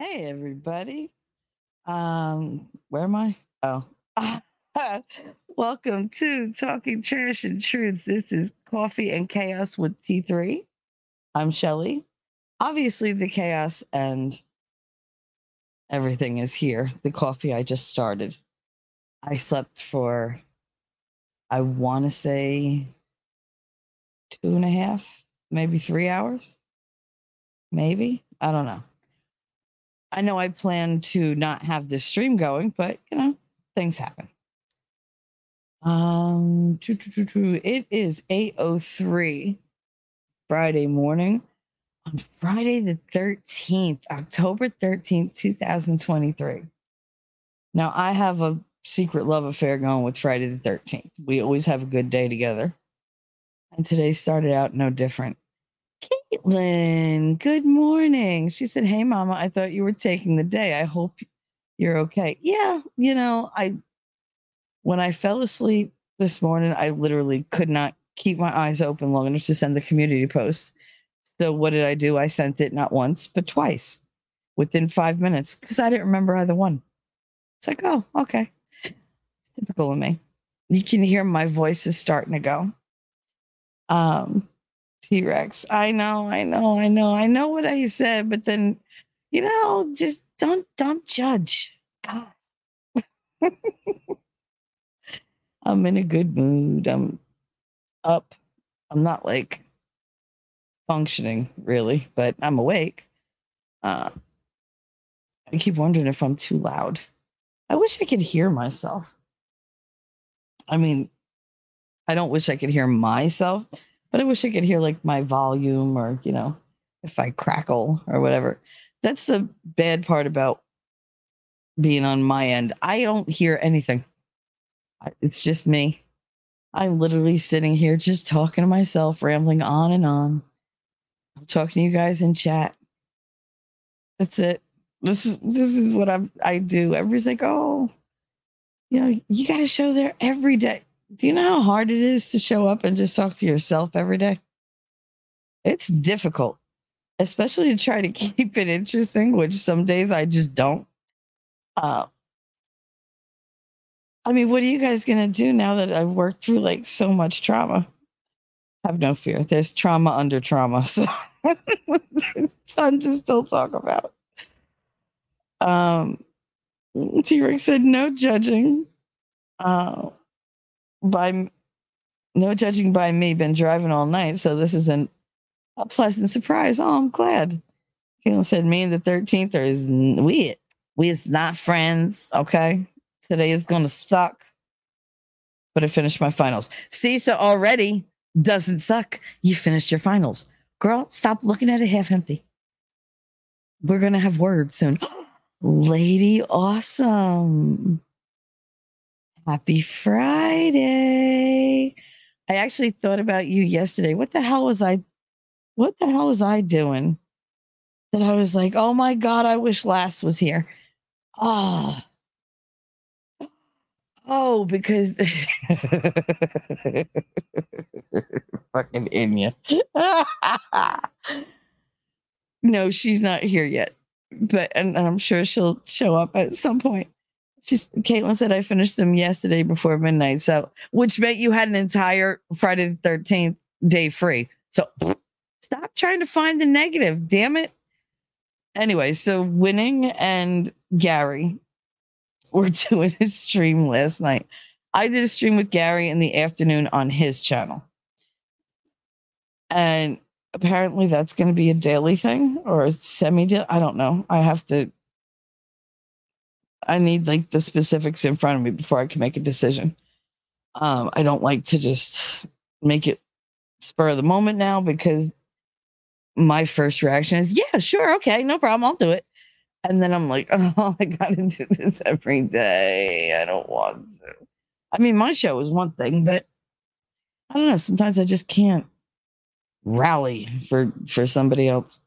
Hey everybody. Where am I? Oh. Welcome to Talking Trash and Truths. This is Coffee and Chaos with T3. I'm Shelly. Obviously the chaos and everything is here. The coffee I just started. I slept for, I want to say 2.5, maybe 3 hours. Maybe. I don't know. I know I plan to not have this stream going, but, you know, things happen. It is 8:03 Friday morning on Friday the 13th, October 13th, 2023. Now, I have a secret love affair going with Friday the 13th. We always have a good day together. And today started out no different. Caitlin, good morning. She said, hey, Mama, I thought you were taking the day. I hope you're okay. Yeah, you know, when I fell asleep this morning, I literally could not keep my eyes open long enough to send the community post. So what did I do? I sent it not once, but twice within 5 minutes because I didn't remember either one. It's like, oh, okay. It's typical of me. You can hear my voice is starting to go. T-Rex. I know what I said, but then, you know, just don't judge. God. I'm in a good mood. I'm up. I'm not like functioning really, but I'm awake. I keep wondering if I'm too loud. I wish I could hear myself. I mean, I don't wish I could hear myself. But I wish I could hear like my volume or, you know, if I crackle or whatever. That's the bad part about being on my end. I don't hear anything. It's just me. I'm literally sitting here just talking to myself, rambling on and on. I'm talking to you guys in chat. That's it. This is what I do. Everybody's like, oh, you know, you got to show there every day. Do you know how hard it is to show up and just talk to yourself every day? It's difficult, especially to try to keep it interesting, which some days I just don't. I mean, what are you guys going to do now that I've worked through like so much trauma? Have no fear. There's trauma under trauma. So there's tons to still talk about. T-Rex said, no judging. No judging by me, been driving all night, so this is a pleasant surprise. Oh, I'm glad. Caitlin said, me and the 13th is not friends, okay? Today is going to suck, but I finished my finals. See, so already doesn't suck. You finished your finals. Girl, stop looking at it half empty. We're going to have words soon. Lady Awesome. Happy Friday. I actually thought about you yesterday. What the hell was I doing? That I was like, oh my God, I wish Lass was here. Oh, because fucking Inya. No, she's not here yet. But and I'm sure she'll show up at some point. Caitlin said, I finished them yesterday before midnight. So, which meant you had an entire Friday the 13th day free. So stop trying to find the negative. Damn it. Anyway, so Winning and Gary were doing a stream last night. I did a stream with Gary in the afternoon on his channel. And apparently that's going to be a daily thing or a semi-daily. I don't know. I need like the specifics in front of me before I can make a decision. I don't like to just make it spur of the moment now because my first reaction is, yeah, sure. Okay. No problem. I'll do it. And then I'm like, oh, I got to do this every day. I don't want to. I mean, my show is one thing, but I don't know. Sometimes I just can't rally for somebody else.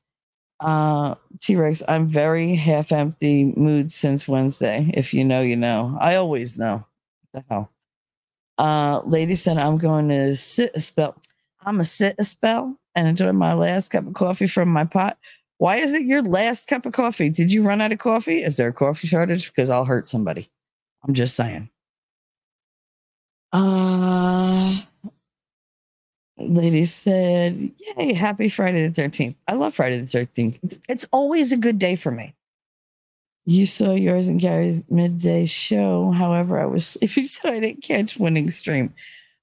T-Rex, I'm very half empty mood since Wednesday. If you know, you know. I always know. What the hell? Lady said, I'm going to sit a spell and enjoy my last cup of coffee from my pot Why is it your last cup of coffee? Did you run out of coffee? Is there a coffee shortage? Because I'll hurt somebody. I'm just saying. Lady said, yay, happy Friday the 13th. I love Friday the 13th. It's always a good day for me. You saw yours and Gary's midday show. However, I was sleepy, so I didn't catch winning stream.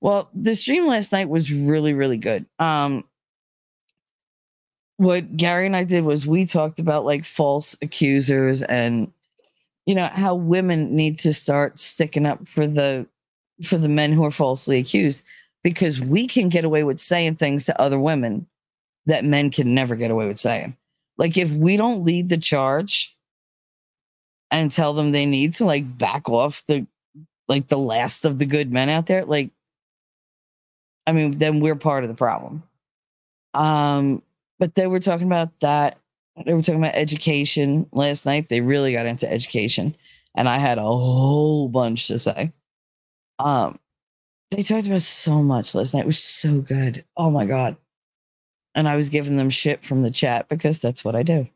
Well, the stream last night was really, really good. What Gary and I did was we talked about like false accusers and, you know, how women need to start sticking up for the men who are falsely accused, because we can get away with saying things to other women that men can never get away with saying. Like if we don't lead the charge and tell them they need to like back off the, like the last of the good men out there, like, I mean, then we're part of the problem. But they were talking about that. They were talking about education last night. They really got into education. And I had a whole bunch to say. They talked about so much last night. It was so good. Oh, my God. And I was giving them shit from the chat because that's what I do.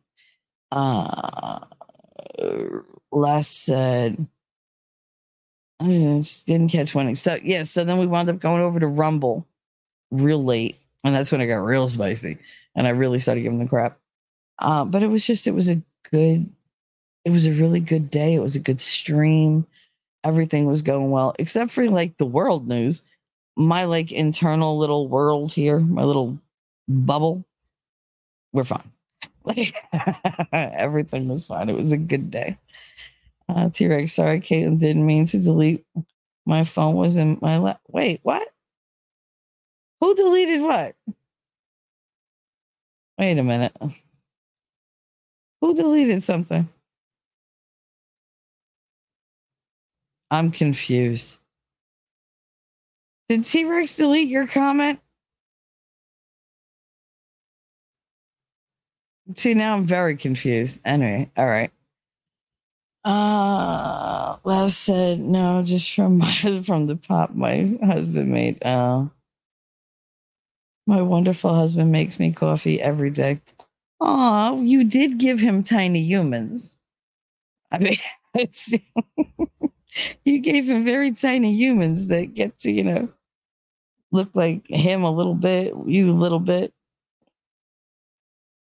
Lass said, I didn't catch winning. So, yeah. So then we wound up going over to Rumble real late. And that's when it got real spicy. And I really started giving them crap. But it was just, it was a really good day. It was a good stream. Everything was going well, except for like the world news. My like internal little world here, my little bubble, we're fine. Like everything was fine. It was a good day. T-Rex, sorry, Caitlin didn't mean to delete. My phone was in my lap. Wait, what? Who deleted what? Wait a minute. Who deleted something? I'm confused. Did T-Rex delete your comment? See, now I'm very confused. Anyway, all right. Les said, no, just from the pop my husband made. My wonderful husband makes me coffee every day. Oh, you did give him tiny humans. I mean, it's... You gave him very tiny humans that get to, you know, look like him a little bit, you a little bit.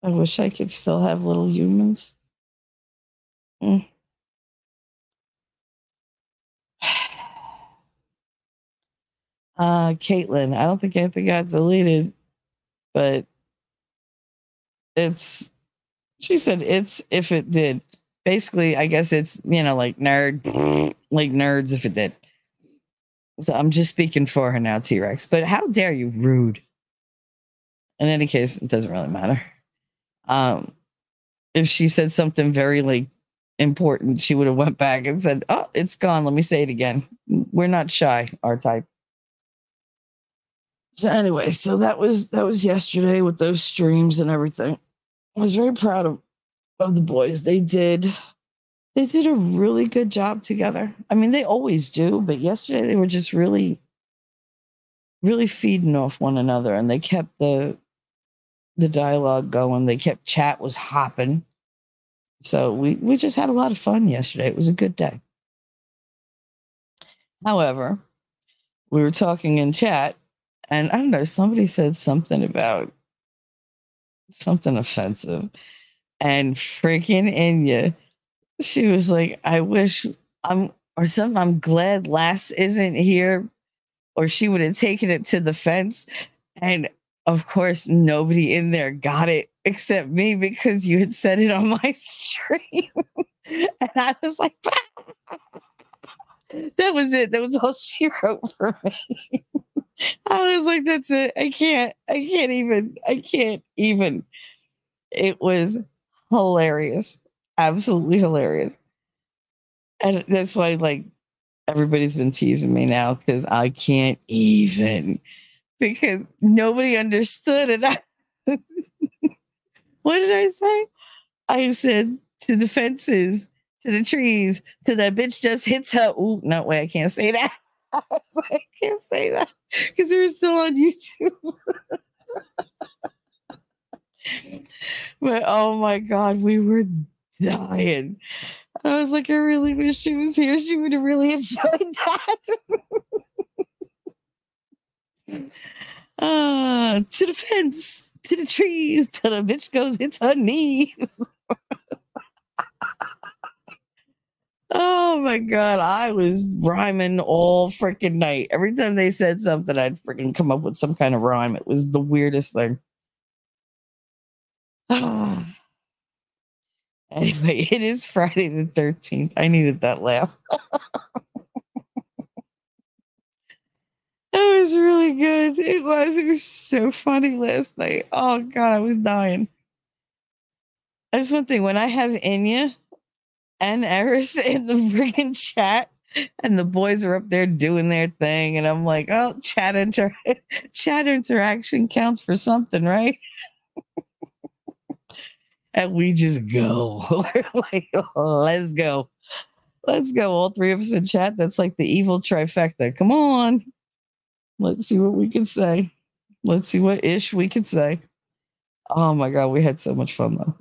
I wish I could still have little humans. Caitlin, I don't think anything got deleted, but it's, she said it's if it did. Basically, I guess it's, you know, like nerd, like nerds if it did. So I'm just speaking for her now, T-Rex. But how dare you, rude. In any case, it doesn't really matter. If she said something very, like, important, she would have went back and said, oh, it's gone. Let me say it again. We're not shy, our type. So anyway, so that was yesterday with those streams and everything. I was very proud of the boys. They did a really good job together. I mean, they always do, but yesterday they were just really, really feeding off one another, and they kept the dialogue going. They kept chat was hopping. So we just had a lot of fun yesterday. It was a good day. However, we were talking in chat, and I don't know, somebody said something about something offensive. And freaking Inya, she was like, I'm glad Lass isn't here, or she would have taken it to the fence. And of course, nobody in there got it except me, because you had said it on my stream. And I was like, that was it. That was all she wrote for me. I was like, that's it. I can't even. It was hilarious, absolutely hilarious. And that's why, like, everybody's been teasing me now, because I can't even, because nobody understood it. What did I say? I said, to the fences, to the trees, to that bitch just hits her. Ooh, no way, I can't say that. I was like, I can't say that because we were still on YouTube. But oh my God, we were dying. I was like, I really wish she was here. She would have really enjoyed that. To the fence, to the trees, till the bitch goes, hits her knees. Oh my God, I was rhyming all freaking night. Every time they said something, I'd freaking come up with some kind of rhyme. It was the weirdest thing. Anyway, it is Friday the 13th. I needed that laugh. That was really good. It was. It was so funny last night. Oh God, I was dying. That's one thing. When I have Inya and Eris in the freaking chat, and the boys are up there doing their thing, and I'm like, oh, chat interaction counts for something, right? And we just go. We're like, oh, let's go. Let's go. All three of us in chat. That's like the evil trifecta. Come on. Let's see what we can say. Let's see what ish we can say. Oh my God, we had so much fun though.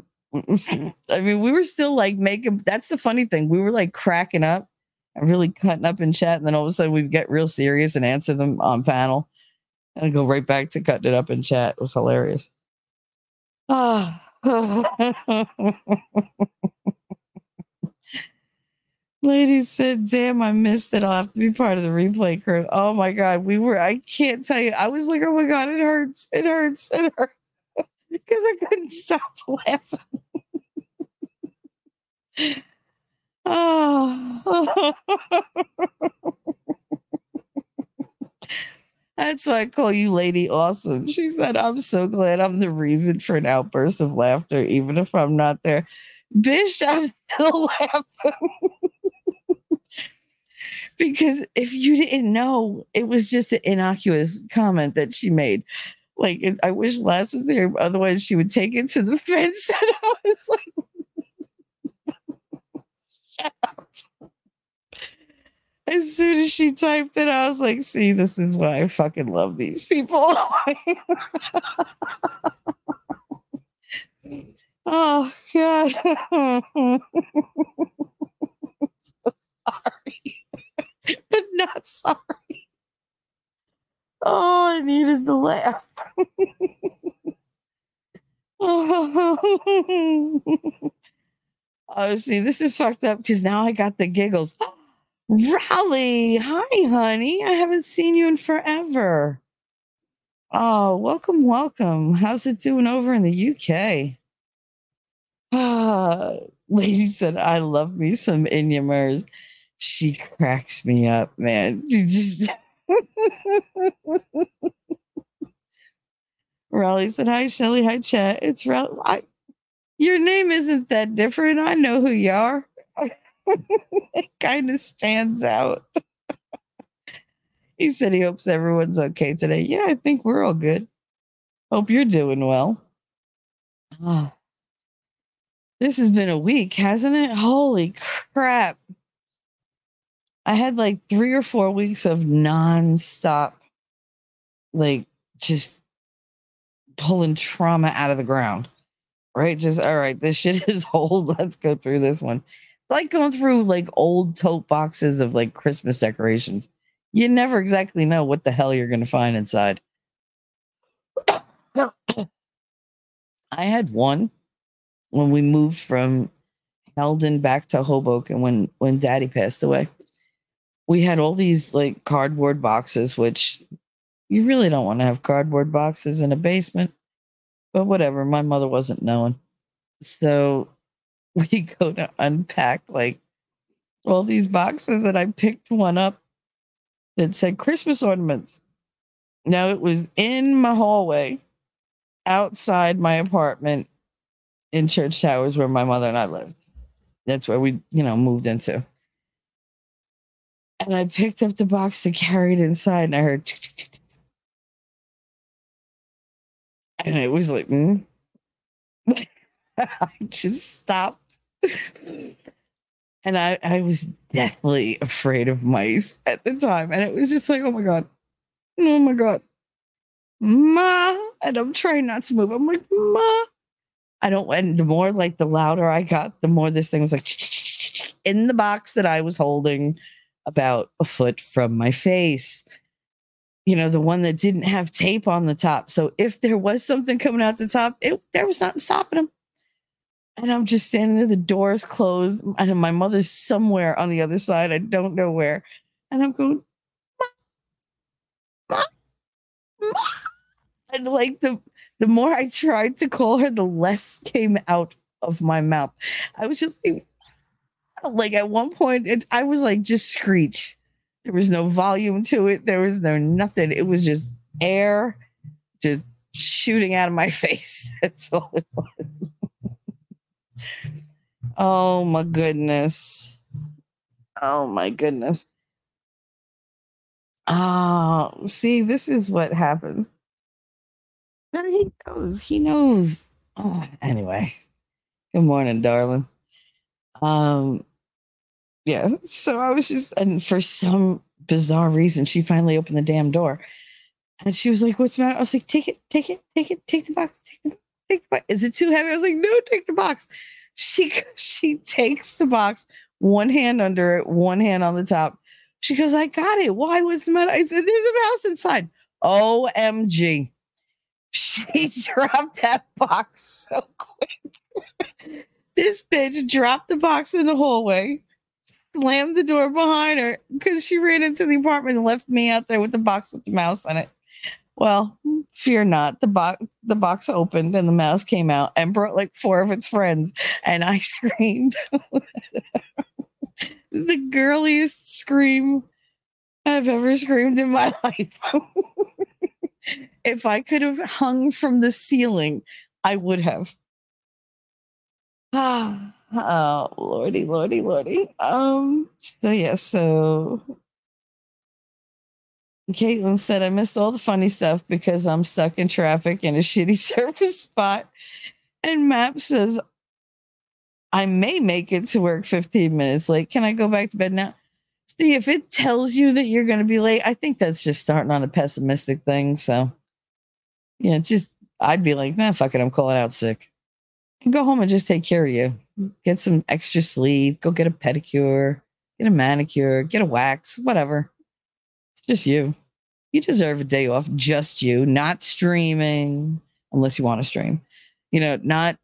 I mean, we were still like making, that's the funny thing. We were like cracking up and really cutting up in chat. And then all of a sudden we'd get real serious and answer them on panel and go right back to cutting it up in chat. It was hilarious. Ah. Lady said, damn, I missed it. I'll have to be part of the replay crew. Oh my God, we were, I can't tell you. I was like, oh my God, it hurts. It hurts. It hurts. Because I couldn't stop laughing. Oh. That's why I call you Lady Awesome. She said, I'm so glad I'm the reason for an outburst of laughter, even if I'm not there. Bish, I'm still laughing. Because if you didn't know, it was just an innocuous comment that she made. Like, I wish Lass was there. Otherwise, she would take it to the fence. And I was like, shut up. As soon as she typed it, I was like, see, this is why I fucking love these people. Oh, God. I'm so sorry. But not sorry. Oh, I needed the laugh. Oh, see, this is fucked up because now I got the giggles. Raleigh, hi, honey. I haven't seen you in forever. Oh, welcome, welcome. How's it doing over in the UK? Lady said, I love me some Inyamers. She cracks me up, man. You just Raleigh said, hi, Shelly. Hi, chat. It's Raleigh. Your name isn't that different. I know who you are. It kind of stands out. He said he hopes everyone's okay today. Yeah, I think we're all good. Hope you're doing well. Oh, this has been a week, hasn't it? Holy crap. I had like 3 or 4 weeks of nonstop, like just pulling trauma out of the ground, right? Just, all right, this shit is old. Let's go through this one. Like going through like old tote boxes of like Christmas decorations. You never exactly know what the hell you're going to find inside. I had one when we moved from Eldon back to Hoboken when Daddy passed away. We had all these like cardboard boxes, which you really don't want to have cardboard boxes in a basement, but whatever. My mother wasn't knowing. So we go to unpack like all these boxes, and I picked one up that said Christmas ornaments. Now it was in my hallway outside my apartment in Church Towers where my mother and I lived. That's where we, you know, moved into. And I picked up the box to carry it inside, and I heard tick. And it was like, I just stopped. And I was deathly afraid of mice at the time. And it was just like, oh my God, Ma. And I'm trying not to move. I'm like, Ma, I don't, and the more like the louder I got, the more this thing was like in the box that I was holding about a foot from my face. You know, the one that didn't have tape on the top. So if there was something coming out the top, there was nothing stopping him. And I'm just standing there, the door's closed. And my mother's somewhere on the other side. I don't know where. And I'm going, Ma! And like the more I tried to call her, the less came out of my mouth. I was just like at one point, I was like, just screech. There was no volume to it. There was no nothing. It was just air just shooting out of my face. That's all it was. Oh, my goodness. Oh, my goodness. Oh, see, this is what happens. He knows. He knows. Oh, anyway, good morning, darling. Yeah, so I was just, and for some bizarre reason, she finally opened the damn door. And she was like, what's the matter? I was like, take it, take the box. Is it too heavy? I was like, no, take the box. She takes the box, one hand under it, one hand on the top. She goes, I got it. Why? What's the matter? I said, there's a mouse inside. OMG. She dropped that box so quick. This bitch dropped the box in the hallway, slammed the door behind her because she ran into the apartment and left me out there with the box with the mouse on it. Well, fear not. The box opened and the mouse came out and brought like four of its friends. And I screamed the girliest scream I've ever screamed in my life. If I could have hung from the ceiling, I would have. Oh, Lordy. So Caitlin said, I missed all the funny stuff because I'm stuck in traffic in a shitty service spot. And Map says, I may make it to work 15 minutes late. Can I go back to bed now? See, if it tells you that you're going to be late, I think that's just starting on a pessimistic thing. So, yeah, just I'd be like, nah, fuck it. I'm calling out sick. And go home and just take care of you. Get some extra sleep. Go get a pedicure. Get a manicure. Get a wax. Whatever. Just you. You deserve a day off. Just you. Not streaming, unless you want to stream. You know, not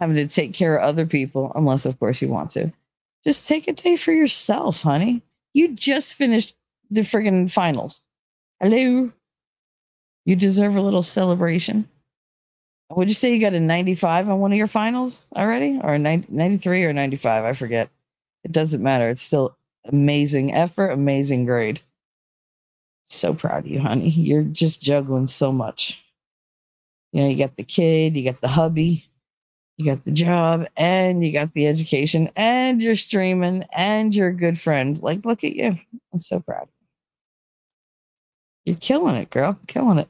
having to take care of other people, unless, of course, you want to. Just take a day for yourself, honey. You just finished the friggin' finals. Hello. You deserve a little celebration. Would you say you got a 95 on one of your finals already? Or a 93 or 95? I forget. It doesn't matter. It's still amazing effort, amazing grade. So proud of you, honey. You're just juggling so much. You know, you got the kid, you got the hubby, you got the job, and you got the education, and you're streaming, and you're a good friend. Like, look at you. I'm so proud. You're killing it, girl. Killing it.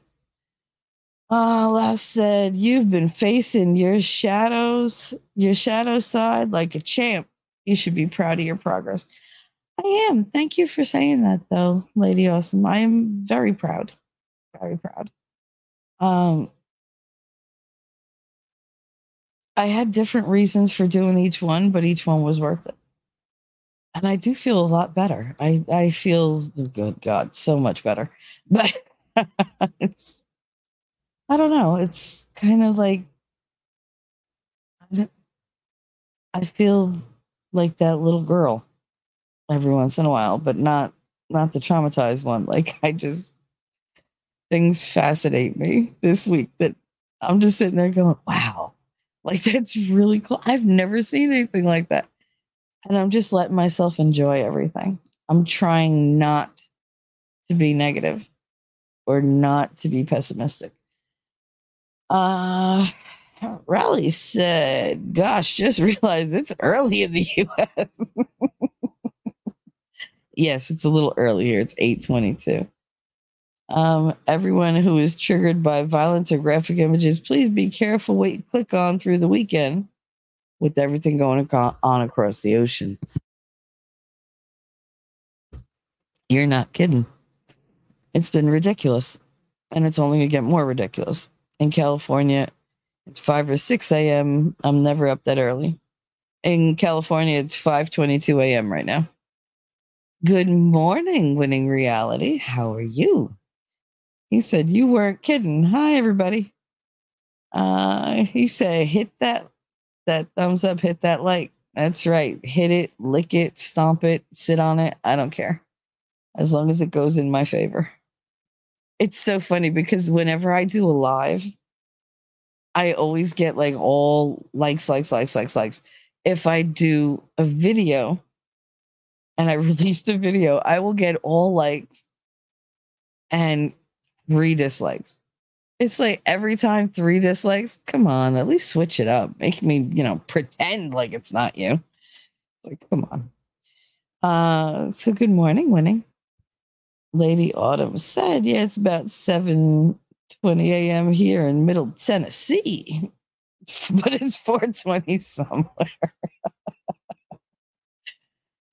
Lass said, you've been facing your shadow side like a champ. You should be proud of your progress. I am. Thank you for saying that, though, Lady Awesome. I am very proud. Very proud. I had different reasons for doing each one, but each one was worth it. And I do feel a lot better. I feel, good God, so much better. But it's, I don't know. It's kind of like, I feel like that little girl every once in a while, but not the traumatized one. Like, I just, things fascinate me this week that I'm just sitting there going, wow, like that's really cool. I've never seen anything like that. And I'm just letting myself enjoy everything. I'm trying not to be negative or not to be pessimistic. Raleigh said, gosh, just realized it's early in the U.S. Yes, it's a little early here. It's 8:22. Everyone who is triggered by violence or graphic images, please be careful what you click on through the weekend with everything going on across the ocean. You're not kidding. It's been ridiculous. And it's only going to get more ridiculous. In California, It's 5 or 6 a.m. I'm never up that early. In California, it's 5:22 a.m. right now. Good morning, Winning Reality. How are you? He said, you weren't kidding. Hi, everybody. He said, hit that thumbs up, hit that like. That's right. Hit it, lick it, stomp it, sit on it. I don't care. As long as it goes in my favor. It's so funny because whenever I do a live, I always get like all likes. If I do a video and I release the video, I will get all likes and 3 dislikes. It's like every time 3 dislikes. Come on, at least switch it up. Make me, pretend like it's not you. Like, come on. So good morning, Winning. Lady Autumn said, yeah, it's about 7:20 a.m. here in Middle Tennessee, but it's 4:20 somewhere.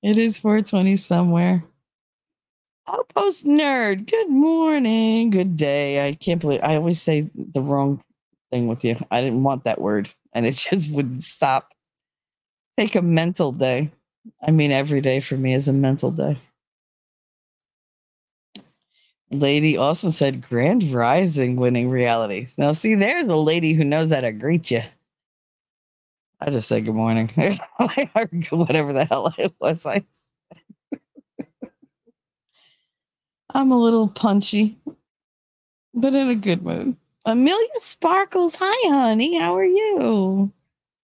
It is 4:20 somewhere. Outpost Nerd, good morning, good day. I can't believe I always say the wrong thing with you. I didn't want that word, and it just wouldn't stop. Take a mental day. I mean, every day for me is a mental day. Lady also said, Grand Rising, Winning Reality. Now, see, there's a lady who knows how to greet you. I just said good morning. Whatever the hell it was I said. I'm a little punchy, but in a good mood. Amelia Sparkles, hi, honey. How are you?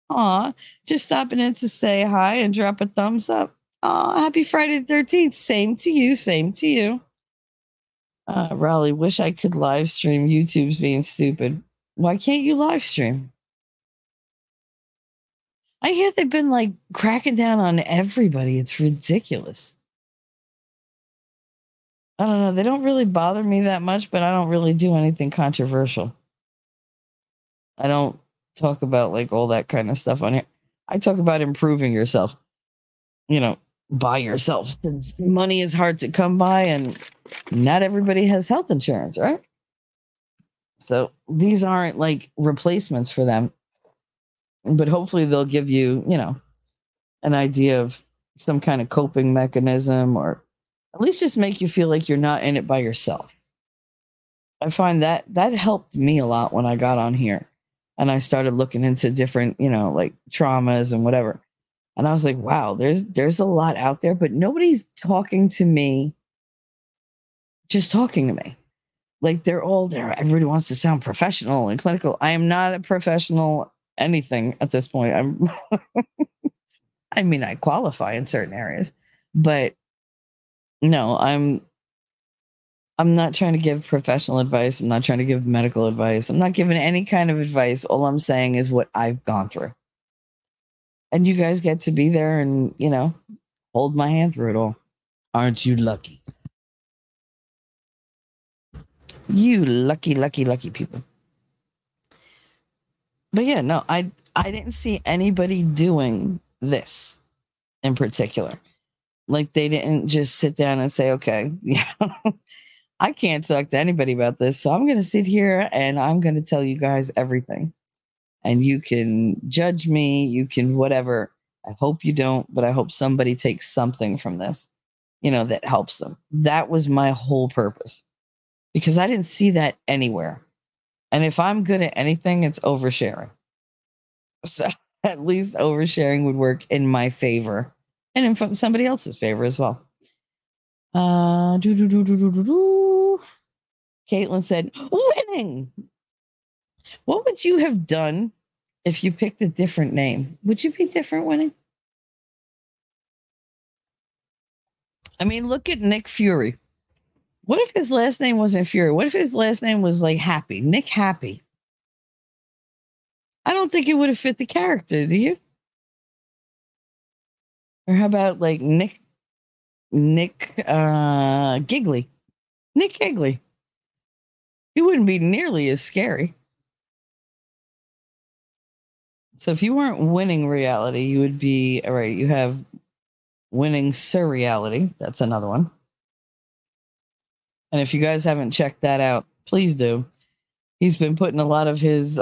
Aw, just stopping in to say hi and drop a thumbs up. Aw, happy Friday the 13th. Same to you, same to you. Raleigh, wish I could live stream. YouTube's being stupid. Why can't you live stream? I hear they've been like cracking down on everybody. It's ridiculous. I don't know. They don't really bother me that much, but I don't really do anything controversial. I don't talk about like all that kind of stuff on here. I talk about improving yourself, by yourself. Money is hard to come by and not everybody has health insurance, right? So these aren't like replacements for them, but hopefully they'll give you, an idea of some kind of coping mechanism, or at least just make you feel like you're not in it by yourself. I find that helped me a lot when I got on here and I started looking into different, like traumas and whatever. And I was like, wow, there's a lot out there, but nobody's talking to me. Just talking to me. Like they're all there. Everybody wants to sound professional and clinical. I am not a professional anything at this point. I mean, I qualify in certain areas, but no, I'm not trying to give professional advice. I'm not trying to give medical advice. I'm not giving any kind of advice. All I'm saying is what I've gone through. And you guys get to be there and, hold my hand through it all. Aren't you lucky? You lucky, lucky, lucky people. But yeah, no, I didn't see anybody doing this in particular. Like they didn't just sit down and say, okay, I can't talk to anybody about this. So I'm going to sit here and I'm going to tell you guys everything. And you can judge me. You can whatever. I hope you don't, but I hope somebody takes something from this, that helps them. That was my whole purpose. Because I didn't see that anywhere. And if I'm good at anything, it's oversharing. So at least oversharing would work in my favor and in somebody else's favor as well. Caitlin said, Winning. What would you have done if you picked a different name? Would you be different, Winning? I mean, look at Nick Fury. What if his last name wasn't Fury? What if his last name was like Happy? Nick Happy. I don't think it would have fit the character, do you? Or how about like Nick Giggly? Nick Giggly. He wouldn't be nearly as scary. So if you weren't Winning Reality, you would be, all right, you have Winning Surreality. That's another one. And if you guys haven't checked that out, please do. He's been putting a lot of his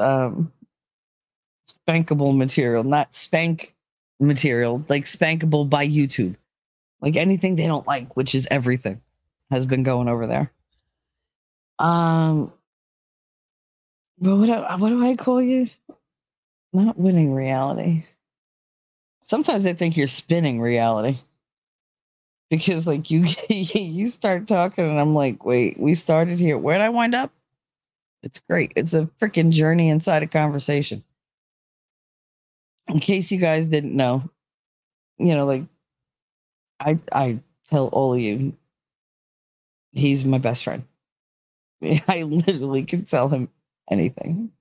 spankable material, not spank material, like spankable by YouTube. Like anything they don't like, which is everything, has been going over there. But what do I call you? Not winning reality. Sometimes I think you're spinning reality. Because like you start talking and I'm like, wait, we started here. Where'd I wind up? It's great. It's a freaking journey inside a conversation. In case you guys didn't know, you know, like I tell all of you, he's my best friend. I literally can tell him anything.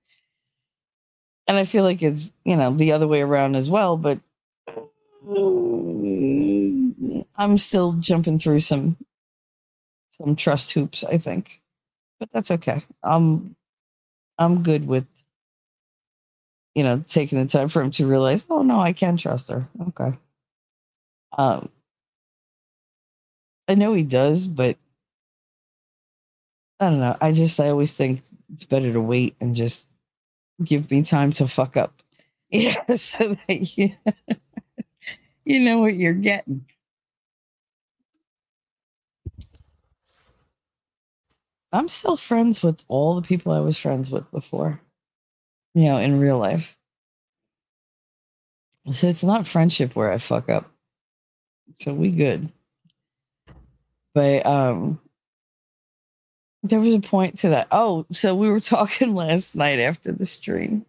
And I feel like it's, you know, the other way around as well, but I'm still jumping through some trust hoops, I think. But that's okay. I'm good with, you know, taking the time for him to realize, oh no, I can trust her. Okay. I know he does, but I don't know. I always think it's better to wait and just give me time to fuck up. Yeah, so that you know what you're getting. I'm still friends with all the people I was friends with before, you know, in real life. So it's not friendship where I fuck up. So we good. But there was a point to that. Oh, so we were talking last night after the stream.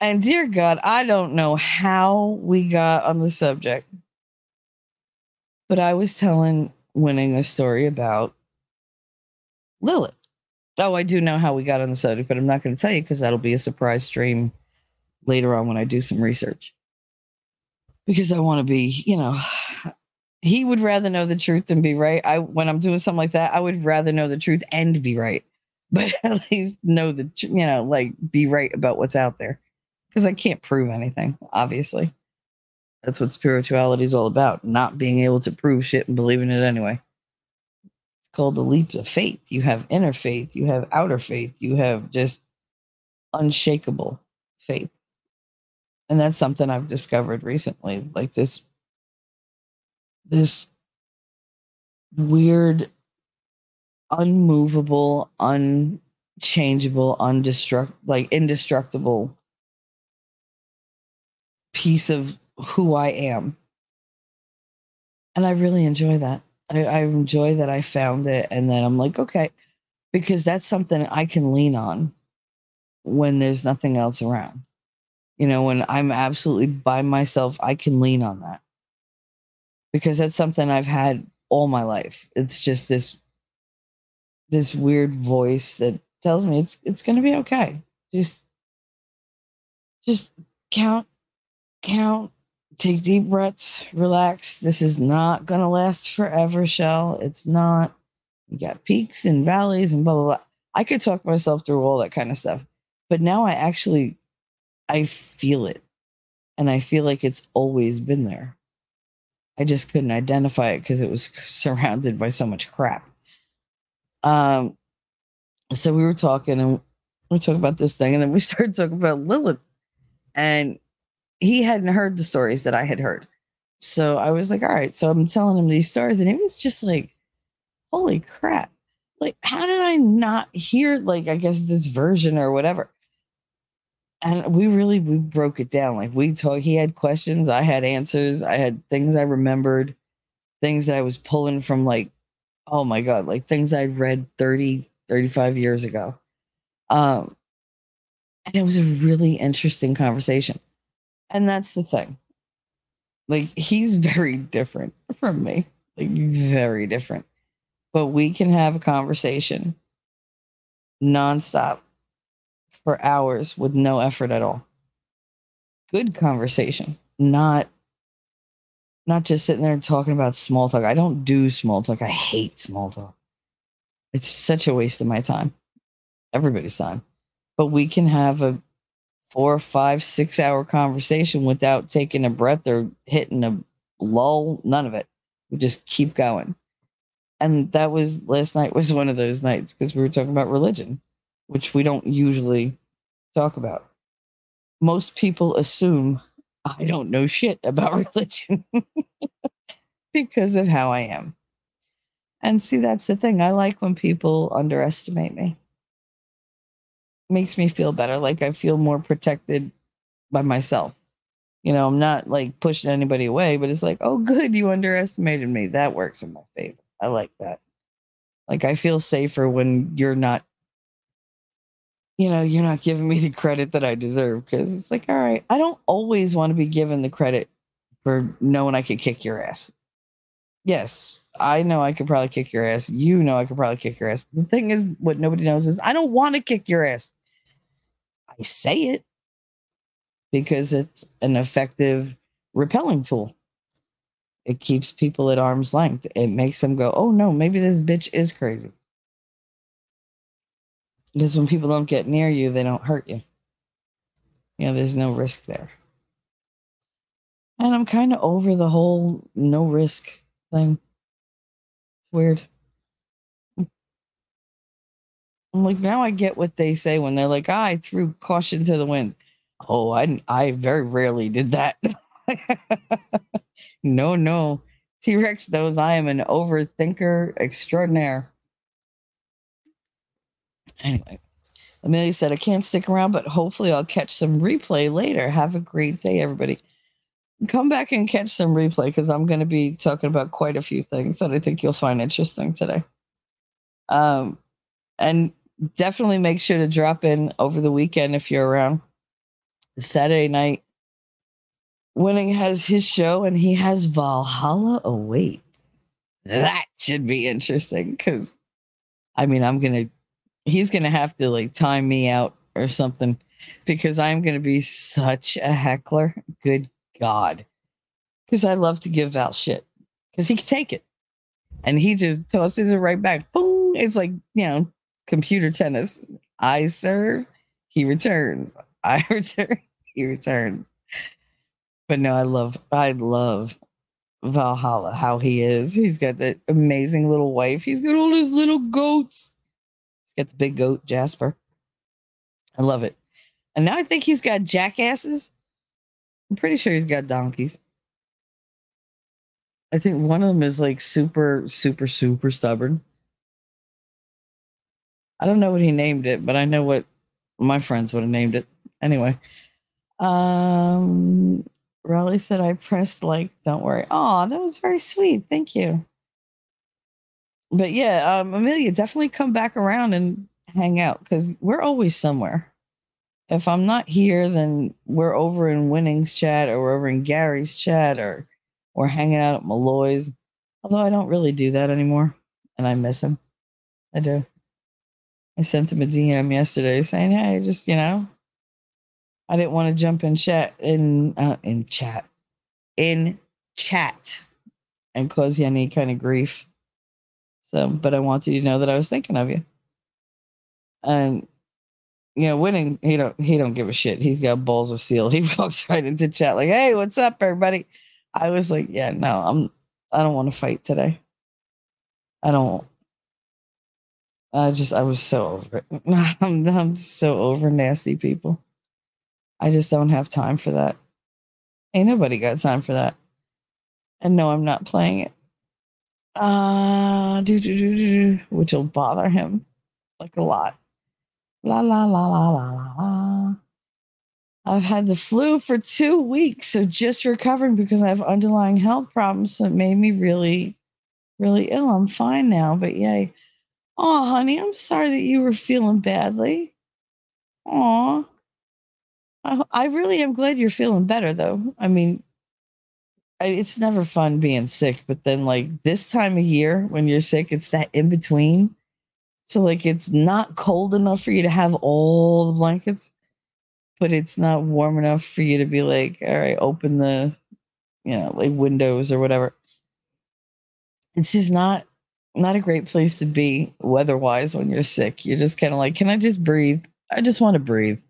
And dear God, I don't know how we got on the subject. But I was telling Winning a story about Lilith. Oh, I do know how we got on the subject, but I'm not going to tell you because that'll be a surprise stream later on when I do some research. Because I want to be, you know, he would rather know the truth than be right. When I'm doing something like that, I would rather know the truth and be right. But at least know the, you know, like be right about what's out there. Because I can't prove anything, obviously. That's what spirituality is all about. Not being able to prove shit and believing it anyway. Called the leap of faith. You have inner faith, you have outer faith, you have just unshakable faith. And that's something I've discovered recently, like this weird, unmovable, unchangeable, indestructible piece of who I am. And I really enjoy that. I enjoy that I found it, and then I'm like, okay, because that's something I can lean on when there's nothing else around. You know, when I'm absolutely by myself, I can lean on that because that's something I've had all my life. It's just this weird voice that tells me it's going to be okay. Just count. Take deep breaths, relax. This is not going to last forever, Shell. It's not. You got peaks and valleys and blah, blah, blah. I could talk myself through all that kind of stuff. But now I feel it. And I feel like it's always been there. I just couldn't identify it because it was surrounded by so much crap. So we were talking and we talked about this thing. And then we started talking about Lilith. And he hadn't heard the stories that I had heard. So I was like, all right, so I'm telling him these stories. And it was just like, holy crap. Like, how did I not hear, like, I guess this version or whatever? And we broke it down. Like we talked, he had questions. I had answers. I had things I remembered, things that I was pulling from, like, oh my God, like things I'd read 30, 35 years ago. And it was a really interesting conversation. And that's the thing. Like, he's very different from me. Like, very different. But we can have a conversation nonstop for hours with no effort at all. Good conversation. Not just sitting there talking about small talk. I don't do small talk. I hate small talk. It's such a waste of my time. Everybody's time. But we can have a 4, 5, 6 hour conversation without taking a breath or hitting a lull. None of it. We just keep going. And that was last night was one of those nights because we were talking about religion, which we don't usually talk about. most people assume I don't know shit about religion because of how I am. And see, that's the thing. I like when people underestimate me. It makes me feel better. Like I feel more protected by myself. You know, I'm not like pushing anybody away, but it's like, oh, good, you underestimated me. That works in my favor. I like that. Like I feel safer when you're not, you know, you're not giving me the credit that I deserve, because it's like, all right, I don't always want to be given the credit for knowing I could kick your ass. Yes, I know I could probably kick your ass. You know I could probably kick your ass. The thing is, what nobody knows is I don't want to kick your ass. I say it because it's an effective repelling tool. It keeps people at arm's length. It makes them go, oh no, maybe this bitch is crazy. Because when people don't get near you, they don't hurt you. You know, there's no risk there. And I'm kind of over the whole no risk thing. It's weird. I'm like, now I get what they say when they're like, ah, I threw caution to the wind. Oh, I very rarely did that. No. T-Rex knows I am an overthinker extraordinaire. Anyway, Amelia said, I can't stick around, but hopefully I'll catch some replay later. Have a great day, everybody. Come back and catch some replay because I'm going to be talking about quite a few things that I think you'll find interesting today. And definitely make sure to drop in over the weekend if you're around. Saturday night, Winning has his show and he has Valhalla Await. That should be interesting because, I mean, he's going to have to like time me out or something because I'm going to be such a heckler. Good God, because I love to give Val shit because he can take it and he just tosses it right back. Boom! It's like, you know, computer tennis. I serve, he returns. I return, he returns. But no, I love Valhalla, how he is. He's got that amazing little wife. He's got all his little goats. He's got the big goat, Jasper. I love it. And now I think he's got jackasses. I'm pretty sure he's got donkeys. I think one of them is like super, super, super stubborn. I don't know what he named it, but I know what my friends would have named it. Anyway, Raleigh said, I pressed like, don't worry. Oh, that was very sweet. Thank you. But yeah, Amelia, definitely come back around and hang out because we're always somewhere. If I'm not here, then we're over in Winning's chat or we're over in Gary's chat or we're hanging out at Malloy's. Although I don't really do that anymore and I miss him. I do. I sent him a DM yesterday saying, hey, just, you know, I didn't want to jump in chat in chat and cause you any kind of grief. So, but I wanted you to know that I was thinking of you. And, you know, Winning, he don't give a shit. He's got balls of steel. He walks right into chat like, hey, what's up, everybody? I was like, yeah, no, I don't want to fight today. I was so over it. I'm so over nasty people. I just don't have time for that. Ain't nobody got time for that. And no, I'm not playing it. Which will bother him like a lot. La, la, la, la, la, la, la. I've had the flu for 2 weeks, so just recovering because I have underlying health problems. So it made me really, really ill. I'm fine now, but yay. Oh, honey, I'm sorry that you were feeling badly. Aw. I really am glad you're feeling better, though. I mean, it's never fun being sick, but then, like, this time of year when you're sick, it's that in between. So, like, it's not cold enough for you to have all the blankets, but it's not warm enough for you to be like, all right, open the, you know, like windows or whatever. It's just not a great place to be weather-wise when you're sick. You're just kind of like, can I just breathe? I just want to breathe.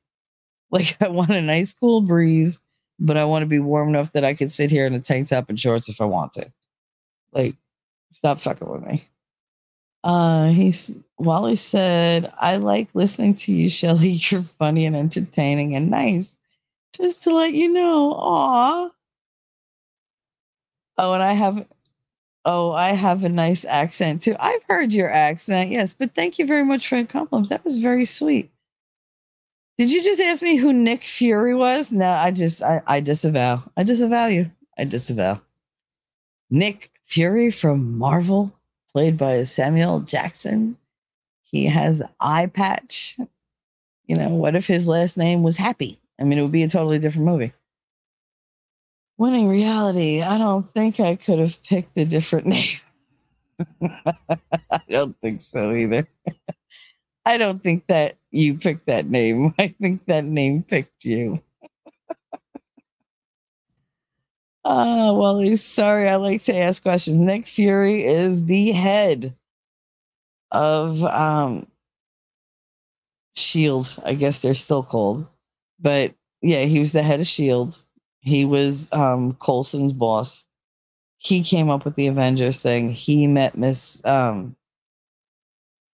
Like, I want a nice cool breeze, but I want to be warm enough that I can sit here in a tank top and shorts if I want to. Like, stop fucking with me. Wally said, I like listening to you, Shelly. You're funny and entertaining and nice. Just to let you know. Aw. Oh, I have a nice accent too. I've heard your accent, yes, but thank you very much for the compliment. That was very sweet. Did you just ask me who Nick Fury was? No, I disavow. I disavow you. I disavow. Nick Fury from Marvel, played by Samuel Jackson. He has an eye patch. You know, what if his last name was Happy? I mean, it would be a totally different movie. Winning Reality. I don't think I could have picked a different name. I don't think so either. I don't think that you picked that name. I think that name picked you. He's sorry. I like to ask questions. Nick Fury is the head of S.H.I.E.L.D., I guess they're still called. But yeah, he was the head of S.H.I.E.L.D. He was Coulson's boss. He came up with the Avengers thing. He met Ms.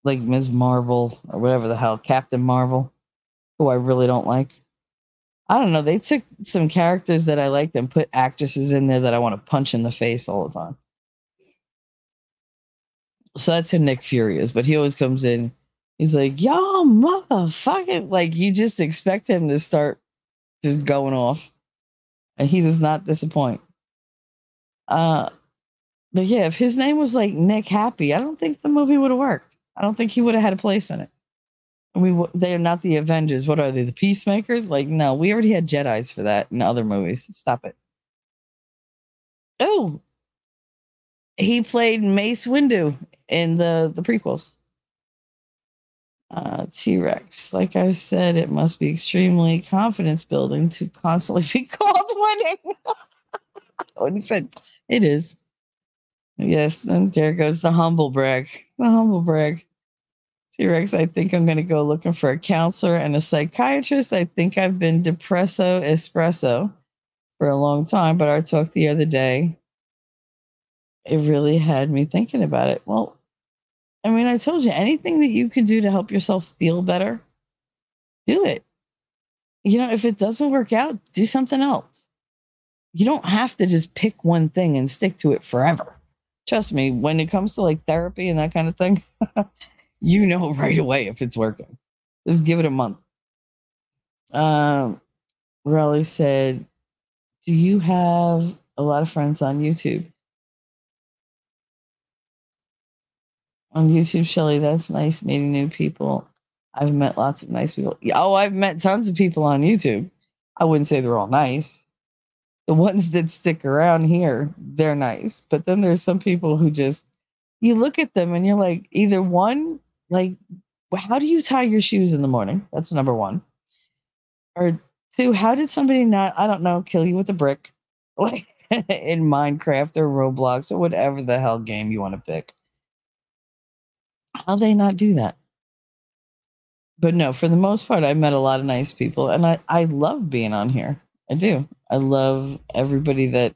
Marvel or whatever the hell, Captain Marvel, who I really don't like. I don't know. They took some characters that I liked and put actresses in there that I want to punch in the face all the time. So that's who Nick Fury is. But he always comes in. He's like, y'all motherfucking, like you just expect him to start just going off. And he does not disappoint. But yeah, if his name was like Nick Happy, I don't think the movie would have worked. I don't think he would have had a place in it. They are not the Avengers. What are they? The Peacemakers? Like, no, we already had Jedis for that in other movies. Stop it. Oh, he played Mace Windu in the prequels. T-Rex. Like I said, it must be extremely confidence building to constantly be called winning. When he said, it is. Yes, and there goes the humble brag. The humble brag. T-Rex, I think I'm going to go looking for a counselor and a psychiatrist. I think I've been depresso espresso for a long time, but our talk the other day, it really had me thinking about it. Well, I mean, I told you, anything that you can do to help yourself feel better, do it. You know, if it doesn't work out, do something else. You don't have to just pick one thing and stick to it forever. Trust me, when it comes to like therapy and that kind of thing, you know right away if it's working. Just give it a month. Raleigh said, do you have a lot of friends on YouTube? On YouTube, Shelly, that's nice meeting new people. I've met lots of nice people. Oh, I've met tons of people on YouTube. I wouldn't say they're all nice. The ones that stick around here, they're nice. But then there's some people who just, you look at them and you're like, either one, like, how do you tie your shoes in the morning? That's number one. Or two, how did somebody not, I don't know, kill you with a brick? Like in Minecraft or Roblox or whatever the hell game you want to pick. How they not do that? But no, for the most part, I've met a lot of nice people. And I love being on here. I do. I love everybody that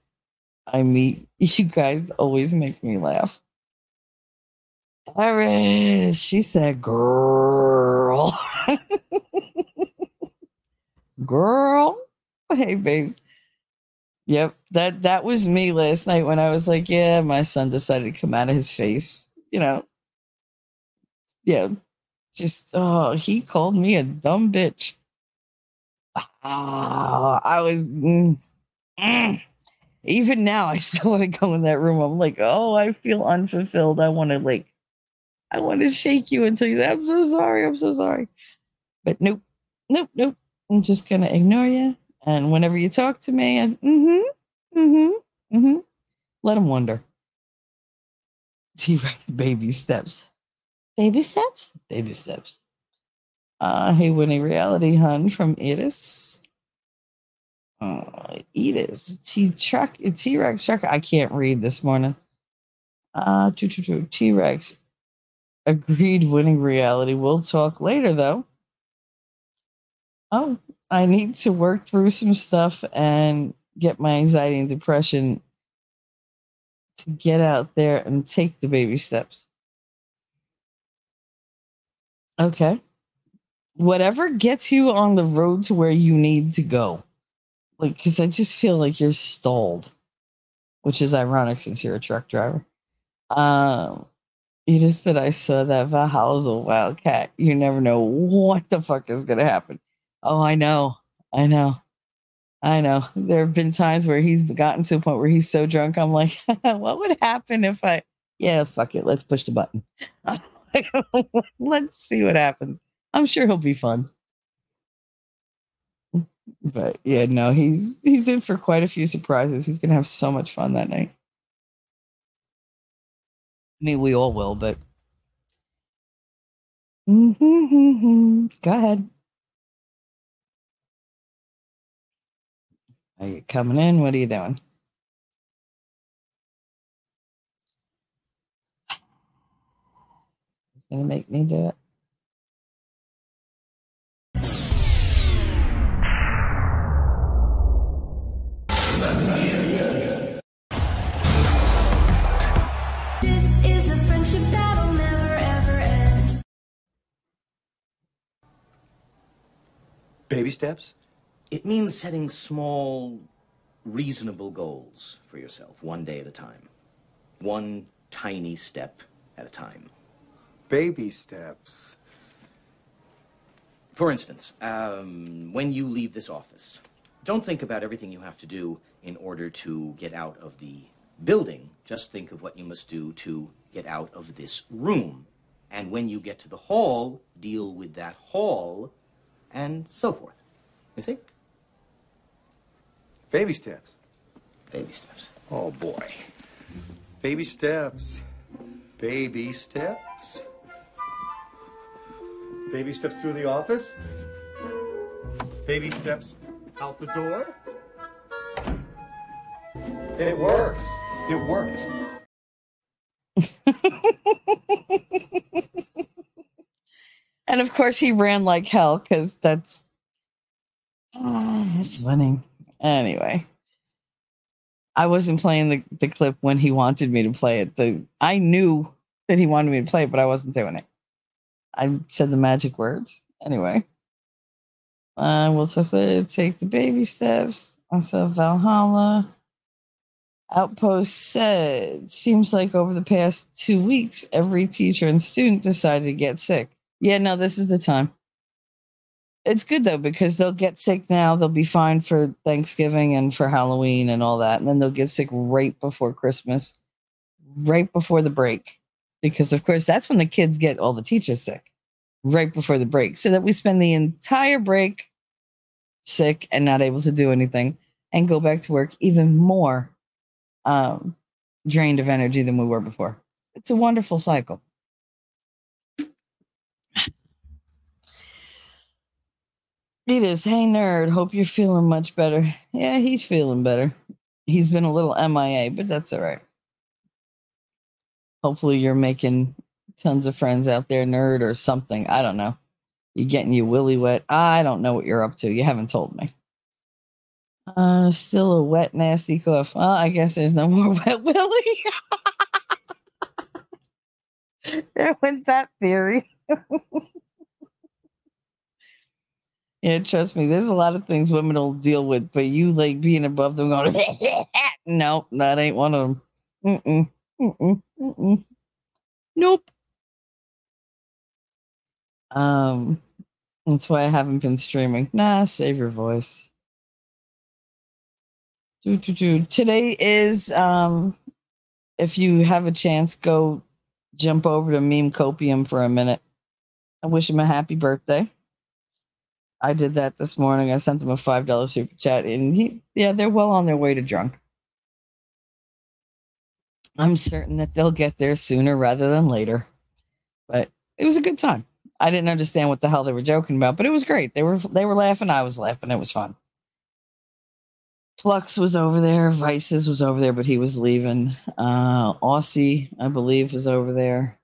I meet. You guys always make me laugh. Eris, she said, girl. Girl. Hey, babes. Yep, that was me last night when I was like, yeah, my son decided to come out of his face. You know, yeah, just, oh, he called me a dumb bitch. Wow, I was even now I still want to go in that room. I'm like, oh, I feel unfulfilled. I want to shake you and tell you that I'm so sorry. But nope. I'm just gonna ignore you. And whenever you talk to me, let him wonder. T-Rex, baby steps. Hey, Winning Reality, hun, from Eris. Eris. T-Rex truck. I can't read this morning. T-Rex. Agreed, Winning Reality. We'll talk later, though. Oh, I need to work through some stuff and get my anxiety and depression to get out there and take the baby steps. Okay. Whatever gets you on the road to where you need to go. Like, because I just feel like you're stalled, which is ironic since you're a truck driver. You just said, I saw that Valhalla's a wildcat. You never know what the fuck is going to happen. Oh, I know. There have been times where he's gotten to a point where he's so drunk, I'm like, what would happen if I... Yeah, fuck it. Let's push the button. Let's see what happens. I'm sure he'll be fun. But yeah, no, he's in for quite a few surprises. He's going to have so much fun that night. I mean, we all will, but... Go ahead. Are you coming in? What are you doing? It's going to make me do it. This is a friendship that'll never ever end. Baby steps? It means setting small, reasonable goals for yourself, one day at a time. One tiny step at a time. Baby steps. For instance, when you leave this office, don't think about everything you have to do in order to get out of the building. Just think of what you must do to get out of this room. And when you get to the hall, deal with that hall, and so forth. You see? Baby steps. Baby steps. Oh, boy. Baby steps. Baby steps. Baby steps through the office. Baby steps out the door. It works. It works. And, of course, he ran like hell because that's... it's winning. Anyway, I wasn't playing the clip when he wanted me to play it. I knew that he wanted me to play it, but I wasn't doing it. I said the magic words. Anyway, we'll take the baby steps. Also, Valhalla. Outpost said, seems like over the past 2 weeks, every teacher and student decided to get sick. Yeah, no, this is the time. It's good, though, because they'll get sick now. They'll be fine for Thanksgiving and for Halloween and all that. And then they'll get sick right before Christmas, right before the break. Because, of course, that's when the kids get all the teachers sick, right before the break. So that we spend the entire break sick and not able to do anything and go back to work even more drained of energy than we were before. It's a wonderful cycle. It is. Hey, nerd. Hope you're feeling much better. Yeah, he's feeling better. He's been a little MIA, but that's all right. Hopefully you're making tons of friends out there, nerd, or something. I don't know. You're getting your willy wet. I don't know what you're up to. You haven't told me. Still a wet, nasty cough. Well, I guess there's no more wet willy. There went that theory. Yeah, trust me, there's a lot of things women will deal with, but you like being above them going, nope, that ain't one of them. Nope. That's why I haven't been streaming. Nah, save your voice. Today is, if you have a chance, go jump over to Meme Copium for a minute. I wish him a happy birthday. I did that this morning. I sent them a $5 super chat, and they're well on their way to drunk. I'm certain that they'll get there sooner rather than later. But it was a good time. I didn't understand what the hell they were joking about, but it was great. They were laughing. I was laughing. It was fun. Flux was over there. Vices was over there, but he was leaving. Aussie, I believe, was over there.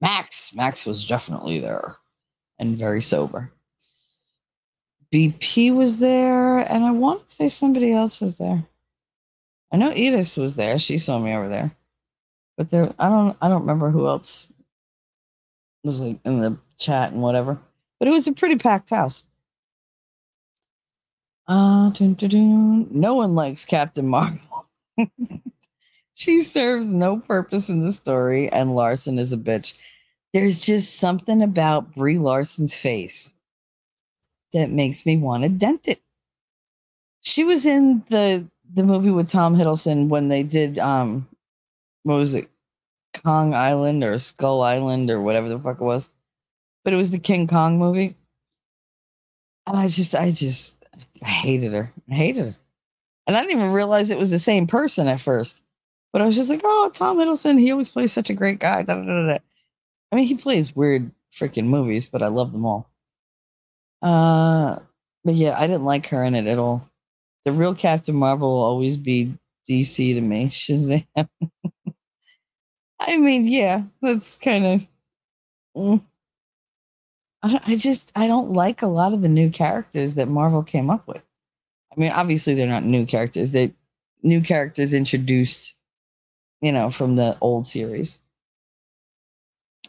Max was definitely there. And very sober. BP was there, and I want to say somebody else was there. I know Eris was there. She saw me over there, but I don't remember who else was like in the chat and whatever. But it was a pretty packed house. No one likes Captain Marvel. She serves no purpose in the story, and Larson is a bitch. There's just something about Brie Larson's face that makes me want to dent it. She was in the movie with Tom Hiddleston when they did, what was it? Kong Island or Skull Island or whatever the fuck it was. But it was the King Kong movie. And I hated her. And I didn't even realize it was the same person at first. But I was just like, oh, Tom Hiddleston, he always plays such a great guy. I mean, he plays weird freaking movies, but I love them all. But yeah, I didn't like her in it at all. The real Captain Marvel will always be DC to me. Shazam. I mean, yeah, that's kind of... I don't like a lot of the new characters that Marvel came up with. I mean, obviously they're not new characters. They new characters introduced, from the old series.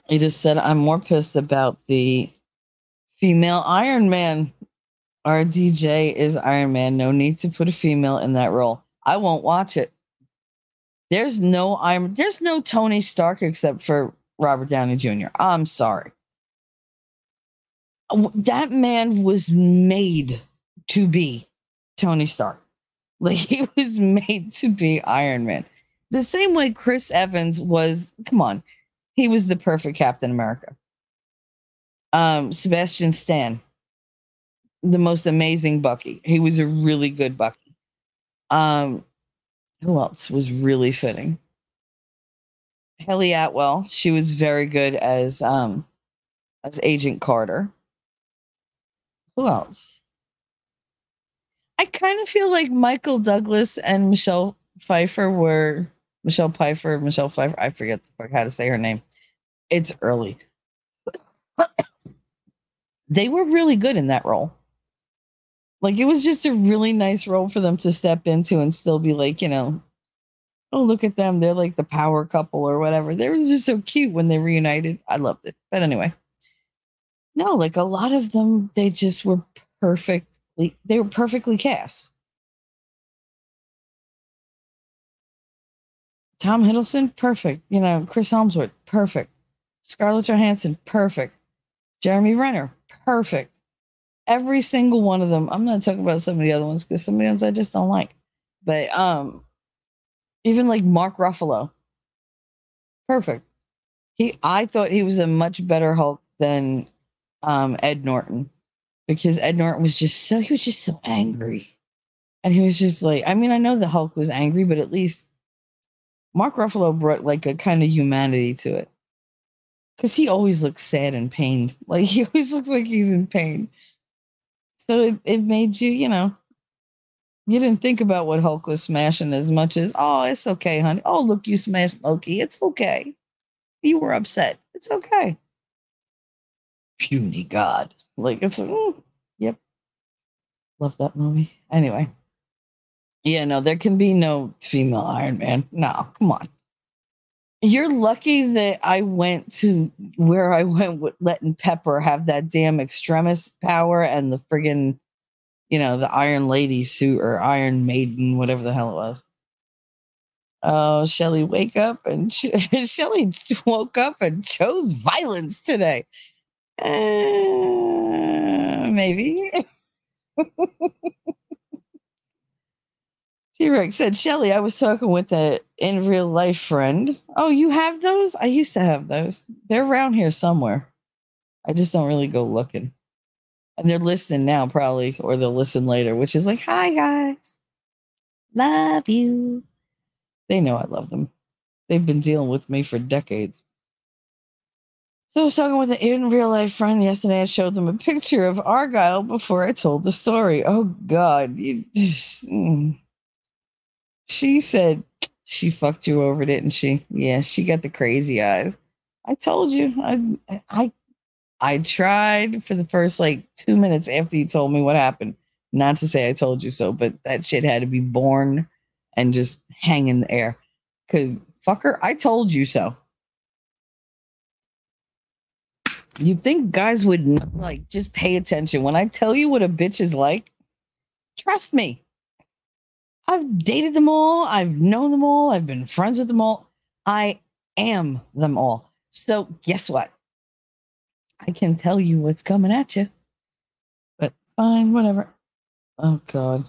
He just said, I'm more pissed about the female Iron Man. Our DJ is Iron Man. No need to put a female in that role. I won't watch it. There's no Tony Stark except for Robert Downey Jr. I'm sorry. That man was made to be Tony Stark. Like, he was made to be Iron Man. The same way Chris Evans was, come on, he was the perfect Captain America. Sebastian Stan, the most amazing Bucky. He was a really good Bucky. Who else was really fitting? Haley Atwell. She was very good as Agent Carter. Who else? I kind of feel like Michael Douglas and Michelle Pfeiffer were... Michelle Pfeiffer. I forget how to say her name. It's early. They were really good in that role. Like, it was just a really nice role for them to step into and still be like, oh, look at them. They're like the power couple or whatever. They were just so cute when they reunited. I loved it. But anyway. No, like a lot of them, they just were perfectly cast. Tom Hiddleston, perfect. Chris Hemsworth, perfect. Scarlett Johansson, perfect. Jeremy Renner, perfect. Every single one of them. I'm not talking about some of the other ones because some of the ones I just don't like. But even like Mark Ruffalo, perfect. I thought he was a much better Hulk than Ed Norton, because Ed Norton was just so angry, and he was just like, I mean, I know the Hulk was angry, but at least Mark Ruffalo brought like a kind of humanity to it, because he always looks sad and pained. Like, he always looks like he's in pain. So it made you didn't think about what Hulk was smashing as much as, oh, it's okay, honey. Oh, look, you smashed Loki. It's okay. You were upset. It's okay. Puny God. Like, it's like, yep. Love that movie. Anyway. Yeah, no, there can be no female Iron Man. No, come on. You're lucky that I went to where I went with letting Pepper have that damn extremis power and the friggin', the Iron Lady suit or Iron Maiden, whatever the hell it was. Oh, Shelly wake up and Shelly woke up and chose violence today. Maybe. T-Rex said, Shelly, I was talking with a in real life friend. Oh, you have those? I used to have those. They're around here somewhere. I just don't really go looking. And they're listening now, probably, or they'll listen later, which is like, hi, guys. Love you. They know I love them. They've been dealing with me for decades. So I was talking with an in real life friend yesterday. I showed them a picture of Argyle before I told the story. Oh, God. You just... She said she fucked you over, didn't she? Yeah, she got the crazy eyes. I told you. I tried for the first, 2 minutes after you told me what happened. Not to say I told you so, but that shit had to be born and just hang in the air. Because, fucker, I told you so. You'd think guys would, just pay attention. When I tell you what a bitch is like, Trust me. I've dated them all. I've known them all. I've been friends with them all. I am them all. So guess what? I can tell you what's coming at you. But fine, whatever. Oh, God.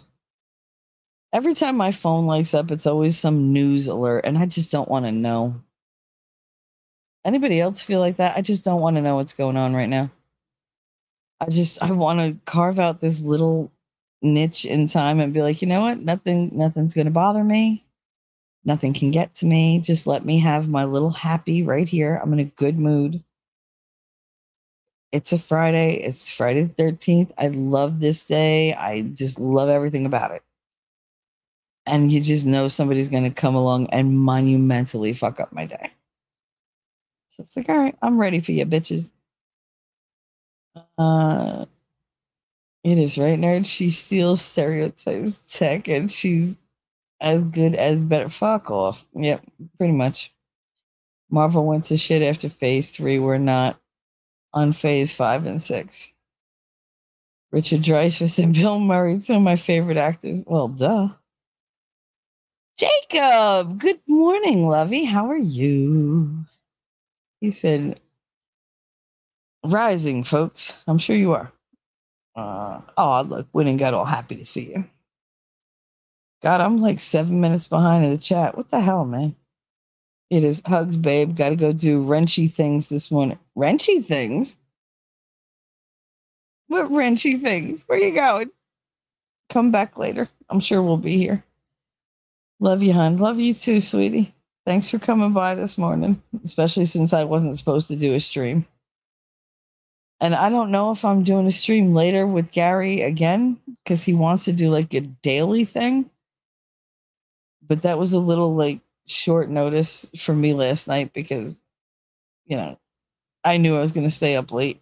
Every time my phone lights up, it's always some news alert, and I just don't want to know. Anybody else feel like that? I just don't want to know what's going on right now. I want to carve out this little niche in time and be like, you know what? Nothing's going to bother me. Nothing can get to me. Just let me have my little happy right here. I'm in a good mood. It's a Friday. It's Friday the 13th. I love this day. I just love everything about it. And you just know somebody's going to come along and monumentally fuck up my day. So it's like, all right, I'm ready for you, bitches. It is right, nerd. She steals stereotypes tech, and she's as good as better. Fuck off. Yep, pretty much. Marvel went to shit after Phase 3. We're not on Phase 5 and 6. Richard Dreyfuss and Bill Murray, two of my favorite actors. Well, duh. Jacob, good morning, lovey. How are you? He said, rising, folks. I'm sure you are. Look, Winning got all happy to see you. God, I'm like 7 minutes behind in the chat. What the hell, man? It is hugs, babe. Got to go do wrenchy things this morning. Wrenchy things? What wrenchy things? Where you going? Come back later. I'm sure we'll be here. Love you, hon. Love you too, sweetie. Thanks for coming by this morning, especially since I wasn't supposed to do a stream. And I don't know if I'm doing a stream later with Gary again, because he wants to do like a daily thing. But that was a little like short notice for me last night because, you know, I knew I was going to stay up late.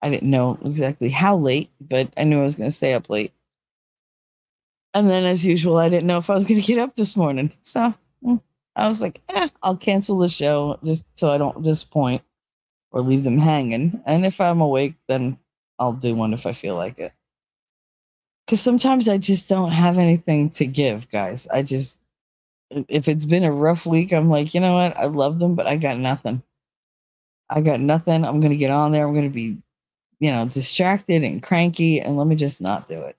I didn't know exactly how late, but I knew I was going to stay up late. And then, as usual, I didn't know if I was going to get up this morning. So I was like, I'll cancel the show just so I don't disappoint or leave them hanging. And if I'm awake, then I'll do one if I feel like it. Because sometimes I just don't have anything to give, guys. If it's been a rough week, I'm like, you know what? I love them, but I got nothing. I'm going to get on there. I'm going to be, distracted and cranky. And let me just not do it.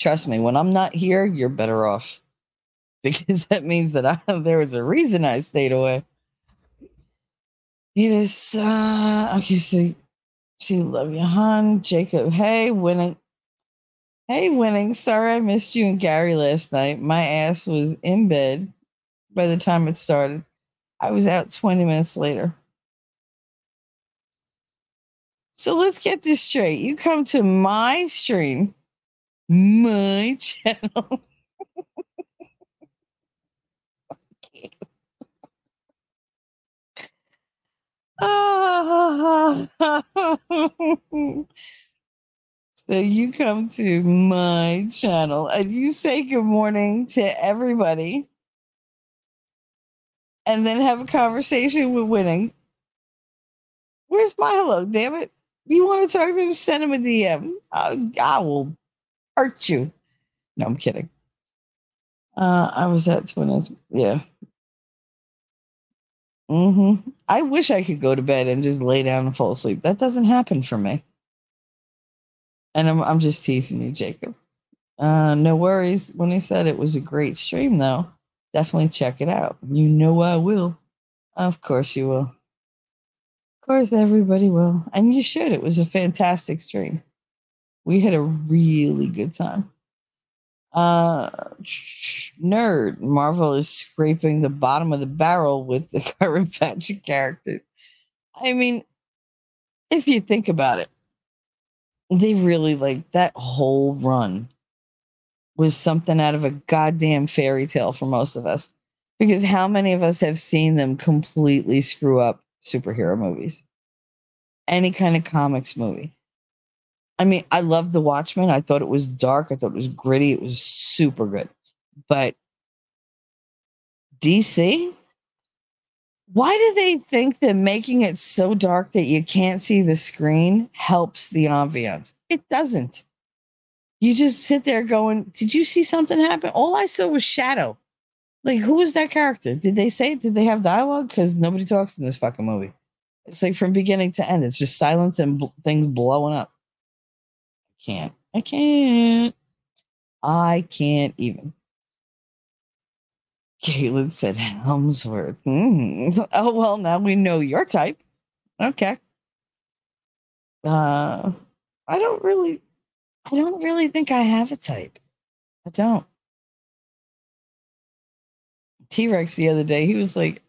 Trust me, when I'm not here, you're better off. Because that means that there was a reason I stayed away. It is, okay, so she love you, hon. Jacob, hey, winning. Sorry I missed you and Gary last night. My ass was in bed by the time it started. I was out 20 minutes later. So let's get this straight. You come to my stream. My channel. So you come to my channel and you say good morning to everybody and then have a conversation with Winning. Where's my hello, damn it? You want to talk to him? Send him a DM. I will hurt you. No, I'm kidding. I was at 20. Yeah. I wish I could go to bed and just lay down and fall asleep. That doesn't happen for me. And I'm just teasing you, Jacob. No worries. When he said it was a great stream, though, definitely check it out. You know I will. Of course you will. Of course everybody will. And you should. It was a fantastic stream. We had a really good time. Nerd, Marvel is scraping the bottom of the barrel with the current batch of characters. I mean, if you think about it, they really like that whole run was something out of a goddamn fairy tale for most of us. Because how many of us have seen them completely screw up superhero movies? Any kind of comics movie. I mean, I loved The Watchmen. I thought it was dark. I thought it was gritty. It was super good. But DC? Why do they think that making it so dark that you can't see the screen helps the ambiance? It doesn't. you just sit there going, did you see something happen? All I saw was shadow. Like, who is that character? Did they say it? Did they have dialogue? Because nobody talks in this fucking movie. It's like from beginning to end, it's just silence and things blowing up. I can't even. Caitlin said Helmsworth. Oh, well, now we know your type. Okay. I don't really think I have a type. I don't. T-Rex the other day, he was like,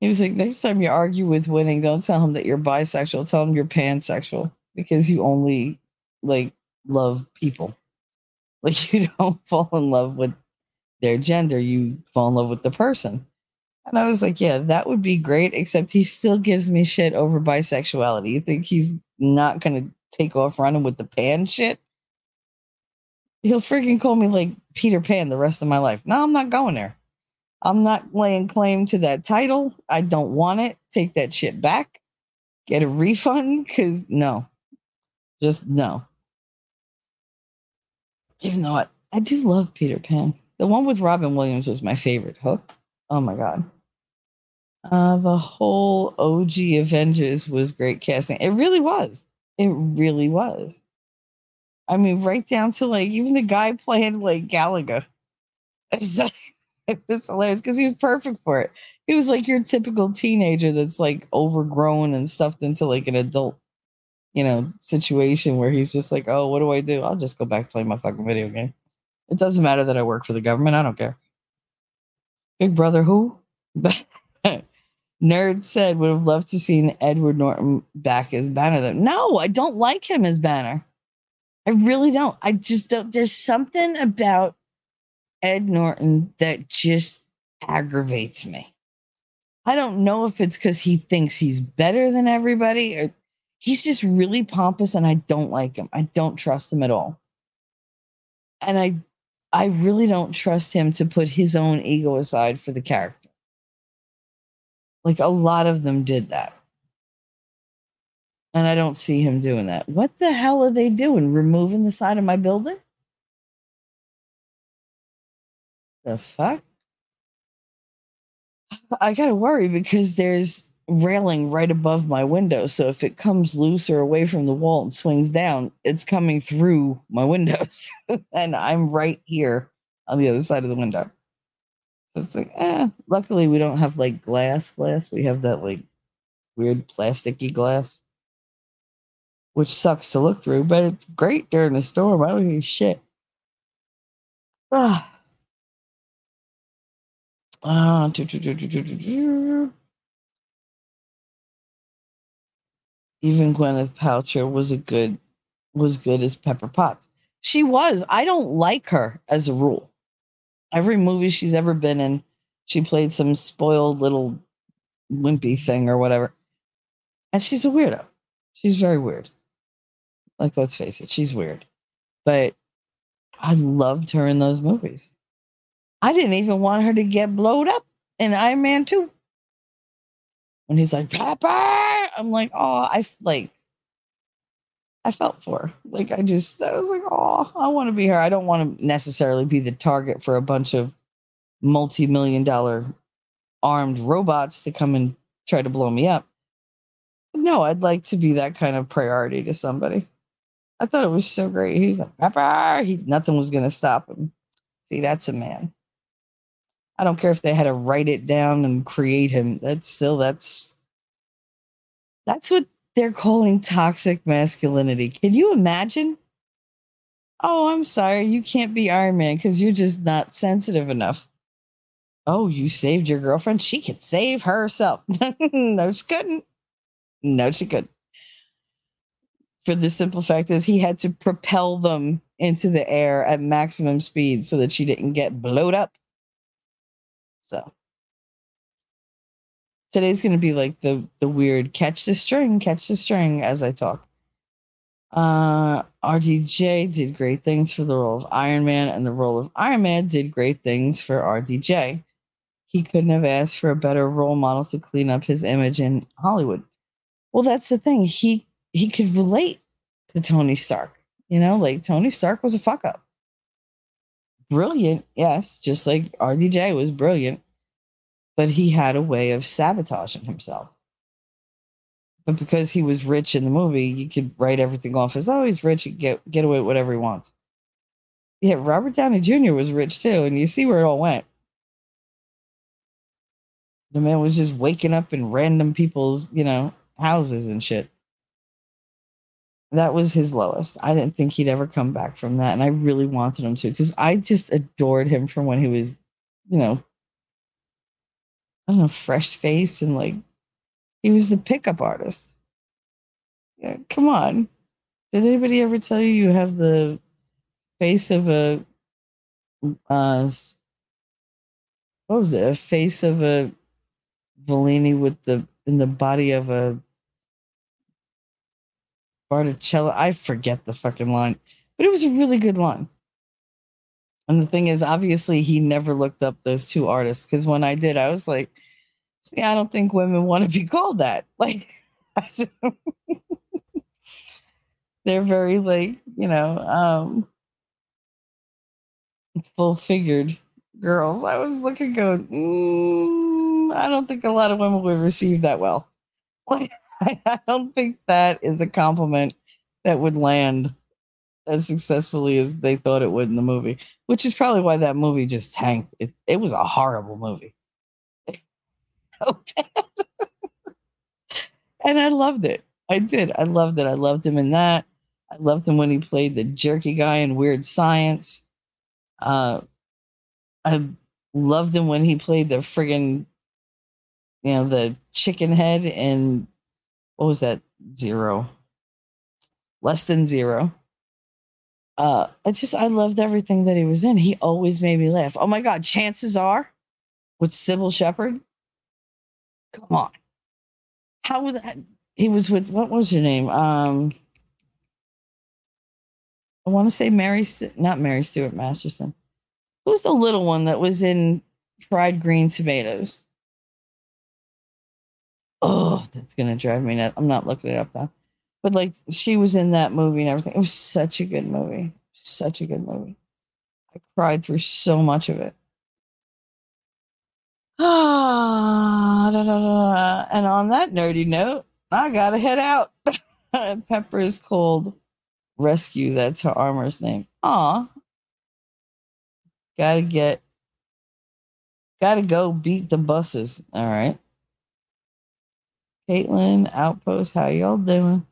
next time you argue with Winning, don't tell him that you're bisexual. Tell him you're pansexual because you only like love people. Like, you don't fall in love with their gender. You fall in love with the person. And I was like, yeah, that would be great. Except he still gives me shit over bisexuality. You think he's not going to take off running with the pan shit? He'll freaking call me like Peter Pan the rest of my life. No, I'm not going there. I'm not laying claim to that title. I don't want it. Take that shit back. Get a refund. Cause no, just no. Even though I do love Peter Pan. The one with Robin Williams was my favorite. Hook. Oh my God. The whole OG Avengers was great casting. It really was. I mean, right down to like, even the guy playing like Galaga. It was hilarious because he was perfect for it. He was like your typical teenager that's like overgrown and stuffed into like an adult, you know, situation where he's just like, oh, what do? I'll just go back play my fucking video game. It doesn't matter that I work for the government. I don't care. Big Brother who? Nerd said would have loved to seen Edward Norton back as Banner. Though. No, I don't like him as Banner. I really don't. I just don't. There's something about Ed Norton that just aggravates me. I don't know if it's because he thinks he's better than everybody, or he's just really pompous, and I don't like him. I don't trust him at all. And I really don't trust him to put his own ego aside for the character. Like a lot of them did that. And I don't see him doing that. What the hell are they doing? Removing the side of my building? The fuck? I gotta worry because there's railing right above my window. So if it comes loose or away from the wall and swings down, it's coming through my windows. And I'm right here on the other side of the window. It's like, luckily we don't have like glass. We have that like weird plasticky glass, which sucks to look through, but it's great during the storm. I don't give a shit. Ah. Even Gwyneth Paltrow was good as Pepper Potts. She was. I don't like her as a rule. Every movie she's ever been in, she played some spoiled little wimpy thing or whatever. And she's a weirdo. She's very weird. Like, let's face it, she's weird. But I loved her in those movies. I didn't even want her to get blowed up in Iron Man 2. When he's like, Pepper, I'm like, oh, I felt for her. Like, I was like, oh, I want to be her. I don't want to necessarily be the target for a bunch of multi-million-dollar armed robots to come and try to blow me up. But no, I'd like to be that kind of priority to somebody. I thought it was so great. He was like, Pepper, nothing was going to stop him. See, that's a man. I don't care if they had to write it down and create him. That's what they're calling toxic masculinity. Can you imagine? Oh, I'm sorry. You can't be Iron Man because you're just not sensitive enough. Oh, you saved your girlfriend. She could save herself. No, she couldn't. For the simple fact is he had to propel them into the air at maximum speed so that she didn't get blowed up. So today's going to be like the weird catch the string as I talk. RDJ did great things for the role of Iron Man, and the role of Iron Man did great things for RDJ. He couldn't have asked for a better role model to clean up his image in Hollywood. Well, that's the thing. He could relate to Tony Stark. You know, like Tony Stark was a fuck up. Brilliant, yes, just like RDJ was brilliant, but he had a way of sabotaging himself. But because he was rich in the movie, you could write everything off as, oh, he's rich, he can get away with whatever he wants. Yeah, Robert Downey Jr. was rich too, and you see where it all went. The man was just waking up in random people's, you know, houses and shit. That was his lowest. I didn't think he'd ever come back from that, and I really wanted him to, because I just adored him from when he was, you know, I don't know, fresh face, and like, he was the pickup artist. Yeah, come on. Did anybody ever tell you you have the face of a what was it? A face of a Bellini with the in the body of a Barticello. I forget the fucking line, but it was a really good line. And the thing is, obviously, he never looked up those two artists, because when I did, I was like, see, I don't think women want to be called that. Like, they're very, like, you know, full-figured girls. I was looking going, I don't think a lot of women would receive that well. Like, I don't think that is a compliment that would land as successfully as they thought it would in the movie, which is probably why that movie just tanked. It was a horrible movie. So bad. And I loved it. I did. I loved it. I loved him in that. I loved him when he played the jerky guy in Weird Science. I loved him when he played the friggin', you know, the chicken head in, what was that? Zero. Less Than Zero. I loved everything that he was in. He always made me laugh. Oh my God, Chances Are with Sybil Shepherd. Come on. How would that? He was with, what was her name? I want to say not Mary Stuart Masterson. Who's the little one that was in Fried Green Tomatoes? Oh, that's going to drive me nuts. I'm not looking it up now. But like, she was in that movie and everything. It was such a good movie. Such a good movie. I cried through so much of it. And on that nerdy note, I got to head out. Pepper is called Rescue. That's her armor's name. Aw. Gotta go beat the buses. All right. Caitlin, Outpost, how y'all doing?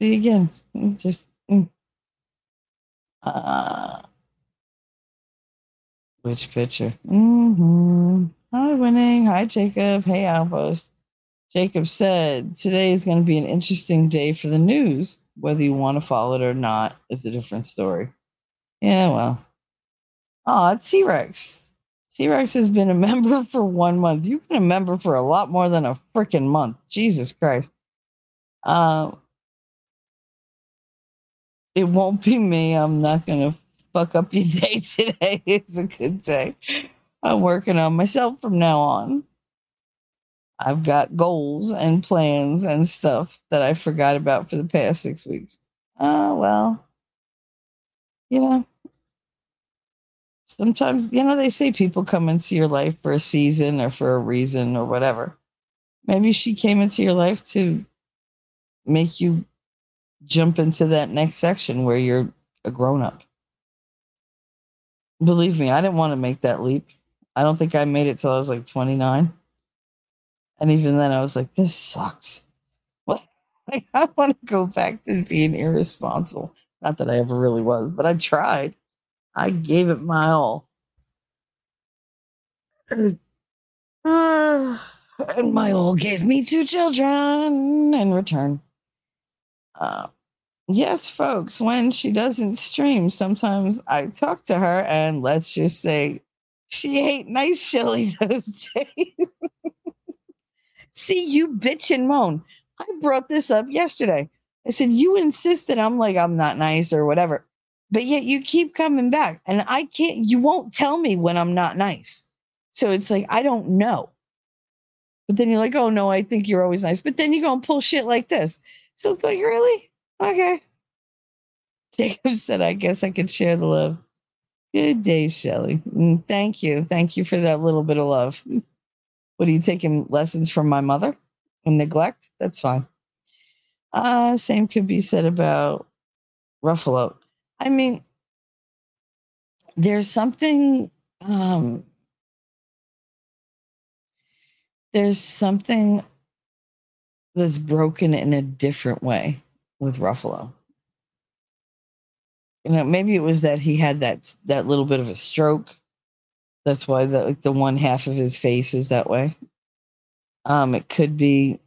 See you again. Which picture? Mm-hmm. Hi, Winning. Hi, Jacob. Hey, Outpost. Jacob said, today is going to be an interesting day for the news. Whether you want to follow it or not is a different story. Yeah, well. Aw, T-Rex. T-Rex has been a member for 1 month. You've been a member for a lot more than a freaking month. Jesus Christ. It won't be me. I'm not going to fuck up your day today. It's a good day. I'm working on myself from now on. I've got goals and plans and stuff that I forgot about for the past 6 weeks. Well, you know. Sometimes, you know, they say people come into your life for a season or for a reason or whatever. Maybe she came into your life to make you jump into that next section where you're a grown-up. Believe me, I didn't want to make that leap. I don't think I made it till I was like 29. And even then I was like, this sucks. What? Like, I want to go back to being irresponsible. Not that I ever really was, but I tried. I gave it my all. And my all gave me 2 children in return. Yes, folks, when she doesn't stream, sometimes I talk to her, and let's just say she ate nice chili those days. See, you bitch and moan. I brought this up yesterday. I said, you insisted. I'm like, I'm not nice or whatever. But yet you keep coming back, and you won't tell me when I'm not nice. So it's like, I don't know. But then you're like, oh no, I think you're always nice. But then you go and pull shit like this. So it's like, really? Okay. Jacob said, I guess I could share the love. Good day, Shelly. Thank you. Thank you for that little bit of love. What are you taking lessons from my mother and neglect? That's fine. Same could be said about Ruffalo. I mean, there's something, that's broken in a different way with Ruffalo. You know, maybe it was that he had that little bit of a stroke. That's why the one half of his face is that way. It could be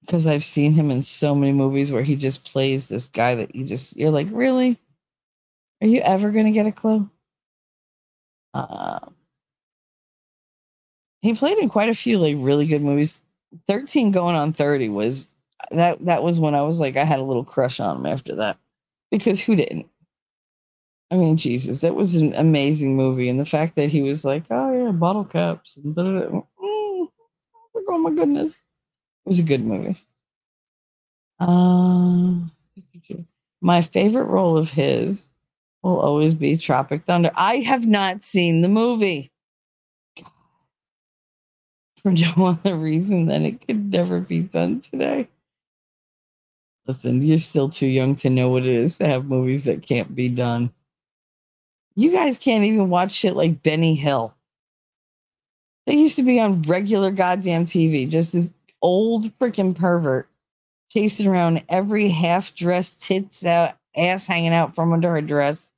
because I've seen him in so many movies where he just plays this guy that you're like, really? Are you ever going to get a clue? He played in quite a few like really good movies. 13 going on 30 was that was when I was like, I had a little crush on him after that, because who didn't? I mean, Jesus, that was an amazing movie. And the fact that he was like, oh, yeah, bottle caps. And like, oh, my goodness. It was a good movie. My favorite role of his will always be Tropic Thunder. I have not seen the movie. For no other reason than it could never be done today. Listen, you're still too young to know what it is to have movies that can't be done. You guys can't even watch shit like Benny Hill. They used to be on regular goddamn TV. Just this old freaking pervert chasing around every half-dressed, tits out, ass hanging out from under her dress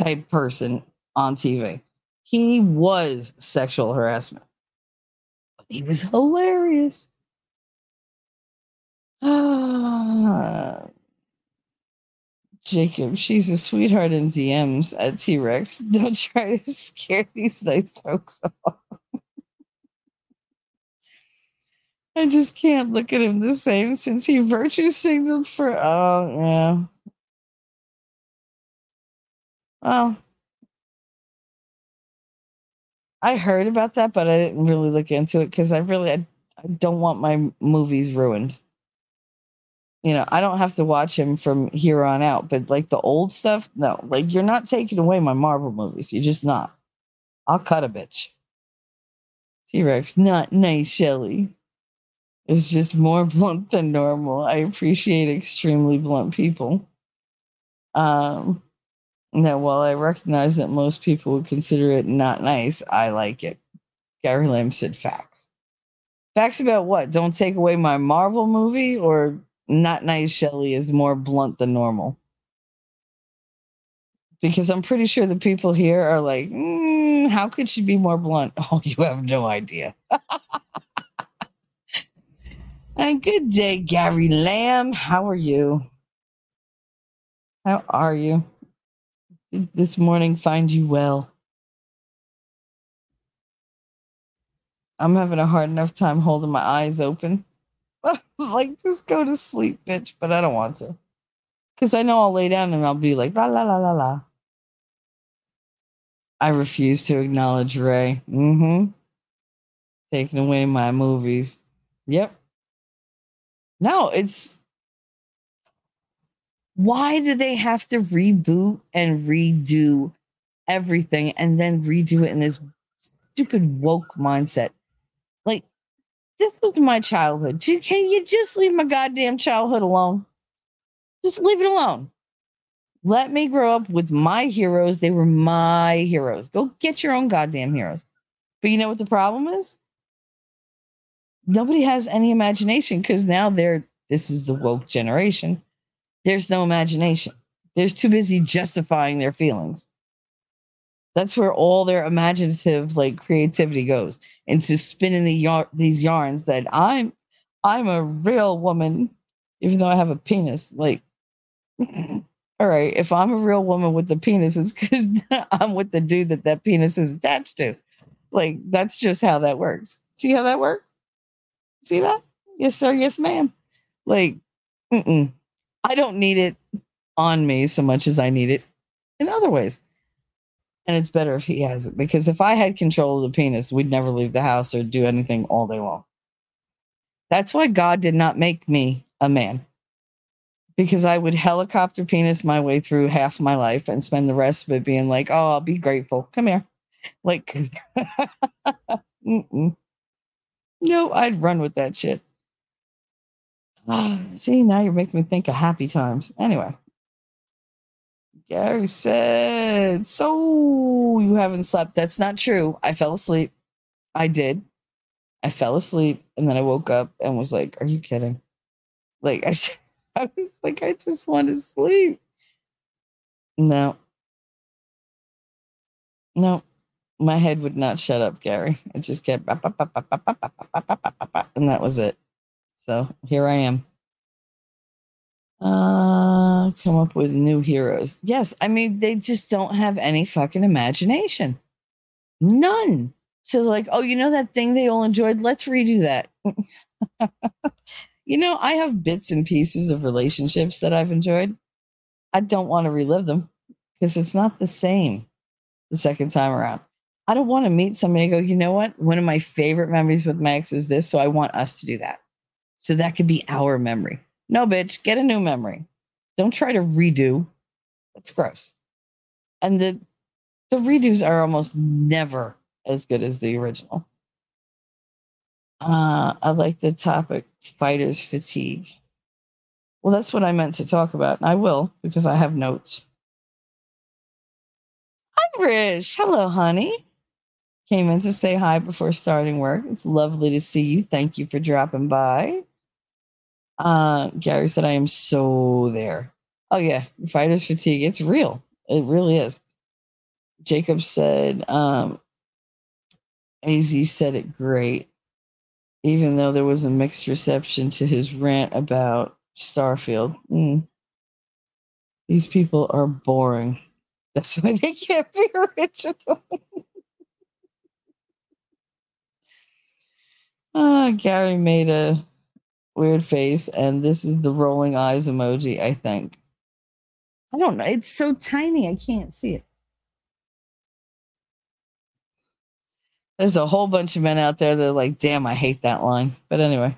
type person on TV. He was sexual harassment. He was hilarious. Jacob, she's a sweetheart in DMs at T-Rex. Don't try to scare these nice folks off. I just can't look at him the same since he virtue signaled for... Oh, yeah. Well, I heard about that, but I didn't really look into it because I don't want my movies ruined. You know, I don't have to watch him from here on out, but like the old stuff, no. Like, you're not taking away my Marvel movies. You're just not. I'll cut a bitch. T-Rex, not nice, Shelly. It's just more blunt than normal. I appreciate extremely blunt people. Now, while I recognize that most people would consider it not nice, I like it. Gary Lamb said facts. Facts about what? Don't take away my Marvel movie, or... Not nice, Shelly, is more blunt than normal. Because I'm pretty sure the people here are like, how could she be more blunt? Oh, you have no idea. And good day, Gary Lamb. How are you? How are you? Did this morning find you well? I'm having a hard enough time holding my eyes open. Like, just go to sleep, bitch, but I don't want to. Because I know I'll lay down and I'll be like, la, la, la, la, la. I refuse to acknowledge Ray. Taking away my movies. Yep. No, it's... Why do they have to reboot and redo everything and then redo it in this stupid woke mindset? Like, this was my childhood. Can you just leave my goddamn childhood alone? Just leave it alone. Let me grow up with my heroes. They were my heroes. Go get your own goddamn heroes. But you know what the problem is? Nobody has any imagination because now this is the woke generation. There's no imagination. They're too busy justifying their feelings. That's where all their imaginative, like, creativity goes into spinning these yarns that I'm a real woman, even though I have a penis. Like, all right, if I'm a real woman with the penis, it's because I'm with the dude that penis is attached to. Like, that's just how that works. See how that works? See that? Yes, sir. Yes, ma'am. Like, I don't need it on me so much as I need it in other ways. And it's better if he has it, because if I had control of the penis, we'd never leave the house or do anything all day long. That's why God did not make me a man. because I would helicopter penis my way through half my life and spend the rest of it being like, oh, I'll be grateful. Come here. Like, no, I'd run with that shit. See, now you're making me think of happy times. Anyway. Gary said, so you haven't slept. That's not true. I fell asleep. I did. I fell asleep. And then I woke up and was like, are you kidding? Like, I was like, I just want to sleep. No. My head would not shut up, Gary. It just kept, and that was it. So here I am. Come up with new heroes. Yes, I mean, they just don't have any fucking imagination. None. So like, oh, you know that thing they all enjoyed? Let's redo that. You know, I have bits and pieces of relationships that I've enjoyed. I don't want to relive them because it's not the same the second time around. I don't want to meet somebody and go, you know what? One of my favorite memories with Max is this, so I want us to do that. So that could be our memory. No, bitch, get a new memory. Don't try to redo. That's gross. And the redos are almost never as good as the original. I like the topic fighters fatigue. Well, that's what I meant to talk about. And I will, because I have notes. Irish, hello, honey. Came in to say hi before starting work. It's lovely to see you. Thank you for dropping by. Gary said, I am so there. Oh yeah, fighters fatigue. It's real. It really is. Jacob said, AZ said it great, even though there was a mixed reception to his rant about Starfield. These people are boring. That's why they can't be original. Gary made a weird face, and this is the rolling eyes emoji, I think. I don't know. It's so tiny, I can't see it. There's a whole bunch of men out there that are like, damn, I hate that line. But anyway,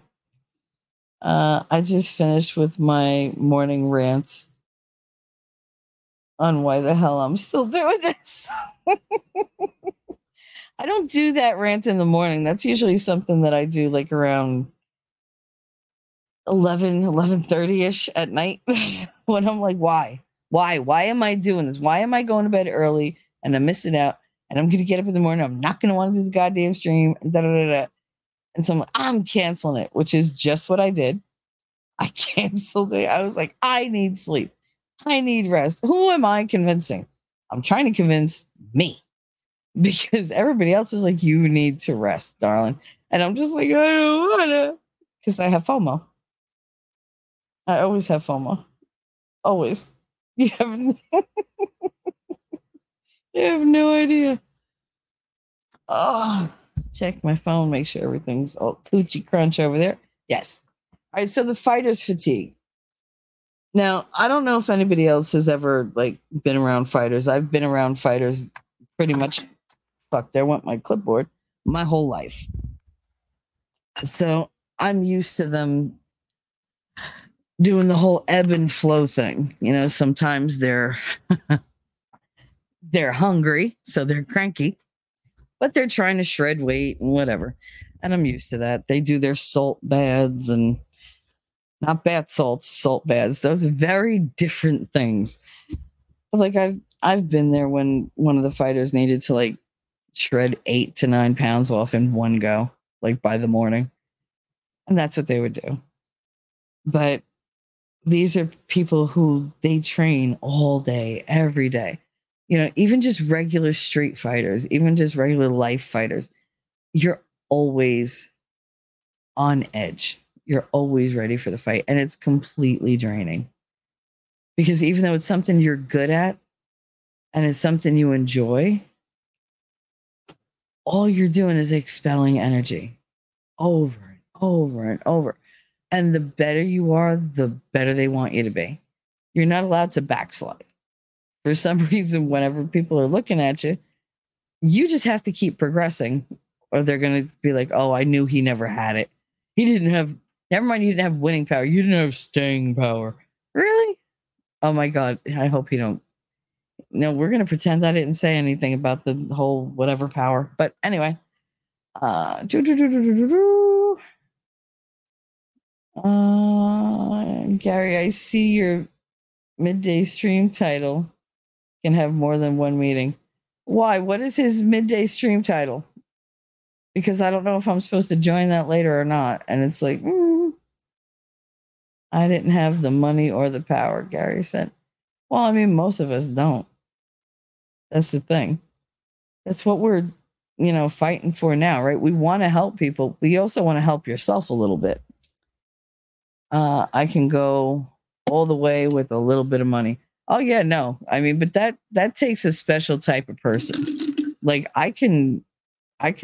I just finished with my morning rants on why the hell I'm still doing this. I don't do that rant in the morning. That's usually something that I do like around 11:30ish at night when I'm like, why am I doing this? Why am I going to bed early and I'm missing out and I'm going to get up in the morning. I'm not going to want to do this goddamn stream. And so I'm canceling it, which is just what I did. I canceled it. I was like, I need sleep. I need rest. Who am I convincing? I'm trying to convince me because everybody else is like, you need to rest, darling. And I'm just like, I don't want to because I have FOMO. I always have FOMO. Always. You have no idea. Oh, check my phone. Make sure everything's all coochie crunch over there. Yes. All right. So the fighter's fatigue. Now, I don't know if anybody else has ever like been around fighters. I've been around fighters pretty much. Fuck, there went my clipboard. My whole life. So I'm used to them doing the whole ebb and flow thing. You know, sometimes they're they're hungry, so they're cranky, but they're trying to shred weight and whatever. And I'm used to that. They do their salt baths and not bath salts, salt baths. Those are very different things. But like I've been there when one of the fighters needed to like shred 8 to 9 pounds off in one go, like by the morning. And that's what they would do. But these are people who they train all day, every day. You know, even just regular street fighters, even just regular life fighters, you're always on edge. You're always ready for the fight. And it's completely draining. Because even though it's something you're good at and it's something you enjoy, all you're doing is expelling energy over and over and over. And the better you are, the better they want you to be. You're not allowed to backslide. For some reason, whenever people are looking at you, you just have to keep progressing or they're going to be like, oh, I knew he never had it. He didn't have, never mind, you didn't have winning power. You didn't have staying power. Really? Oh my God. I hope he don't. No, we're going to pretend I didn't say anything about the whole whatever power. But anyway. Gary, I see your midday stream title can have more than one meeting. Why? What is his midday stream title? Because I don't know if I'm supposed to join that later or not. And it's like, I didn't have the money or the power, Gary said. Well, I mean, most of us don't. That's the thing. That's what we're, you know, fighting for now, right? We want to help people, but you also want to help yourself a little bit. I can go all the way with a little bit of money. Oh yeah, no. I mean, but that takes a special type of person. Like I can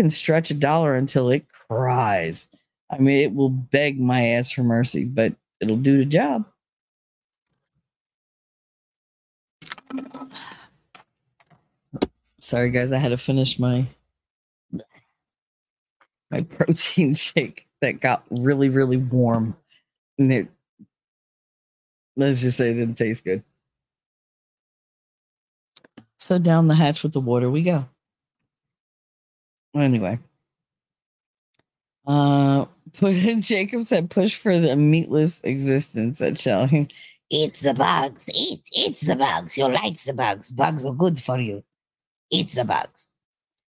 stretch a dollar until it cries. I mean, it will beg my ass for mercy, but it'll do the job. Sorry guys, I had to finish my protein shake that got really, really warm. And it, let's just say it didn't taste good. So down the hatch with the water we go. Anyway. Jacob said, push for the meatless existence at Shelly. Eat the bugs. Eat the bugs. You like the bugs. Bugs are good for you. Eat the bugs.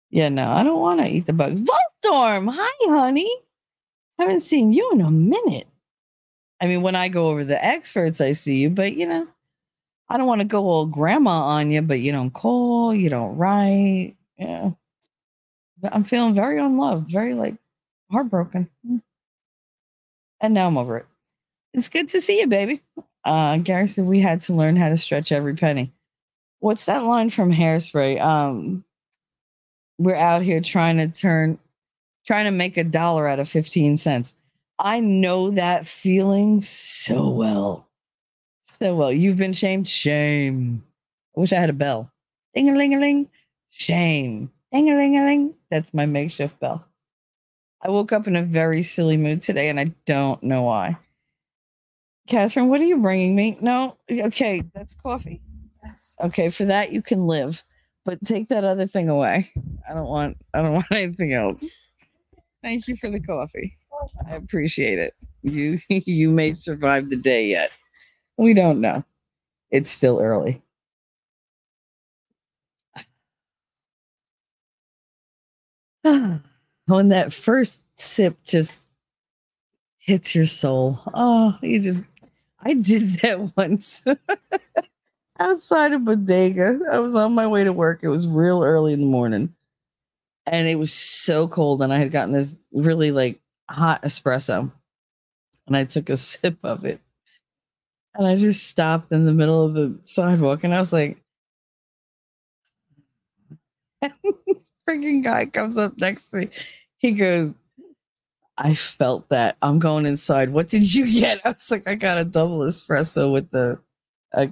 Yeah, no, I don't want to eat the bugs. Volstorm! Hi, honey. Haven't seen you in a minute. I mean, when I go over the experts, I see you, but, you know, I don't want to go all grandma on you, but you don't call, you don't write. Yeah. But I'm feeling very unloved, very, like, heartbroken. And now I'm over it. It's good to see you, baby. Gary said we had to learn how to stretch every penny. What's that line from Hairspray? We're out here trying to make a dollar out of 15 cents. I know that feeling so well. So well. You've been shamed. Shame. I wish I had a bell. Ding-a-ling-a-ling. Shame. Ding-a-ling-a-ling. That's my makeshift bell. I woke up in a very silly mood today, and I don't know why. Catherine, what are you bringing me? No? Okay, that's coffee. Yes. Okay, for that you can live. But take that other thing away. I don't want anything else. Thank you for the coffee. I appreciate it. You may survive the day yet. We don't know. It's still early. When that first sip just hits your soul. Oh, I did that once. Outside of Bodega. I was on my way to work. It was real early in the morning. And it was so cold. And I had gotten this really like hot espresso. And I took a sip of it. And I just stopped in the middle of the sidewalk. And I was like. And this freaking guy comes up next to me. He goes, I felt that. I'm going inside. What did you get? I was like, I got a double espresso with a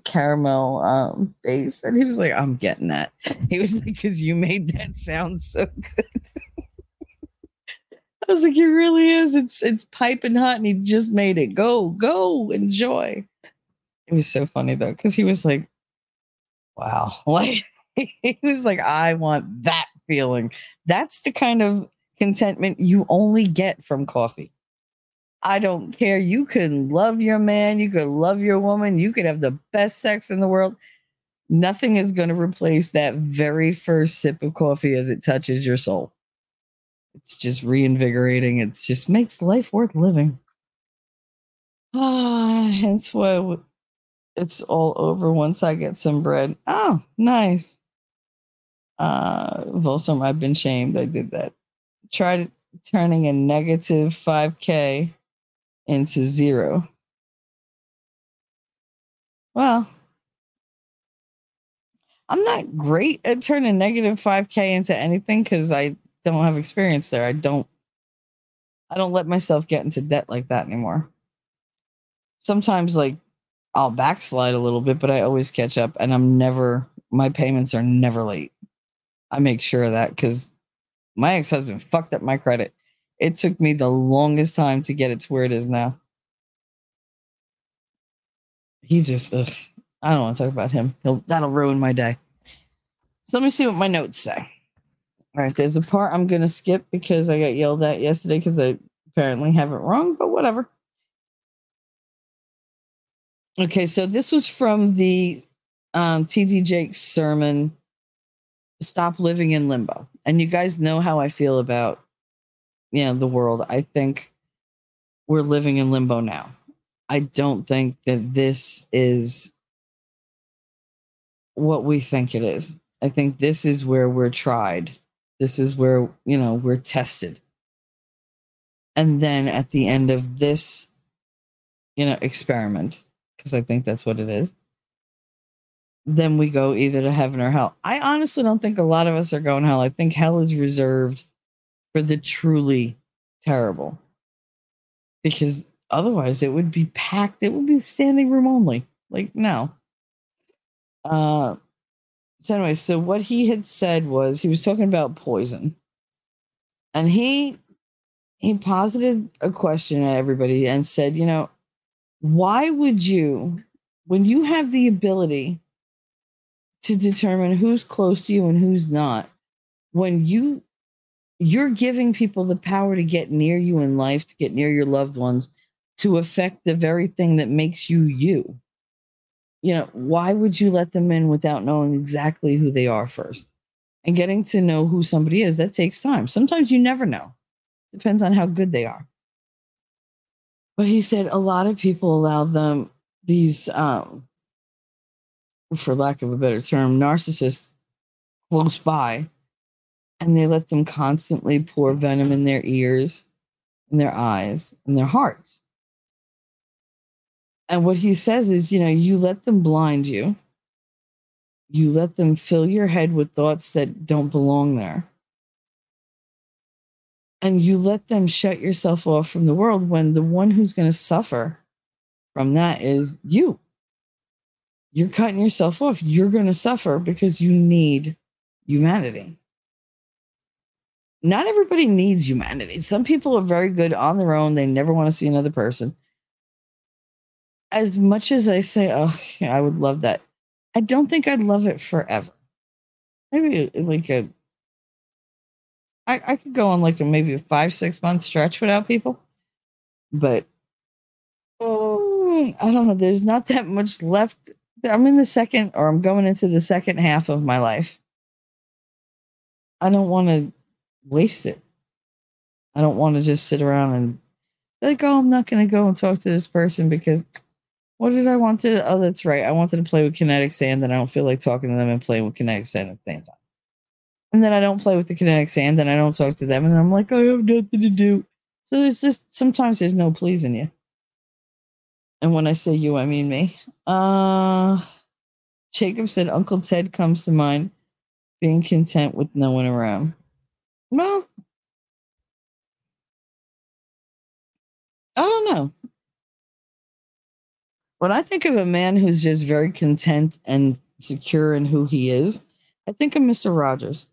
caramel base. And he was like, I'm getting that. He was like, because you made that sound so good. I was like, it really is. It's piping hot and he just made it. Go, enjoy. It was so funny though, because he was like, wow. Like he was like, I want that feeling. That's the kind of contentment you only get from coffee. I don't care. You can love your man. You could love your woman. You could have the best sex in the world. Nothing is going to replace that very first sip of coffee as it touches your soul. It's just reinvigorating. It just makes life worth living. Hence why it's all over once I get some bread. Oh, nice. Volstorm, I've been shamed. I did that. Tried turning a negative 5K into zero. Well, I'm not great at turning negative 5K into anything because I don't have experience there. I don't let myself get into debt like that anymore. Sometimes like I'll backslide a little bit, but I always catch up and my payments are never late. I make sure of that because my ex-husband fucked up my credit. It took me the longest time to get it to where it is now. he just, ugh, I don't want to talk about him. That'll ruin my day. So let me see what my notes say. All right, there's a part I'm going to skip because I got yelled at yesterday because I apparently have it wrong, but whatever. Okay, so this was from the T.D. Jakes sermon, Stop Living in Limbo. And you guys know how I feel about, you know, the world. I think we're living in limbo now. I don't think that this is what we think it is. I think this is where we're tried. This is where, you know, we're tested. And then at the end of this, you know, experiment, because I think that's what it is, then we go either to heaven or hell. I honestly don't think a lot of us are going hell. I think hell is reserved for the truly terrible. Because otherwise it would be packed. It would be standing room only. Like, no. So anyway, so what he had said was, he was talking about poison. And he posited a question at everybody and said, you know, why would you, when you have the ability to determine who's close to you and who's not, when you're giving people the power to get near you in life, to get near your loved ones, to affect the very thing that makes you you. You know, why would you let them in without knowing exactly who they are first? And getting to know who somebody is, that takes time. Sometimes you never know. Depends on how good they are. But he said a lot of people allow them these, for lack of a better term, narcissists close by, and they let them constantly pour venom in their ears, in their eyes, in their hearts. And what he says is, you know, you let them blind you. You let them fill your head with thoughts that don't belong there. And you let them shut yourself off from the world when the one who's going to suffer from that is you. You're cutting yourself off. You're going to suffer because you need humanity. Not everybody needs humanity. Some people are very good on their own. They never want to see another person. As much as I say, oh, yeah, I would love that, I don't think I'd love it forever. Maybe like I could go on like maybe a 5-6 month stretch without people, but I don't know. There's not that much left. I'm going into the second half of my life. I don't want to waste it. I don't want to just sit around and like, oh, I'm not going to go and talk to this person because what did I want to? Oh, that's right. I wanted to play with kinetic sand and I don't feel like talking to them and playing with kinetic sand at the same time. And then I don't play with the kinetic sand and I don't talk to them. And I'm like, I have nothing to do. So there's just, sometimes there's no pleasing you. And when I say you, I mean me. Jacob said, Uncle Ted comes to mind, being content with no one around. Well, I don't know. When I think of a man who's just very content and secure in who he is, I think of Mr. Rogers.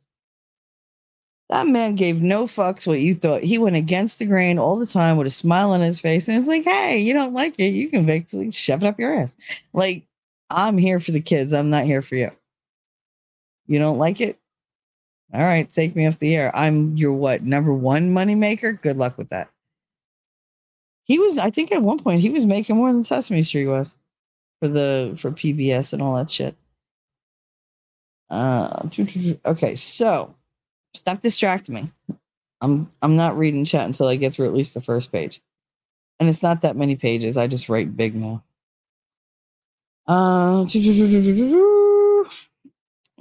That man gave no fucks what you thought. He went against the grain all the time with a smile on his face. And it's like, hey, you don't like it. You can basically shove it up your ass. Like, I'm here for the kids. I'm not here for you. You don't like it? All right, take me off the air. I'm your what? #1 moneymaker? Good luck with that. He was, I think at one point, he was making more than Sesame Street was for PBS and all that shit. Okay, so stop distracting me. I'm not reading chat until I get through at least the first page. And it's not that many pages. I just write big now.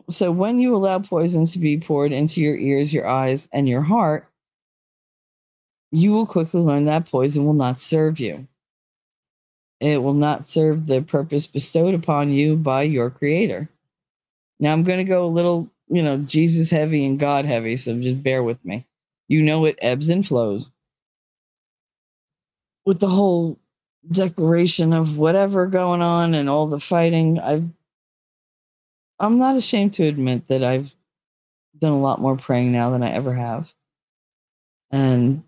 So when you allow poisons to be poured into your ears, your eyes, and your heart, you will quickly learn that poison will not serve you. It will not serve the purpose bestowed upon you by your creator. Now I'm going to go a little, you know, Jesus heavy and God heavy, so just bear with me. You know, it ebbs and flows with the whole declaration of whatever going on and all the fighting. I'm not ashamed to admit that I've done a lot more praying now than I ever have. And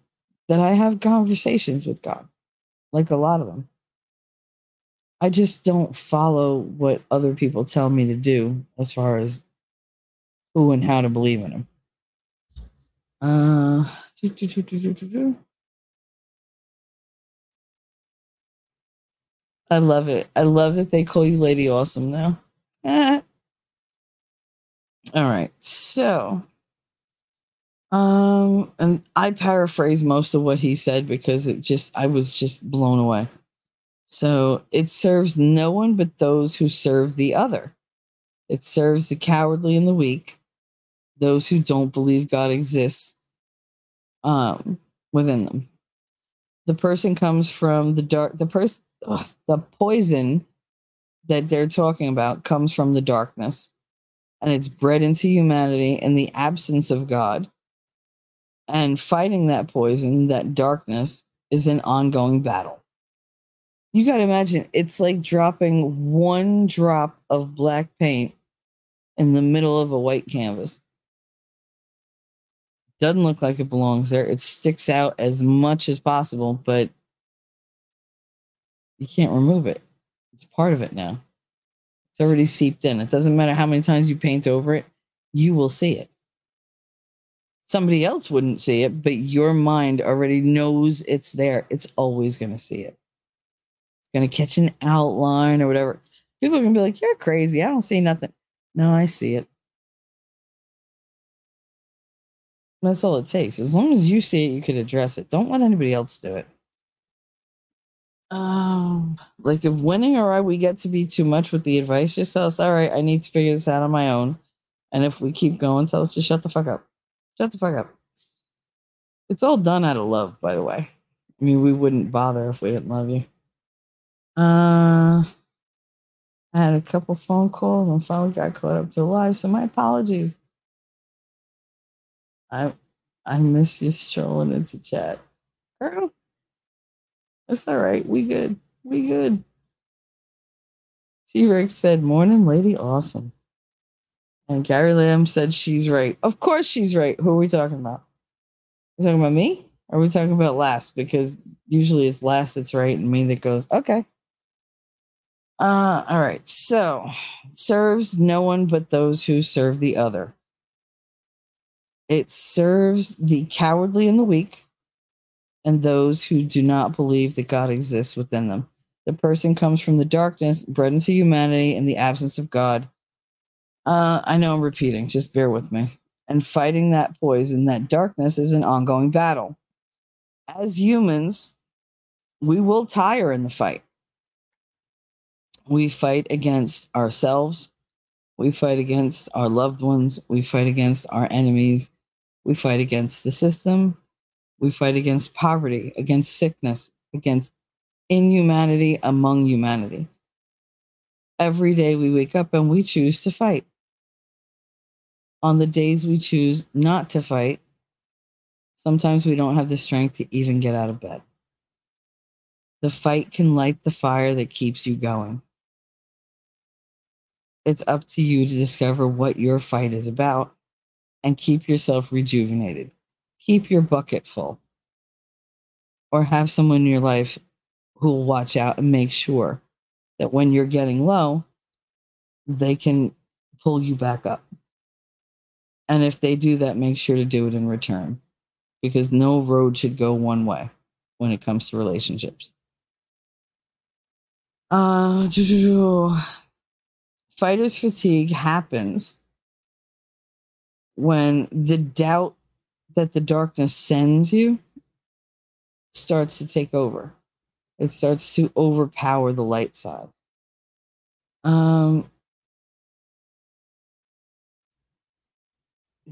that I have conversations with God, like a lot of them. I just don't follow what other people tell me to do as far as who and how to believe in them. I love it. I love that they call you Lady Awesome now. All right. So, and I paraphrase most of what he said because I was just blown away. So it serves no one but those who serve the other. It serves the cowardly and the weak, those who don't believe God exists within them. The person comes from the dark. The poison that they're talking about comes from the darkness, and it's bred into humanity in the absence of God. And fighting that poison, that darkness, is an ongoing battle. You got to imagine, it's like dropping one drop of black paint in the middle of a white canvas. Doesn't look like it belongs there. It sticks out as much as possible, but you can't remove it. It's part of it now. It's already seeped in. It doesn't matter how many times you paint over it, you will see it. Somebody else wouldn't see it, but your mind already knows it's there. It's always going to see it. Going to catch an outline or whatever. People are going to be like, you're crazy. I don't see nothing. No, I see it. That's all it takes. As long as you see it, you could address it. Don't let anybody else do it. Like if winning or I, we get to be too much with the advice, just tell us, all right, I need to figure this out on my own. And if we keep going, tell us to shut the fuck up. Shut the fuck up. It's all done out of love, by the way. I mean, we wouldn't bother if we didn't love you. I had a couple phone calls and finally got caught up to live, so my apologies. I miss you strolling into chat. Girl, it's all right. We good. We good. T-Rex said, morning, Lady Awesome. And Gary Lamb said she's right. Of course she's right. Who are we talking about? Are we talking about me? Or are we talking about Lass? Because usually it's Lass that's right and me that goes, okay. All right. So, serves no one but those who serve the other. It serves the cowardly and the weak and those who do not believe that God exists within them. The person comes from the darkness, bred into humanity in the absence of God. I know I'm repeating. Just bear with me. And fighting that poison, that darkness, is an ongoing battle. As humans, we will tire in the fight. We fight against ourselves. We fight against our loved ones. We fight against our enemies. We fight against the system. We fight against poverty, against sickness, against inhumanity among humanity. Every day we wake up and we choose to fight. On the days we choose not to fight, sometimes we don't have the strength to even get out of bed. The fight can light the fire that keeps you going. It's up to you to discover what your fight is about and keep yourself rejuvenated. Keep your bucket full. Or have someone in your life who will watch out and make sure that when you're getting low, they can pull you back up. And if they do that, make sure to do it in return. Because no road should go one way when it comes to relationships. Fighter's fatigue happens when the doubt that the darkness sends you starts to take over. It starts to overpower the light side.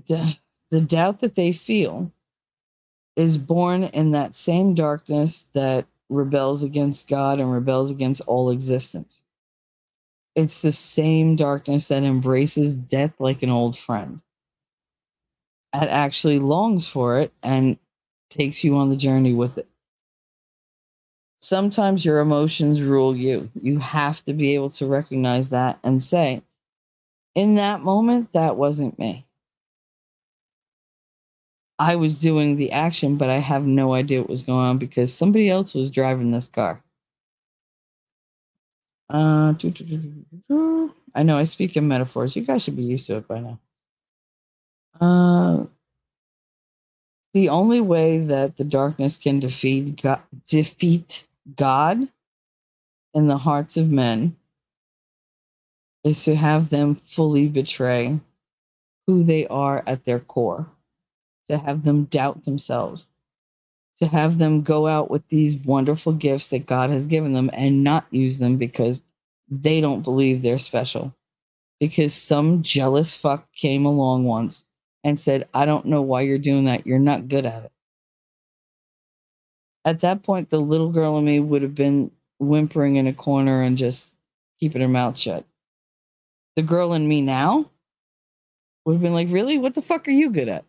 The doubt that they feel is born in that same darkness that rebels against God and rebels against all existence. It's the same darkness that embraces death like an old friend. It actually longs for it and takes you on the journey with it. Sometimes your emotions rule you. You have to be able to recognize that and say, in that moment, that wasn't me. I was doing the action, but I have no idea what was going on because somebody else was driving this car. I know I speak in metaphors. You guys should be used to it by now. The only way that the darkness can defeat God in the hearts of men is to have them fully betray who they are at their core, to have them doubt themselves, to have them go out with these wonderful gifts that God has given them and not use them because they don't believe they're special. Because some jealous fuck came along once and said, I don't know why you're doing that. You're not good at it. At that point, the little girl in me would have been whimpering in a corner and just keeping her mouth shut. The girl in me now would have been like, really? What the fuck are you good at?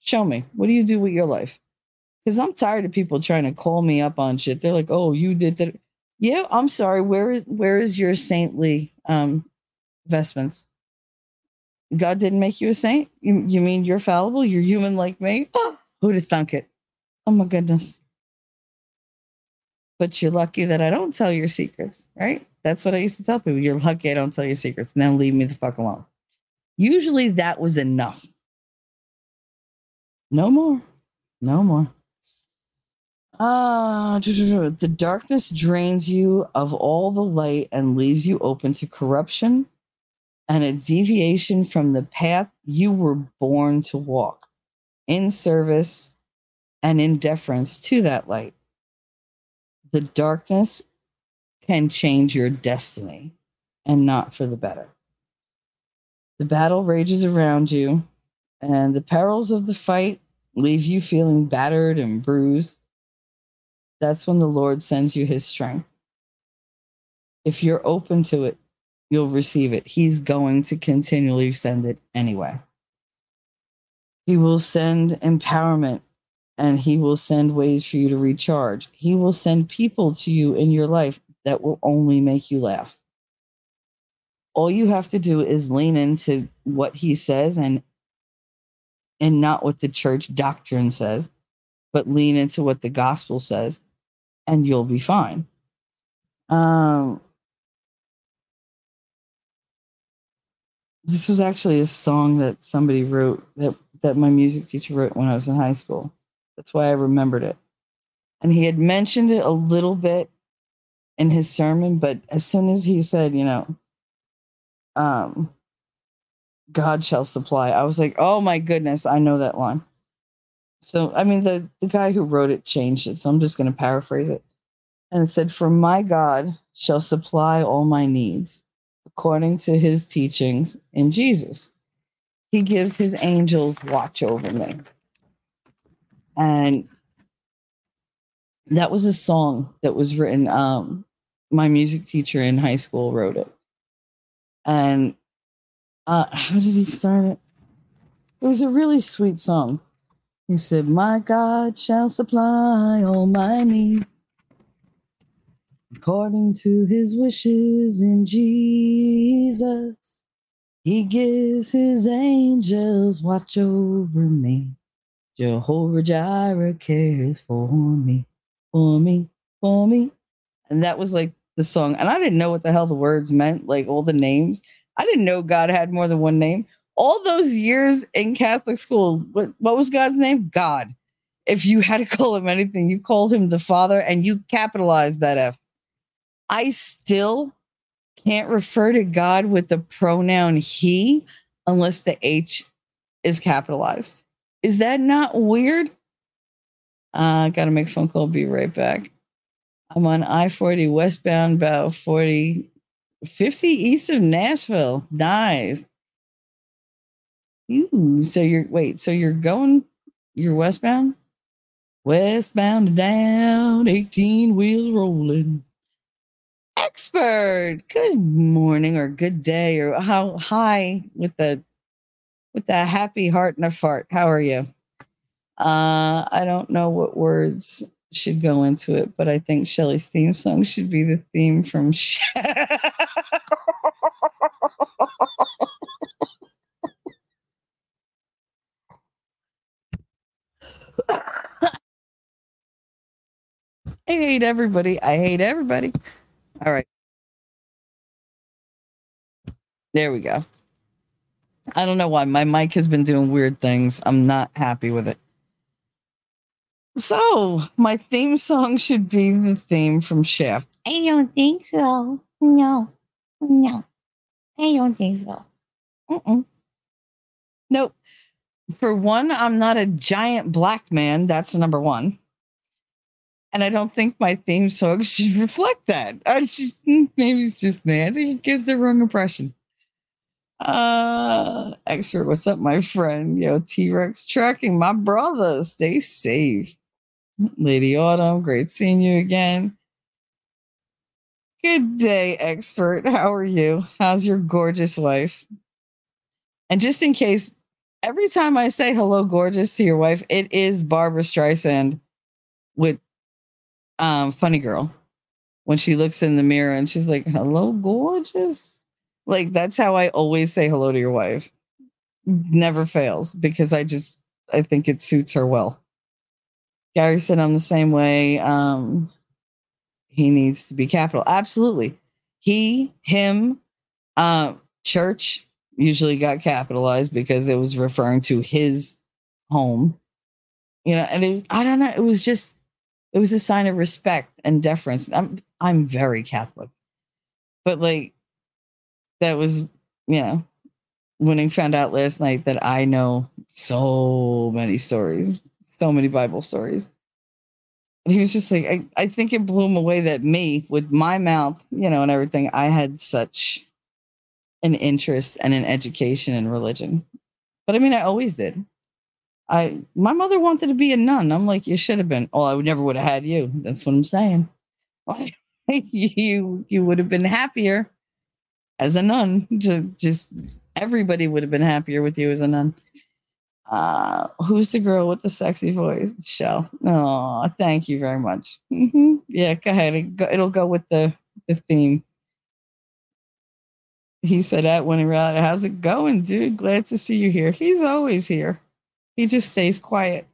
Show me. What do you do with your life? Because I'm tired of people trying to call me up on shit. They're like, oh, you did that. Yeah, I'm sorry. Where is your saintly vestments? God didn't make you a saint? You mean you're fallible? You're human like me? Oh, who'd have thunk it? Oh, my goodness. But you're lucky that I don't tell your secrets, right? That's what I used to tell people. You're lucky I don't tell your secrets. Now leave me the fuck alone. Usually that was enough. No more. No more. The darkness drains you of all the light and leaves you open to corruption and a deviation from the path you were born to walk in service and in deference to that light. The darkness can change your destiny, and not for the better. The battle rages around you, and the perils of the fight leave you feeling battered and bruised. That's when the Lord sends you his strength. If you're open to it, you'll receive it. He's going to continually send it anyway. He will send empowerment, and he will send ways for you to recharge. He will send people to you in your life that will only make you laugh. All you have to do is lean into what he says and not what the church doctrine says, but lean into what the gospel says, and you'll be fine. This was actually a song that somebody wrote, that my music teacher wrote when I was in high school. That's why I remembered it. And he had mentioned it a little bit in his sermon, but as soon as he said, God shall supply, I was like, oh my goodness, I know that line. So, the guy who wrote it changed it, so I'm just going to paraphrase it. And it said, for my God shall supply all my needs according to his teachings in Jesus. He gives his angels watch over me. And that was a song that was written. My music teacher in high school wrote it. And how did he start it? It was a really sweet song. He said, my God shall supply all my needs according to his wishes in Jesus. He gives his angels watch over me. Jehovah Jireh cares for me. And that was like the song. And I didn't know what the hell the words meant, like all the names. I didn't know God had more than one name. All those years in Catholic school, what was God's name? God. If you had to call him anything, you called him the Father and you capitalized that F. I still can't refer to God with the pronoun he unless the H is capitalized. Is that not weird? I got to make a phone call. Be right back. I'm on I-40 westbound, about 50 east of Nashville. Nice. Ooh, so you're going, you're westbound? Westbound and down, 18 wheels rolling. Expert. Good morning or good day or how high with the happy heart and a fart. How are you? I don't know what words should go into it, but I think Shelley's theme song should be the theme from I hate everybody. All right. There we go. I don't know why. My mic has been doing weird things. I'm not happy with it. So, my theme song should be the theme from Shaft. I don't think so. No. I don't think so. Nope. For one, I'm not a giant black man. That's number one. And I don't think my theme song should reflect that. Maybe it's just me. I think it gives the wrong impression. Expert, what's up, my friend? Yo, T-Rex tracking, my brother. Stay safe. Lady Autumn, great seeing you again. Good day, Expert. How are you? How's your gorgeous wife? And just in case, every time I say hello, gorgeous, to your wife, it is Barbra Streisand with Funny Girl. When she looks in the mirror and she's like, hello, gorgeous. Like, that's how I always say hello to your wife. Never fails, because I think it suits her well. Gary said I'm the same way. He needs to be capital. Absolutely. He, him, church usually got capitalized because it was referring to his home. You know, and it was, I don't know. It was a sign of respect and deference. I'm very Catholic, but like, that was, when I found out last night that I know so many stories, so many Bible stories. And he was just like, I think it blew him away that me, with my mouth, and everything, I had such an interest and an education in religion. But I mean, I always did. My mother wanted to be a nun. I'm like, you should have been. Oh, I never would have had you. That's what I'm saying. You would have been happier. As a nun, just everybody would have been happier with you as a nun. Who's the girl with the sexy voice? Shell. Oh, thank you very much. Mm-hmm. Yeah, go ahead. It'll go with the theme. He said, at Winning Reality, how's it going, dude? Glad to see you here. He's always here. He just stays quiet.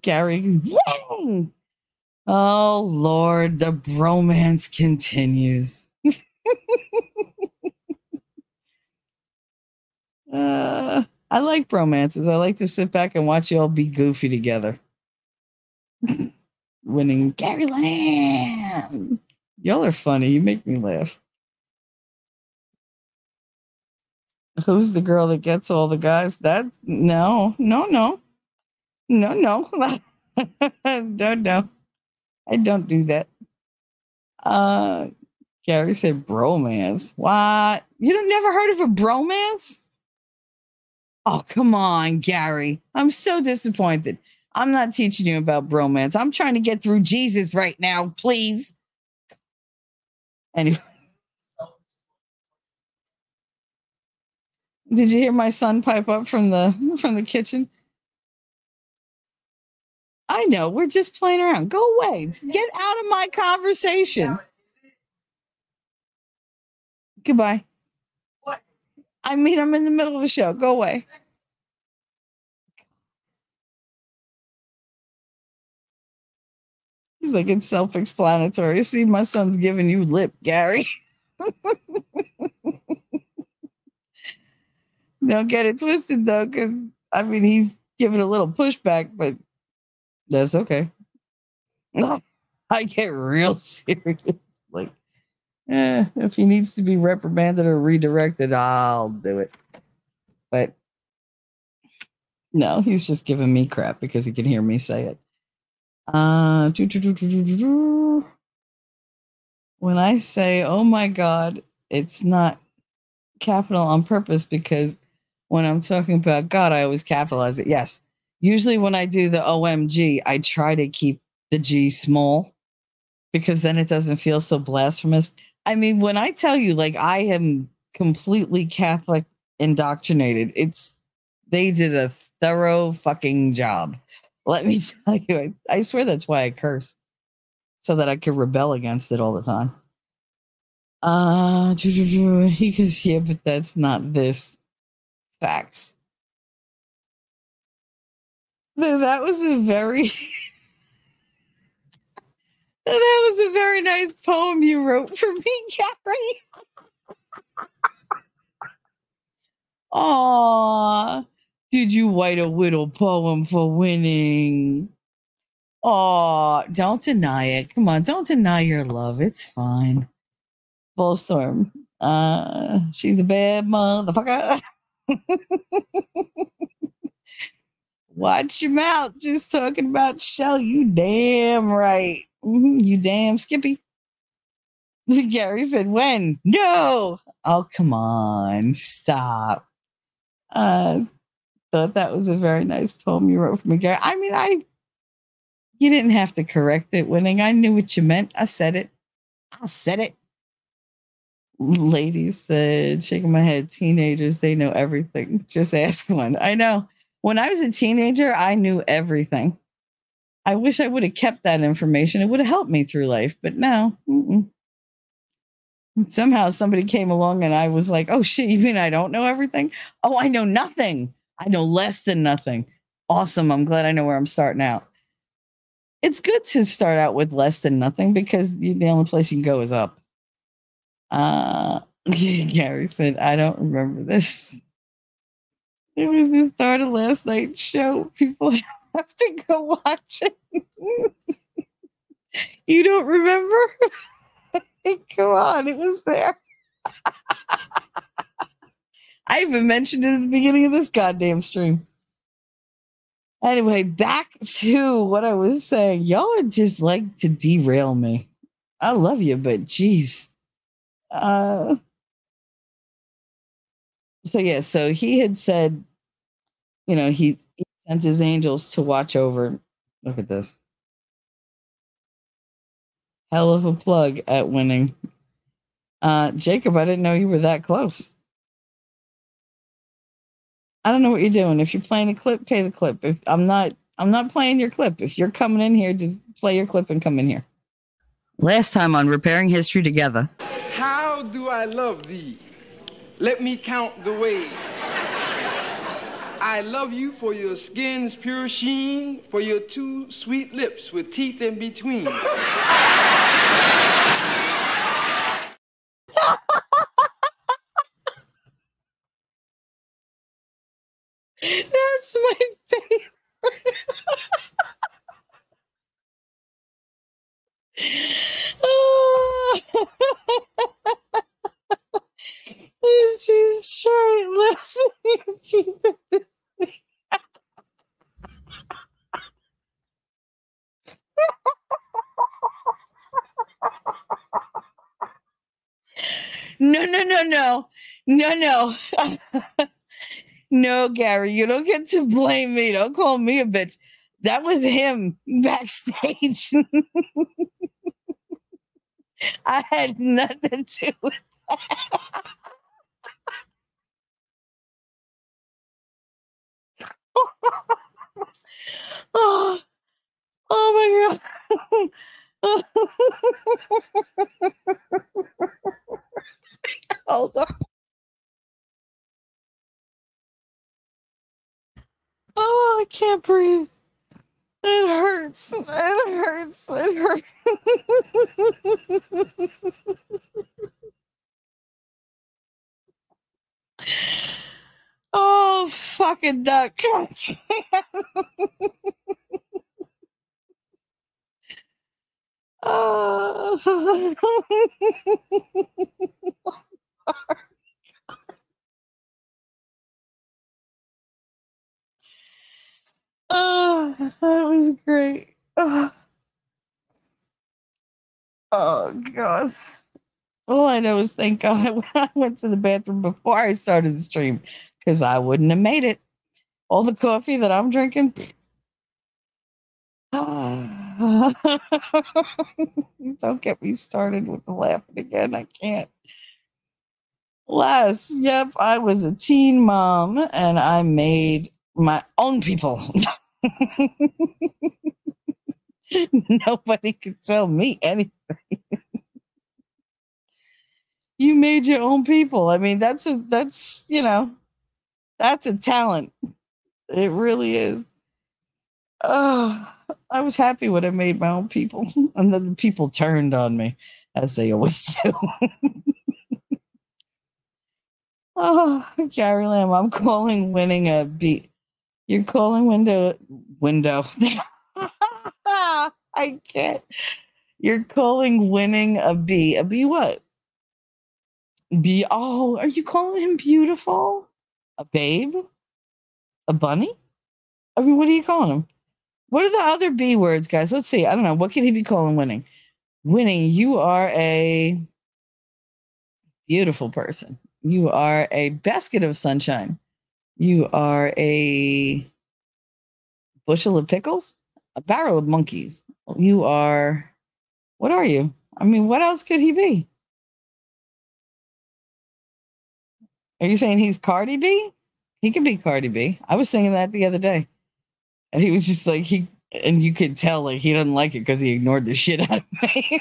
Gary. Yay! Oh, Lord, the bromance continues. I like bromances. I like to sit back and watch you all be goofy together. Winning Gary Lamb. Y'all are funny. You make me laugh. Who's the girl that gets all the guys? That, no. No. I don't do that. Gary said bromance. What? You don't never heard of a bromance? Oh, come on, Gary. I'm so disappointed. I'm not teaching you about bromance. I'm trying to get through Jesus right now, please. Anyway. Did you hear my son pipe up from the kitchen? I know, we're just playing around. Go away. Get out of my conversation. Goodbye. What? I mean, I'm in the middle of a show. Go away. He's like, it's self-explanatory. See, my son's giving you lip, Gary. Don't get it twisted, though, because, he's giving a little pushback, but that's okay. I get real serious. Like, if he needs to be reprimanded or redirected, I'll do it. But no, he's just giving me crap because he can hear me say it. When I say, oh my God, it's not capital on purpose because when I'm talking about God, I always capitalize it. Yes. Usually when I do the OMG, I try to keep the G small because then it doesn't feel so blasphemous. I mean, when I tell you, like, I am completely Catholic indoctrinated, they did a thorough fucking job. Let me tell you, I swear that's why I curse, so that I could rebel against it all the time. He goes, yeah, but that's not this. Facts. That was a very That was a very nice poem you wrote for me, Gary. Aww. Did you write a little poem for Winning? Aww. Don't deny it. Come on. Don't deny your love. It's fine. Bullstorm. She's a bad motherfucker. Watch your mouth. Just talking about Shell. You damn right. Mm-hmm, you damn Skippy. Gary said, when? No. Oh, come on. Stop. Thought that was a very nice poem you wrote for me, Gary. I mean, you didn't have to correct it, Winning. I knew what you meant. I said it. I said it. Lady said, shaking my head, teenagers, they know everything. Just ask one. I know. When I was a teenager, I knew everything. I wish I would have kept that information. It would have helped me through life, but no. Mm-mm. Somehow somebody came along and I was like, oh shit, you mean I don't know everything? Oh, I know nothing. I know less than nothing. Awesome. I'm glad I know where I'm starting out. It's good to start out with less than nothing because the only place you can go is up. Gary said, I don't remember this. It was the start of last night's show. People have to go watch it. You don't remember? Come on, it was there. I even mentioned it at the beginning of this goddamn stream. Anyway, back to what I was saying. Y'all would just like to derail me. I love you, but geez. So he had said, you know, he sent his angels to watch over. Look at this. Hell of a plug at Winning. Jacob, I didn't know you were that close. I don't know what you're doing. If you're playing a clip, pay the clip. If I'm not playing your clip. If you're coming in here, just play your clip and come in here. Last time on Repairing History Together. How do I love thee? Let me count the ways. I love you for your skin's pure sheen, for your two sweet lips with teeth in between. That's my favorite. Oh. It's just short lips and your teeth in between. No. No, Gary, you don't get to blame me. Don't call me a bitch. That was him backstage. I had nothing to do with that. Oh, my God. Hold on. Oh, I can't breathe. It hurts. It hurts. It hurts. Oh, fucking duck. Oh. I'm sorry. Oh, that was great. Oh, God. All I know is thank God I went to the bathroom before I started the stream because I wouldn't have made it. All the coffee that I'm drinking. Don't get me started with the laughing again. I can't. Lass, yep, I was a teen mom and I made my own people. Nobody could tell me anything. You made your own people. I mean, that's a talent. It really is. Oh, I was happy when I made my own people, and then the people turned on me, as they always do. Oh, Gary Lamb, I'm calling winning a beat. You're calling window. I can't. You're calling winning a B. A B what? B. Oh, are you calling him beautiful? A babe? A bunny? I mean, what are you calling him? What are the other B words, guys? Let's see. I don't know. What could he be calling winning? Winning, you are a beautiful person. You are a basket of sunshine. You are a bushel of pickles, a barrel of monkeys. You are, what are you? I mean, what else could he be? Are you saying he's Cardi B? He could be Cardi B. I was singing that the other day. And he was just like, and you could tell, like, he doesn't like it because he ignored the shit out of me.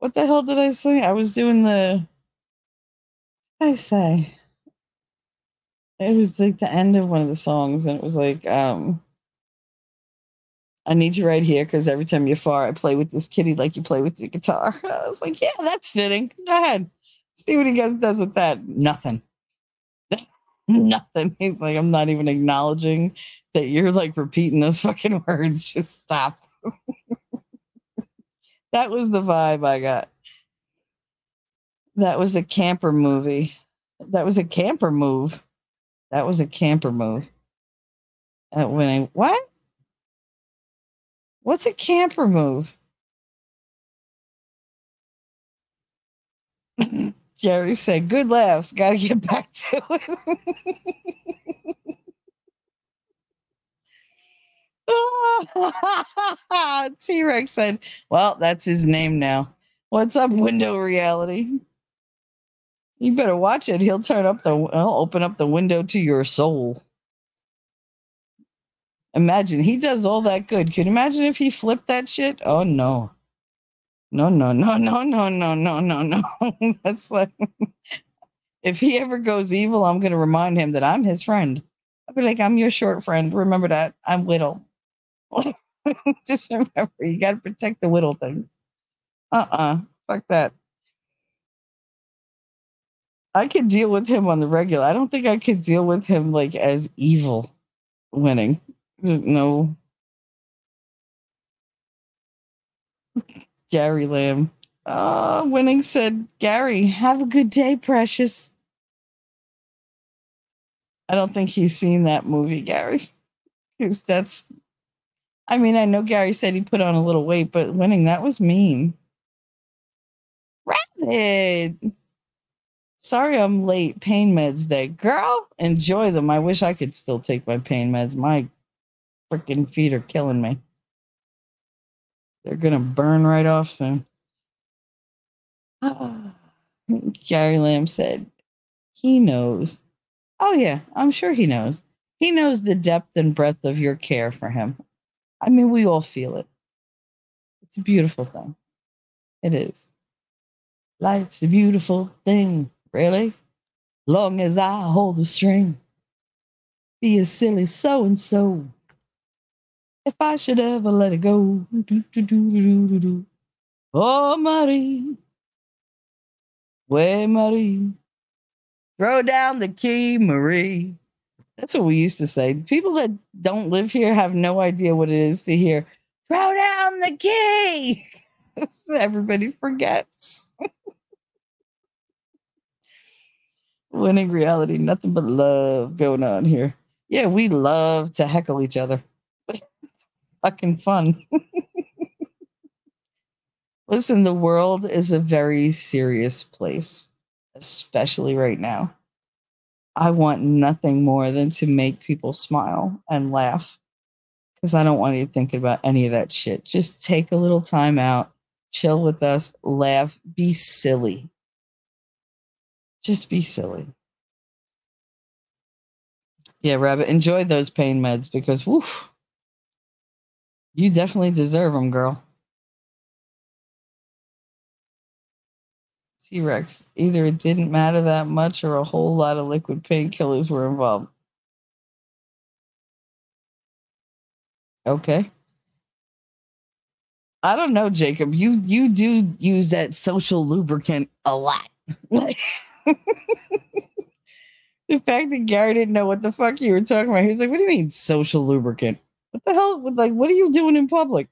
What the hell did I say? I was doing the, what did I say? It was like the end of one of the songs. And it was like, I need you right here because every time you fart, I play with this kitty like you play with your guitar. I was like, yeah, that's fitting. Go ahead. See what he guys does with that. Nothing. Nothing. He's like, I'm not even acknowledging that you're like repeating those fucking words. Just stop. That was the vibe I got. That was a camper movie. That was a camper move. That was a camper move. What? What's a camper move? Jerry said, good laughs. Got to get back to it. T-Rex said, well, that's his name now. What's up, window reality? You better watch it. He'll open up the window to your soul. Imagine he does all that good. Can you imagine if he flipped that shit? Oh, no. No. That's like, if he ever goes evil, I'm going to remind him that I'm his friend. I'll be like, I'm your short friend. Remember that. I'm Whittle. Just remember, you got to protect the Whittle things. Fuck that. I could deal with him on the regular. I don't think I could deal with him like as evil winning. No. Gary Lamb. Winning said, Gary, have a good day, precious. I don't think he's seen that movie, Gary. Because I mean, I know Gary said he put on a little weight, but winning, that was mean. Rapid. Sorry I'm late. Pain meds day. Girl, enjoy them. I wish I could still take my pain meds. My freaking feet are killing me. They're going to burn right off soon. Gary Lamb said, he knows. Oh, yeah, I'm sure he knows. He knows the depth and breadth of your care for him. I mean, we all feel it. It's a beautiful thing. It is. Life's a beautiful thing, really. Long as I hold the string. Be a silly so-and-so. If I should ever let it go. Do. Oh, Marie. Way, Marie. Throw down the key, Marie. That's what we used to say. People that don't live here have no idea what it is to hear, throw down the key. Everybody forgets. Winning reality, nothing but love going on here. Yeah, we love to heckle each other. Fucking fun. Listen, the world is a very serious place, especially right now. I want nothing more than to make people smile and laugh because I don't want you thinking about any of that shit. Just take a little time out, chill with us, laugh, be silly. Just be silly. Yeah, Rabbit, enjoy those pain meds because, woof. You definitely deserve them, girl. T-Rex, either it didn't matter that much or a whole lot of liquid painkillers were involved. Okay. I don't know, Jacob. You do use that social lubricant a lot. Like the fact that Gary didn't know what the fuck you were talking about. He was like, "What do you mean social lubricant? What the hell? Like, what are you doing in public?"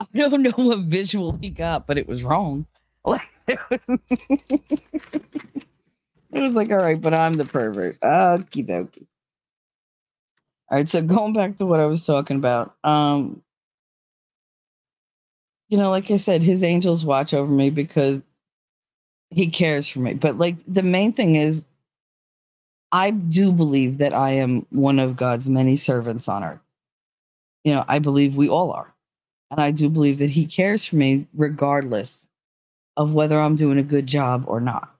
I don't know what visual he got, but it was wrong. Like it was like, all right, but I'm the pervert. Okie dokie. All right, so going back to what I was talking about, you know, like I said, his angels watch over me because he cares for me. But like the main thing is, I do believe that I am one of God's many servants on earth. You know, I believe we all are. And I do believe that he cares for me regardless of whether I'm doing a good job or not.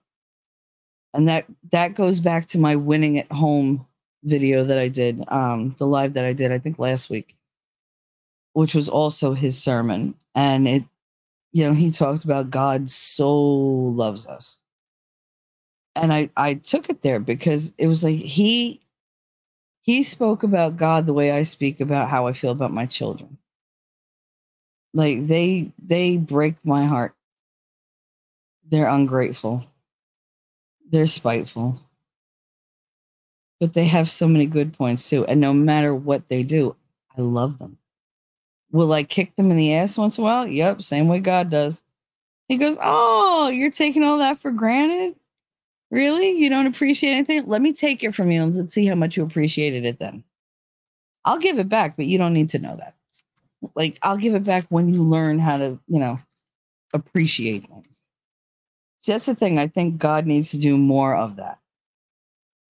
And that goes back to my winning at home video that I did, the live that I did, I think last week, which was also his sermon. And it, you know, he talked about God so loves us. And I took it there because it was like he spoke about God the way I speak about how I feel about my children. Like they break my heart. They're ungrateful. They're spiteful. But they have so many good points, too. And no matter what they do, I love them. Will I kick them in the ass once in a while? Yep, same way God does. He goes, "Oh, you're taking all that for granted? Really? You don't appreciate anything? Let me take it from you and let's see how much you appreciated it then. I'll give it back, but you don't need to know that. Like, I'll give it back when you learn how to, you know, appreciate things." See, that's the thing. I think God needs to do more of that.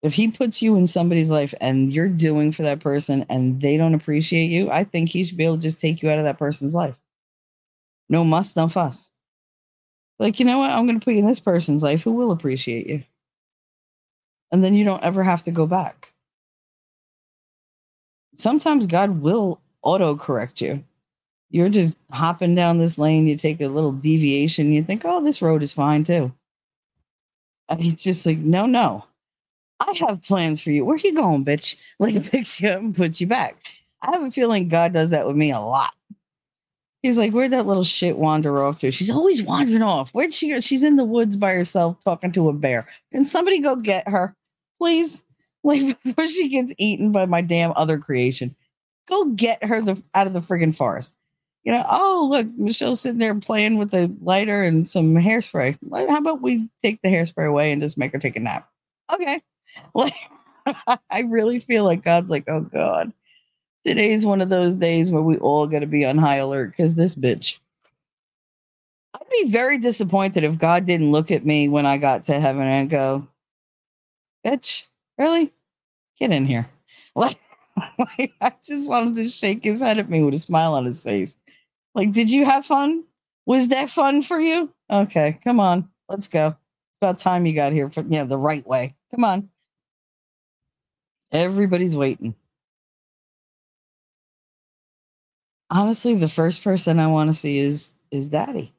If he puts you in somebody's life and you're doing for that person and they don't appreciate you, I think he should be able to just take you out of that person's life. No muss, no fuss. Like, you know what? I'm going to put you in this person's life who will appreciate you. And then you don't ever have to go back. Sometimes God will auto-correct you. You're just hopping down this lane. You take a little deviation. You think, oh, this road is fine, too. And he's just like, no. I have plans for you. Where you going, bitch? Like, he picks you up and puts you back. I have a feeling God does that with me a lot. He's like, where'd that little shit wander off to? She's always wandering off. Where'd she go? She's in the woods by herself talking to a bear. Can somebody go get her? Please. Like, before she gets eaten by my damn other creation. Go get her out of the friggin' forest. You know, oh, look, Michelle's sitting there playing with a lighter and some hairspray. How about we take the hairspray away and just make her take a nap? Okay. Like, I really feel like God's like, oh God, today's one of those days where we all got to be on high alert because this bitch. I'd be very disappointed if God didn't look at me when I got to heaven and go, bitch, really? Get in here. Like I just wanted to shake his head at me with a smile on his face. Like, did you have fun? Was that fun for you? Okay, come on, let's go. It's about time you got here the right way. Come on. Everybody's waiting. Honestly, the first person I want to see is Daddy.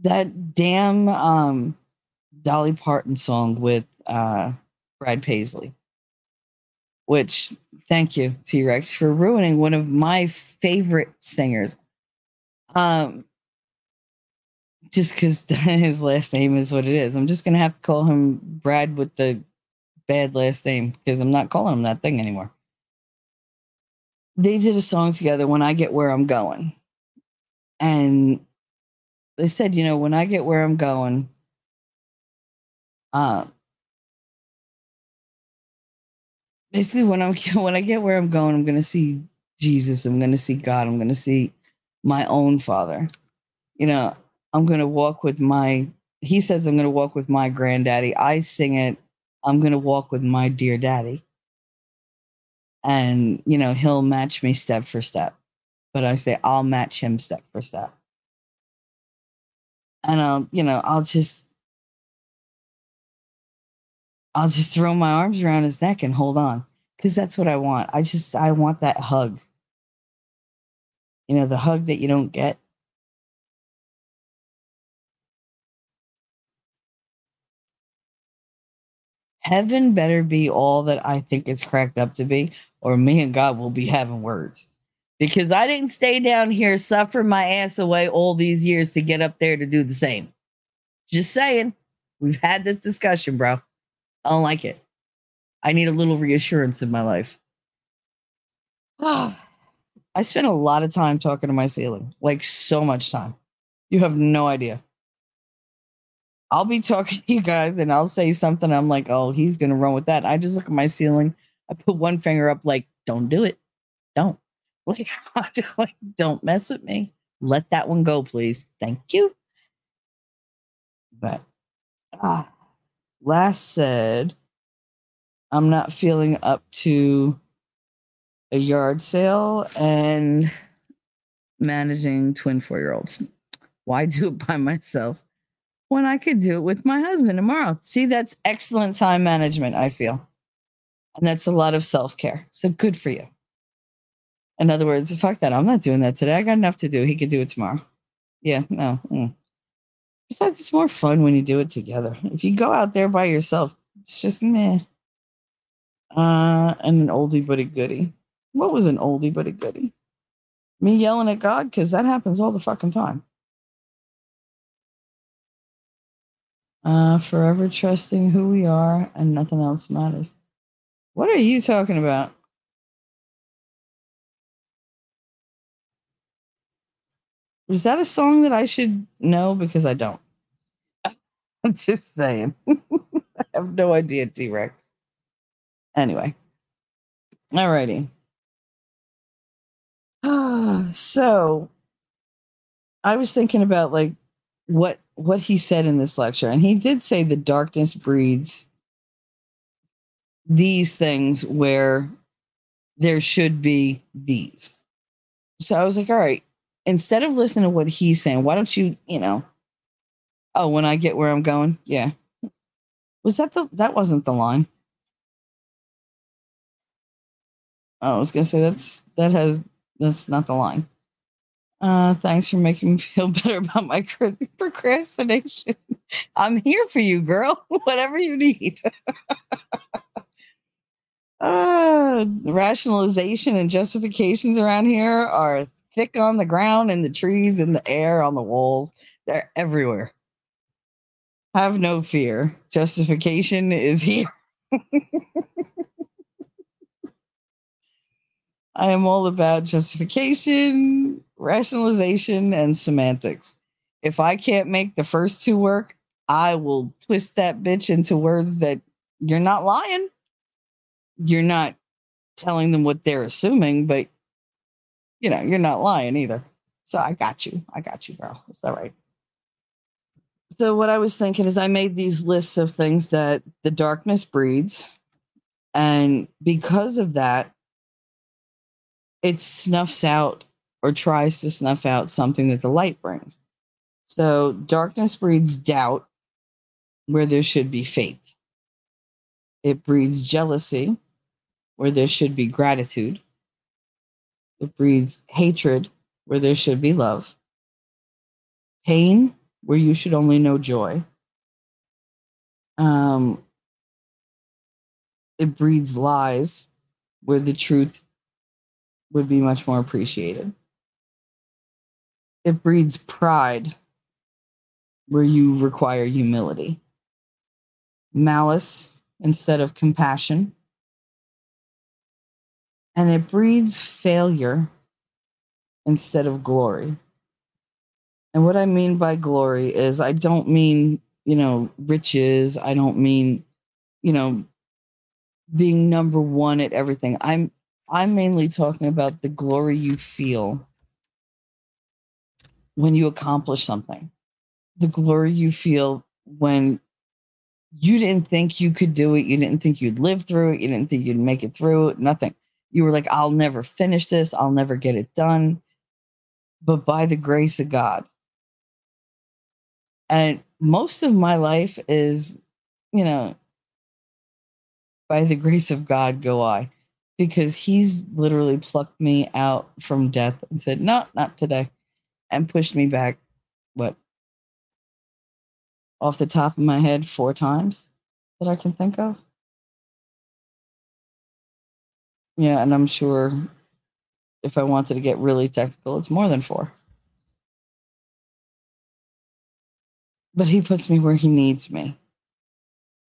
That damn Dolly Parton song with Brad Paisley. Which, thank you, T-Rex, for ruining one of my favorite singers. Just because his last name is what it is. I'm just going to have to call him Brad with the bad last name because I'm not calling him that thing anymore. They did a song together, When I Get Where I'm Going. And they said, you know, when I get where I'm going, basically when I get where I'm going, I'm going to see Jesus. I'm going to see God. I'm going to see my own father. You know, he says, I'm going to walk with my granddaddy. I sing it, I'm going to walk with my dear daddy. And, you know, he'll match me step for step. But I say, I'll match him step for step. And I'll just throw my arms around his neck and hold on. Because that's what I want. I want that hug. You know, the hug that you don't get. Heaven better be all that I think it's cracked up to be, or me and God will be having words. Because I didn't stay down here, suffer my ass away all these years to get up there to do the same. Just saying, we've had this discussion, bro. I don't like it. I need a little reassurance in my life. I spent a lot of time talking to my ceiling, like so much time. You have no idea. I'll be talking to you guys and I'll say something. I'm like, oh, he's going to run with that. I just look at my ceiling. I put one finger up like, don't do it. Don't. Like, I'm just like, don't mess with me. Let that one go, please. Thank you. But Lass said, I'm not feeling up to a yard sale and managing twin 4-year-olds. Why do it by myself when I could do it with my husband tomorrow? See, that's excellent time management, I feel. And that's a lot of self-care. So good for you. In other words, fuck that. I'm not doing that today. I got enough to do. He could do it tomorrow. Yeah, no. Besides, it's more fun when you do it together. If you go out there by yourself, it's just meh. And an oldie but a goodie. What was an oldie but a goodie? Me yelling at God? Because that happens all the fucking time. Forever trusting who we are and nothing else matters. What are you talking about? Is that a song that I should know? Because I don't. I'm just saying. I have no idea, T-Rex. Anyway. Alrighty. So, I was thinking about like what he said in this lecture. And he did say the darkness breeds these things where there should be these. So I was like, all right. Instead of listening to what he's saying, why don't you know, oh, when I get where I'm going. Yeah. Was that that wasn't the line. Oh, I was going to say that's not the line. Thanks for making me feel better about my procrastination. I'm here for you, girl. Whatever you need. Rationalization and justifications around here are thick on the ground, in the trees, in the air, on the walls. They're everywhere. Have no fear. Justification is here. I am all about justification, rationalization, and semantics. If I can't make the first two work, I will twist that bitch into words that you're not lying. You're not telling them what they're assuming, but you know, you're not lying either. So I got you. I got you, girl. It's all right. So what I was thinking is I made these lists of things that the darkness breeds. And because of that, it snuffs out or tries to snuff out something that the light brings. So darkness breeds doubt where there should be faith. It breeds jealousy where there should be gratitude. It breeds hatred where there should be love. Pain where you should only know joy. It breeds lies where the truth would be much more appreciated. It breeds pride where you require humility. Malice instead of compassion. And it breeds failure instead of glory. And what I mean by glory is I don't mean, riches. I don't mean, being number one at everything. I'm mainly talking about the glory you feel when you accomplish something. The glory you feel when you didn't think you could do it. You didn't think you'd live through it. You didn't think you'd make it through it. Nothing. You were like, I'll never finish this. I'll never get it done. But by the grace of God. And most of my life is, by the grace of God go I. Because he's literally plucked me out from death and said, no, not today. And pushed me back, off the top of my head, 4 times that I can think of. Yeah, and I'm sure if I wanted to get really technical, it's more than 4. But he puts me where he needs me.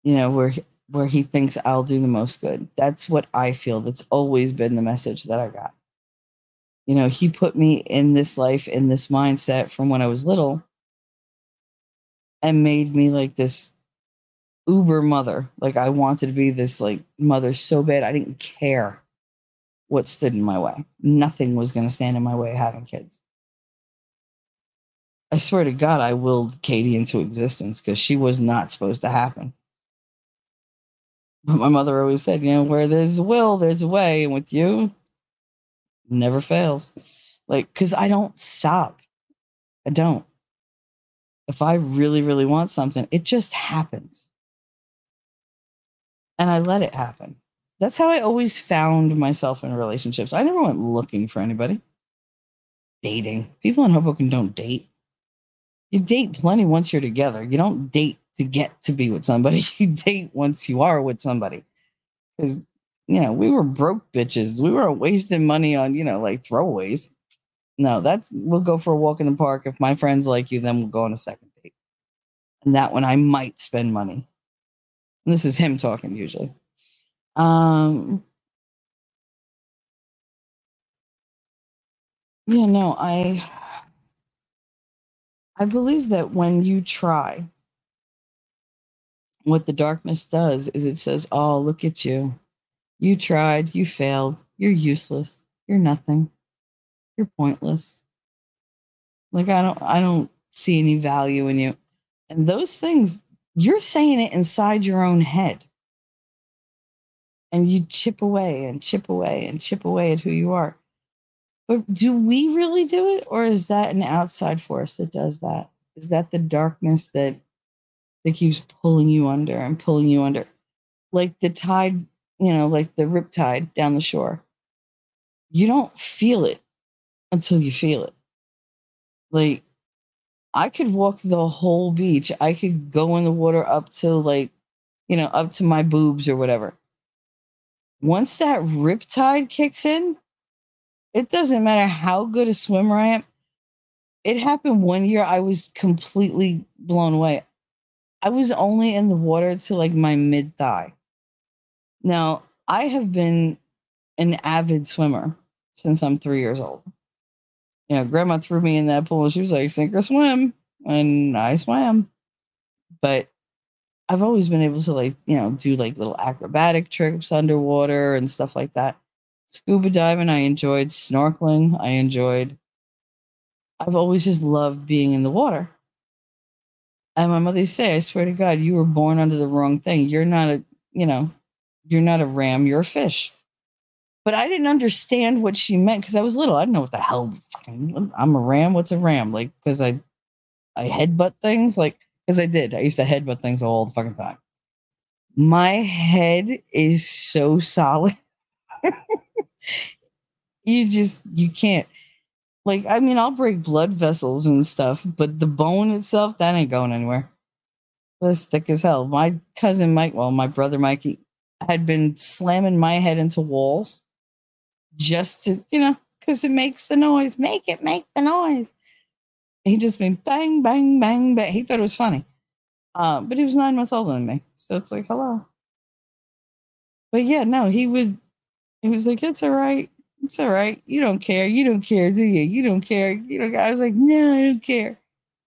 You know, where he thinks I'll do the most good. That's what I feel. That's always been the message that I got. You know, he put me in this life, in this mindset from when I was little and made me like this uber mother. Like I wanted to be this like mother so bad. I didn't care what stood in my way. Nothing was going to stand in my way of having kids. I swear to God, I willed Katie into existence because she was not supposed to happen. But my mother always said, you know, where there's a will, there's a way. And with you, it never fails. Like, because I don't stop. I don't. If I really, really want something, it just happens. And I let it happen. That's how I always found myself in relationships. I never went looking for anybody. Dating. People in Hoboken don't date. You date plenty once you're together. You don't date to get to be with somebody. You date once you are with somebody. Because, you know, we were broke bitches. We were wasting money on, you know, like throwaways. No, that's, we'll go for a walk in the park. If my friends like you, then we'll go on a second date. And that one, I might spend money. And this is him talking usually. You know, I believe that when you try, what the darkness does is it says, oh, look at you. You tried, you failed, you're useless, you're nothing, you're pointless. Like, I don't see any value in you. And those things, you're saying it inside your own head. And you chip away and chip away and chip away at who you are. But do we really do it? Or is that an outside force that does that? Is that the darkness that keeps pulling you under and pulling you under? Like the tide, you know, like the riptide down the shore. You don't feel it until you feel it. Like, I could walk the whole beach. I could go in the water up to like, you know, up to my boobs or whatever. Once that riptide kicks in, it doesn't matter how good a swimmer I am. It happened one year. I was completely blown away. I was only in the water to like my mid thigh. Now, I have been an avid swimmer since I'm 3 years old. You know, grandma threw me in that pool and she was like, sink or swim. And I swam. But I've always been able to like, you know, do like little acrobatic trips underwater and stuff like that. Scuba diving, I enjoyed. Snorkeling, I enjoyed. I've always just loved being in the water. And my mother used to say, I swear to God, you were born under the wrong thing. You're not a, you know, you're not a ram, you're a fish. But I didn't understand what she meant because I was little. I didn't know what the hell fucking, I'm a ram. What's a ram? Like, because I headbutt things. Like, because I did. I used to headbutt things all the fucking time. My head is so solid. You can't. Like, I mean, I'll break blood vessels and stuff, but the bone itself, that ain't going anywhere. That's thick as hell. My cousin Mike, well, my brother Mikey, had been slamming my head into walls just to, you know, because it makes the noise. Make the noise. He just been bang, bang, bang, bang. He thought it was funny. But he was 9 months older than me. So it's like, hello. But yeah, no, he was like, it's all right. It's all right. You don't care. You don't care, do you? You don't care. You don't. I was like, no, I don't care.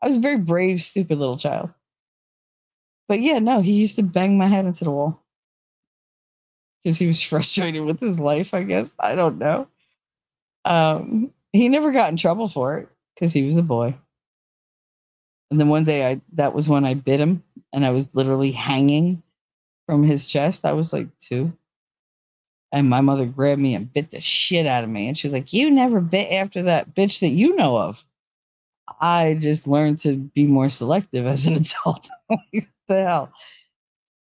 I was a very brave, stupid little child. But yeah, no, he used to bang my head into the wall. Because he was frustrated with his life, I guess. I don't know. He never got in trouble for it because he was a boy. And then one day, that was when I bit him. And I was literally hanging from his chest. I was like 2. And my mother grabbed me and bit the shit out of me. And she was like, you never bit after that, bitch, that you know of. I just learned to be more selective as an adult. What the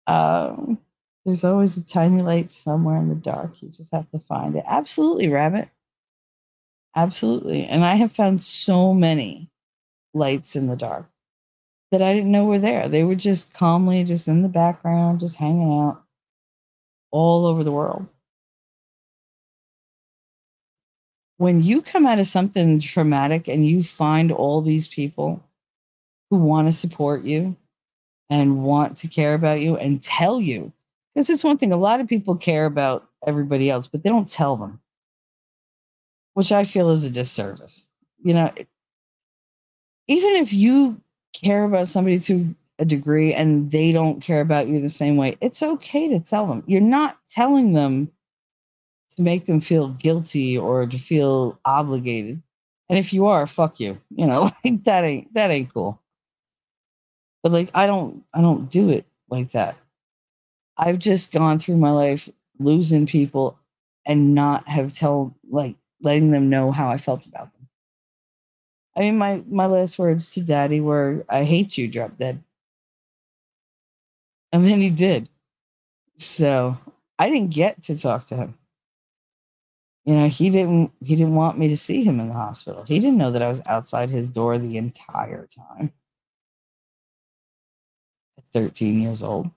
hell? There's always a tiny light somewhere in the dark. You just have to find it. Absolutely, Rabbit. Absolutely. And I have found so many lights in the dark that I didn't know were there. They were just calmly just in the background, just hanging out all over the world. when you come out of something traumatic and you find all these people who want to support you and want to care about you and tell you, because it's one thing, a lot of people care about everybody else, but they don't tell them, which I feel is a disservice. You know, even if you care about somebody to a degree and they don't care about you the same way, it's okay to tell them. You're not telling them to make them feel guilty or to feel obligated. And if you are, fuck you. You know, like that ain't cool. But like, I don't do it like that. I've just gone through my life losing people and not have letting them know how I felt about them. I mean, my last words to Daddy were, "I hate you, drop dead." And then he did. So I didn't get to talk to him. You know, he didn't want me to see him in the hospital. He didn't know that I was outside his door the entire time at 13 years old.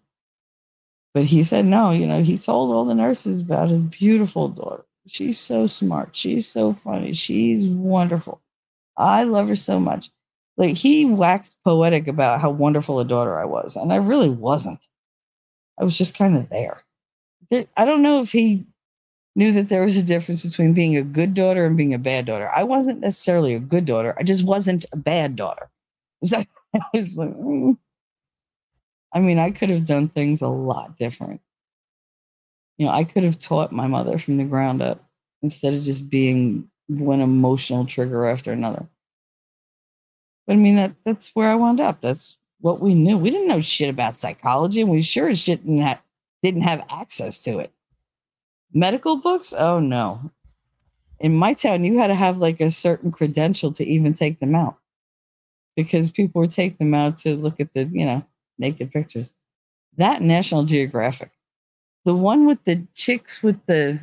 But he said no, you know, he told all the nurses about his beautiful daughter. She's so smart. She's so funny. She's wonderful. I love her so much. Like, he waxed poetic about how wonderful a daughter I was. And I really wasn't. I was just kind of there. I don't know if he knew that there was a difference between being a good daughter and being a bad daughter. I wasn't necessarily a good daughter. I just wasn't a bad daughter. So I was like, I mean, I could have done things a lot different. You know, I could have taught my mother from the ground up instead of just being one emotional trigger after another. But I mean, that's where I wound up. That's what we knew. We didn't know shit about psychology, and we sure as shit didn't have access to it. Medical books? Oh, no. In my town, you had to have like a certain credential to even take them out, because people would take them out to look at the, you know, naked pictures. That National Geographic, the one with the chicks with the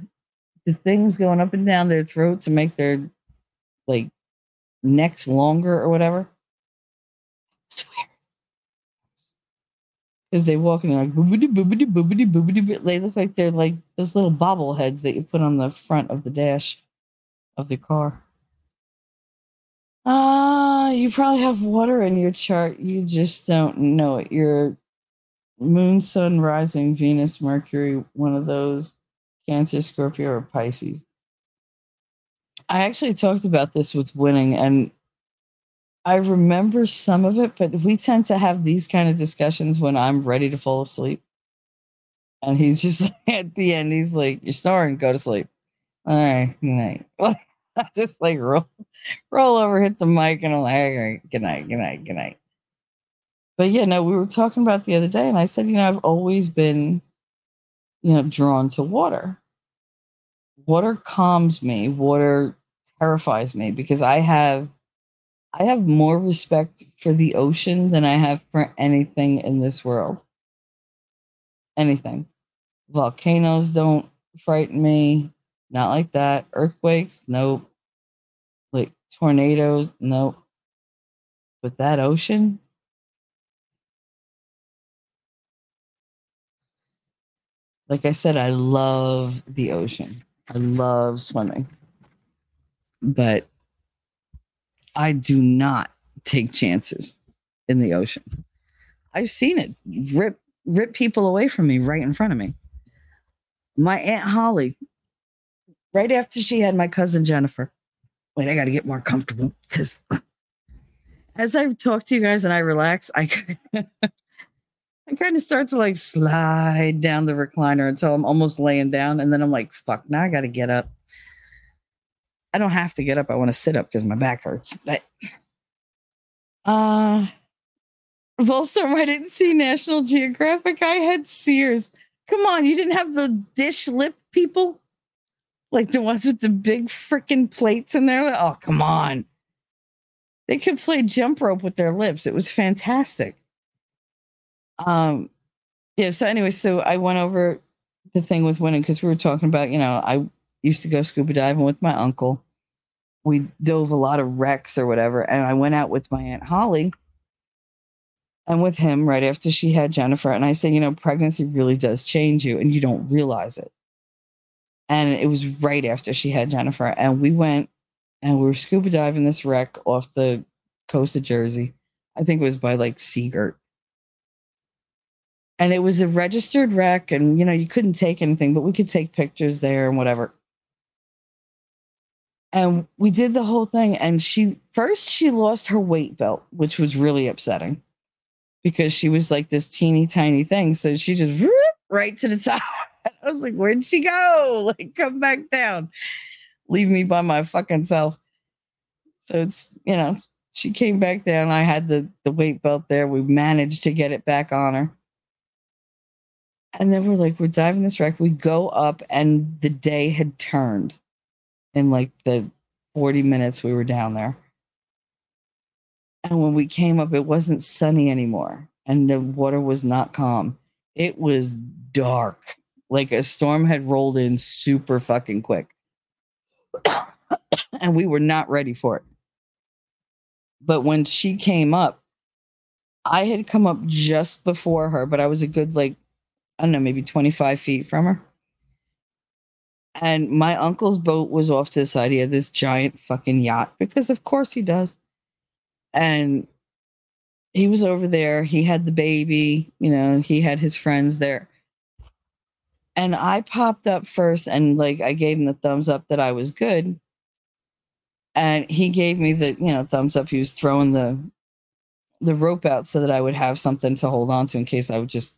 things going up and down their throat to make their like necks longer or whatever. It's weird. Because they walk and they're like, boobity, boobity, boobity, boobity. They look like they're like those little bobbleheads that you put on the front of the dash of the car. You probably have water in your chart. You just don't know it. You're moon, sun, rising, Venus, Mercury, one of those, Cancer, Scorpio, or Pisces. I actually talked about this with Winning, and I remember some of it, but we tend to have these kind of discussions when I'm ready to fall asleep. And he's just like, at the end, he's like, "You're snoring, go to sleep. All right, good night." Like, I just like roll over, hit the mic, and I'm like, "All right, good night, good night, good night." But yeah, no, we were talking about it the other day, and I said, you know, I've always been, you know, drawn to water. Water calms me. Water terrifies me, because I have more respect for the ocean than I have for anything in this world. Anything. Volcanoes don't frighten me. Not like that. Earthquakes, nope. Like tornadoes, nope. But that ocean? Like I said, I love the ocean. I love swimming. But I do not take chances in the ocean. I've seen it rip people away from me right in front of me. My Aunt Holly, right after she had my cousin Jennifer. Wait, I got to get more comfortable, because as I talk to you guys and I relax, I kind of start to like slide down the recliner until I'm almost laying down. And then I'm like, fuck, now I got to get up. I don't have to get up. I want to sit up because my back hurts. But Volstorm, I didn't see National Geographic. I had Sears. Come on, you didn't have the dish lip people? Like the ones with the big freaking plates in there? Oh, come on. They could play jump rope with their lips. It was fantastic. Yeah, so anyway, so I went over the thing with Winning, because we were talking about, you know, I used to go scuba diving with my uncle. We dove a lot of wrecks or whatever. And I went out with my Aunt Holly and with him right after she had Jennifer. And I said, you know, pregnancy really does change you and you don't realize it. And it was right after she had Jennifer. And we went and we were scuba diving this wreck off the coast of Jersey. I think it was by like Seagirt. And it was a registered wreck. And, you know, you couldn't take anything, but we could take pictures there and whatever. And we did the whole thing. And she lost her weight belt, which was really upsetting because she was like this teeny tiny thing. So she just whoop, right to the top. I was like, where'd she go? Like, come back down. Leave me by my fucking self. So it's, you know, she came back down. I had the weight belt there. We managed to get it back on her. And then we're diving this wreck. We go up and the day had turned in like the 40 minutes we were down there. And when we came up, it wasn't sunny anymore. And the water was not calm. It was dark. Like a storm had rolled in super fucking quick. And we were not ready for it. But when she came up, I had come up just before her, but I was a good, like, I don't know, maybe 25 feet from her. And my uncle's boat was off to the side. He had this giant fucking yacht, because of course he does. And he was over there. He had the baby, you know, he had his friends there. And I popped up first and like I gave him the thumbs up that I was good. And he gave me the, you know, thumbs up. He was throwing the rope out so that I would have something to hold on to in case I would just,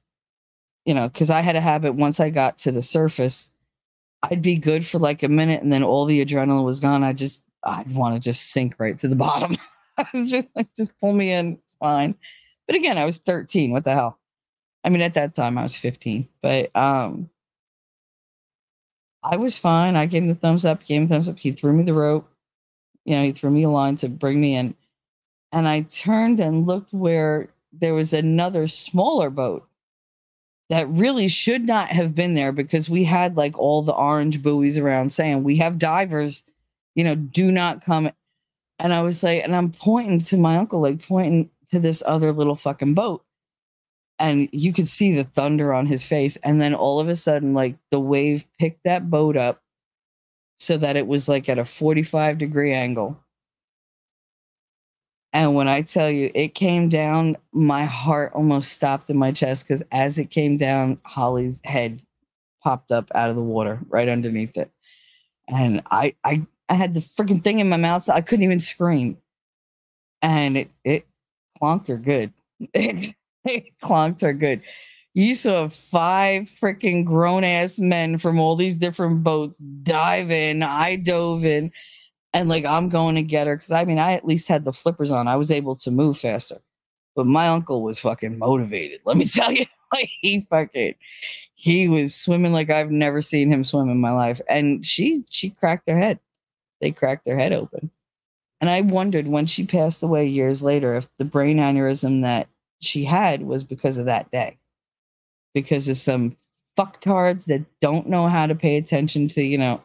you know, because I had a habit once I got to the surface, I'd be good for like a minute and then all the adrenaline was gone. I'd want to just sink right to the bottom. I was just like, just pull me in. It's fine. But again, I was 13. What the hell? I mean, at that time I was 15, but, I was fine. I gave him the thumbs up, He threw me the rope. You know, he threw me a line to bring me in. And I turned and looked where there was another smaller boat that really should not have been there because we had like all the orange buoys around saying, we have divers, you know, do not come. And I was like, and I'm pointing to my uncle, like pointing to this other little fucking boat. And you could see the thunder on his face. And then all of a sudden, like the wave picked that boat up so that it was like at a 45-degree angle. And when I tell you it came down, my heart almost stopped in my chest because as it came down, Holly's head popped up out of the water right underneath it. And I had the freaking thing in my mouth, so I couldn't even scream. And it clonked her good. They clonked her good. You saw 5 freaking grown-ass men from all these different boats dive in. I dove in. And, like, I'm going to get her. Because, I mean, I at least had the flippers on. I was able to move faster. But my uncle was fucking motivated. Let me tell you. Like, he was swimming like I've never seen him swim in my life. And she cracked her head. They cracked their head open. And I wondered when she passed away years later if the brain aneurysm that she had was because of that day, because of some fucktards that don't know how to pay attention to, you know,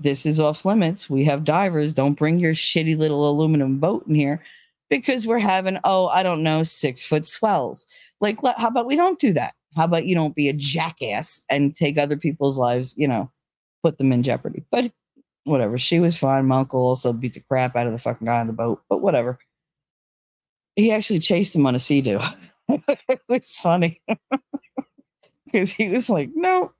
this is off limits. We have divers. Don't bring your shitty little aluminum boat in here because we're having, 6-foot swells. Like, how about we don't do that? How about you don't be a jackass and take other people's lives, you know, put them in jeopardy, but whatever. She was fine. My uncle also beat the crap out of the fucking guy on the boat, but whatever. He actually chased him on a sea-doo. It was funny. Because he was like, no.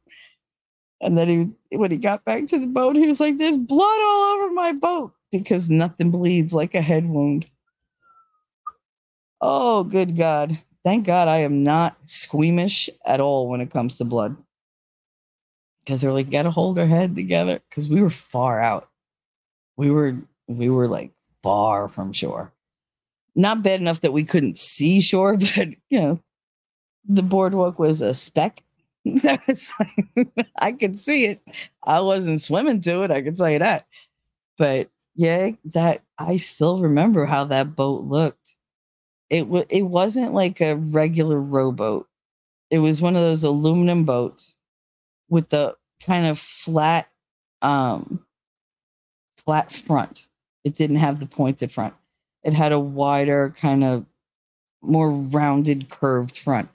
And then when he got back to the boat, he was like, there's blood all over my boat. Because nothing bleeds like a head wound. Oh, good God. Thank God I am not squeamish at all when it comes to blood. Because they're like, got to hold her head together. Because we were far out. We were like far from shore. Not bad enough that we couldn't see shore, but, you know, the boardwalk was a speck. So it's like, I could see it. I wasn't swimming to it. I can tell you that. But yeah, I still remember how that boat looked. It wasn't like a regular rowboat. It was one of those aluminum boats with the kind of flat front. It didn't have the pointed front. It had a wider, kind of more rounded, curved front.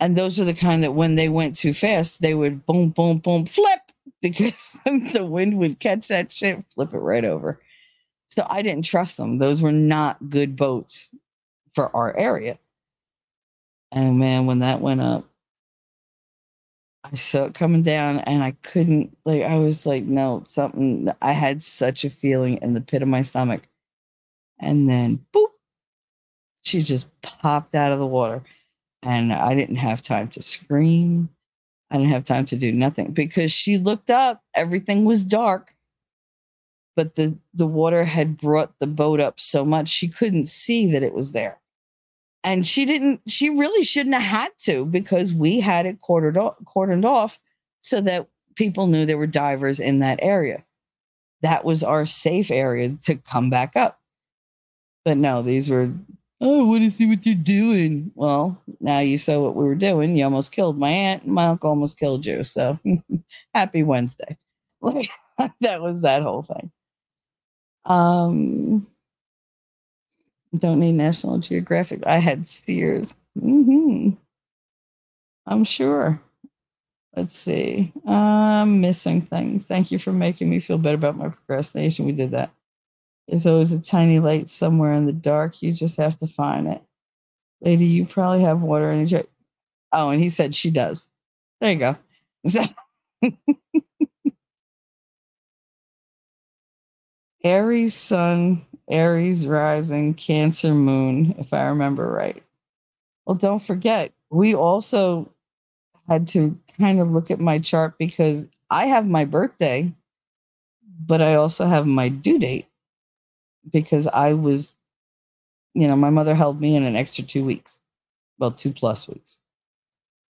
And those are the kind that when they went too fast, they would boom, boom, boom, flip. because the wind would catch that shit, flip it right over. So I didn't trust them. Those were not good boats for our area. And man, when that went up, I saw it coming down and I couldn't, like, I was like, no, something. I had such a feeling in the pit of my stomach. And then, boop, she just popped out of the water. And I didn't have time to scream. I didn't have time to do nothing because she looked up. Everything was dark. But the water had brought the boat up so much she couldn't see that it was there. And she really shouldn't have had to, because we had it cordoned off so that people knew there were divers in that area. That was our safe area to come back up. But no, these were, oh, I want to see what you're doing. Well, now you saw what we were doing. You almost killed my aunt. My uncle almost killed you. So happy Wednesday. Like, that was that whole thing. Don't need National Geographic. I had Sears. Mm-hmm. I'm sure. Let's see. I'm missing things. Thank you for making me feel better about my procrastination. We did that. There's always a tiny light somewhere in the dark. You just have to find it. Lady, you probably have water in your... Oh, and he said she does. There you go. Aries sun... Aries rising, Cancer moon, if I remember right. Well, don't forget, we also had to kind of look at my chart because I have my birthday, but I also have my due date because I was, you know, my mother held me in an extra 2 weeks. Well, 2+ weeks.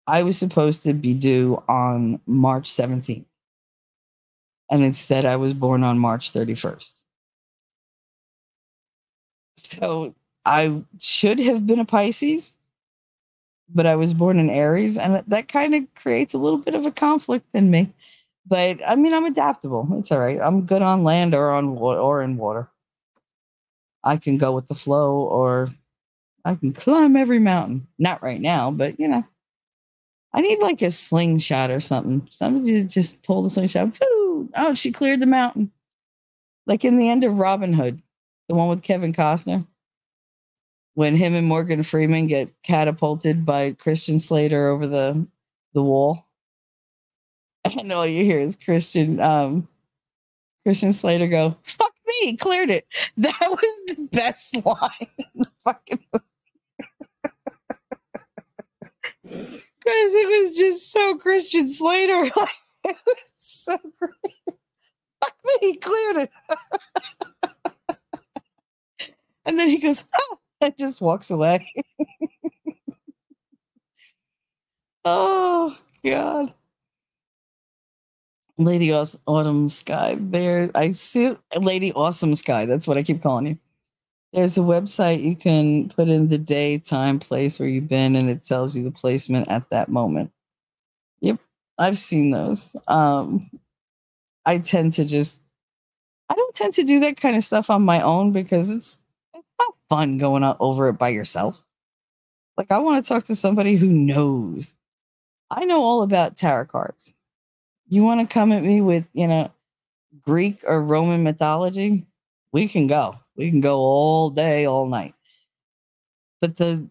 I was supposed to be due on March 17th. And instead, I was born on March 31st. So I should have been a Pisces, but I was born in Aries, and that kind of creates a little bit of a conflict in me. But I mean, I'm adaptable. It's all right. I'm good on land or on or in water. I can go with the flow, or I can climb every mountain. Not right now, but you know, I need like a slingshot or something. Somebody just pull the slingshot. Woo! Oh, she cleared the mountain. Like in the end of Robin Hood. The one with Kevin Costner, when him and Morgan Freeman get catapulted by Christian Slater over the wall, and all you hear is Christian Slater go, "Fuck me, cleared it." That was the best line in the fucking movie because it was just so Christian Slater. It was so great. Fuck me, cleared it. And then he goes, oh, and just walks away. Oh, God. Lady Autumn Sky. There, I see Lady Awesome Sky. That's what I keep calling you. There's a website you can put in the day, time, place where you've been, and it tells you the placement at that moment. Yep, I've seen those. I don't tend to do that kind of stuff on my own because it's not fun going over it by yourself. Like, I want to talk to somebody who knows. I know all about tarot cards. You want to come at me with, you know, Greek or Roman mythology? We can go. We can go all day, all night. But the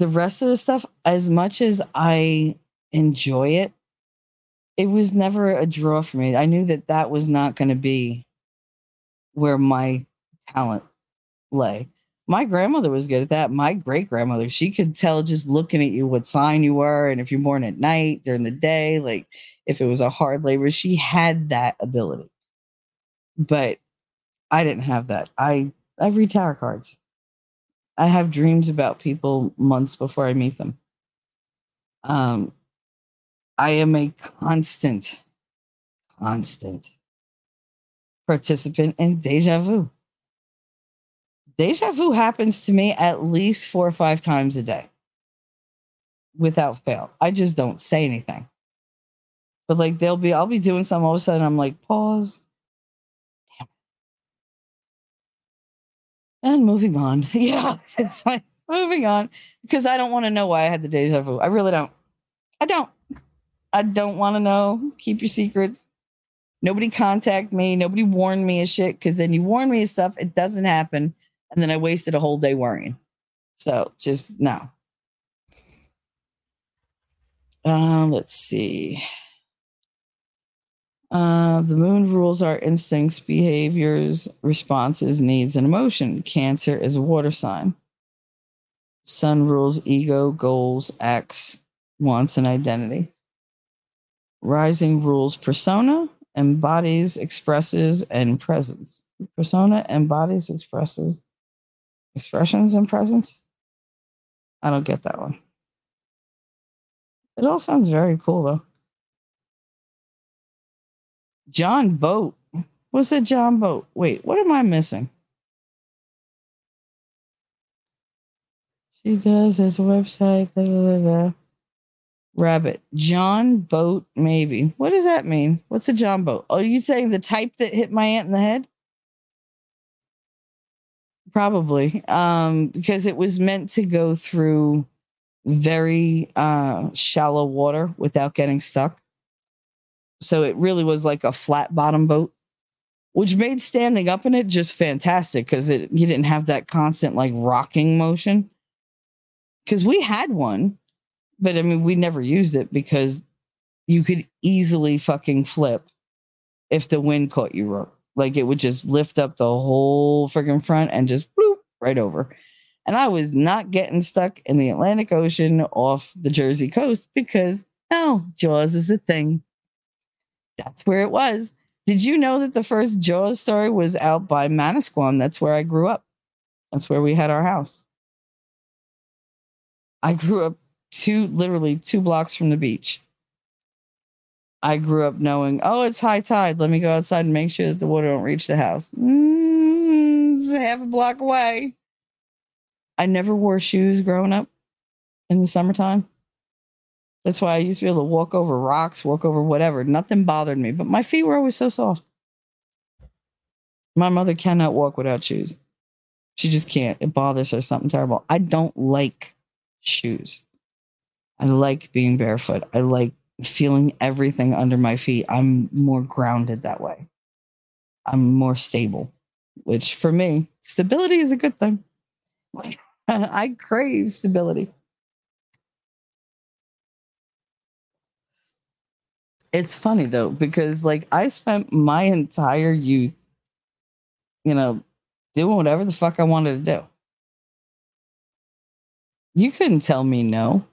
rest of the stuff, as much as I enjoy it, it was never a draw for me. I knew that was not going to be where my talent lay. My grandmother was good at that. My great grandmother, she could tell just looking at you what sign you were, and if you're born at night, during the day, like if it was a hard labor, she had that ability. But I didn't have that. I read tarot cards. I have dreams about people months before I meet them. I am a constant participant in déjà vu. Deja vu happens to me at least 4 or 5 times a day without fail. I just don't say anything. But like, I'll be doing something all of a sudden. I'm like, pause. Damn. And moving on. Yeah. It's like moving on because I don't want to know why I had the deja vu. I really don't. I don't want to know. Keep your secrets. Nobody contacted me. Nobody warned me of shit. Because then you warn me of stuff, it doesn't happen. And then I wasted a whole day worrying. So just no. Let's see. The moon rules our instincts, behaviors, responses, needs, and emotion. Cancer is a water sign. Sun rules ego, goals, acts, wants, and identity. Rising rules persona, embodies, expresses, and presence. Persona embodies, expresses, expressions, and presence. I don't get that one. It all sounds very cool, though. John Boat. What's that, John Boat? Wait, what am I missing? She does his website. Da, da, da, da. Rabbit. John Boat, maybe. What does that mean? What's a John Boat? Oh, you saying the type that hit my aunt in the head? Probably. Because it was meant to go through very shallow water without getting stuck. So it really was like a flat bottom boat, which made standing up in it just fantastic because you didn't have that constant like rocking motion. Because we had one, but I mean, we never used it because you could easily fucking flip if the wind caught you wrong. Like it would just lift up the whole freaking front and just bloop right over. And I was not getting stuck in the Atlantic Ocean off the Jersey coast because no, Jaws is a thing. That's where it was. Did you know that the first Jaws story was out by Manasquan? That's where I grew up. That's where we had our house. I grew up literally two blocks from the beach. I grew up knowing, oh, it's high tide. Let me go outside and make sure that the water don't reach the house. It's half a block away. I never wore shoes growing up in the summertime. That's why I used to be able to walk over rocks, walk over whatever. Nothing bothered me, but my feet were always so soft. My mother cannot walk without shoes. She just can't. It bothers her something terrible. I don't like shoes. I like being barefoot. I like feeling everything under my feet. I'm more grounded that way. I'm more stable, which for me, stability is a good thing. I crave stability. It's funny, though, because, like, I spent my entire youth, doing whatever the fuck I wanted to do. You couldn't tell me no.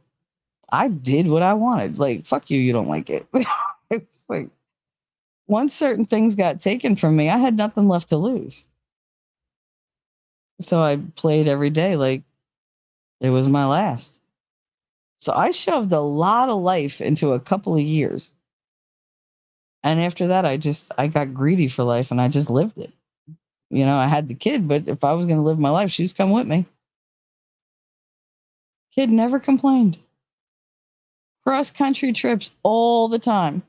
I did what I wanted. Like, fuck you, you don't like it. It's like, once certain things got taken from me, I had nothing left to lose. So I played every day like it was my last. So I shoved a lot of life into a couple of years. And after that, I got greedy for life and I just lived it. I had the kid, but if I was going to live my life, she's come with me. Kid never complained. Cross country trips all the time.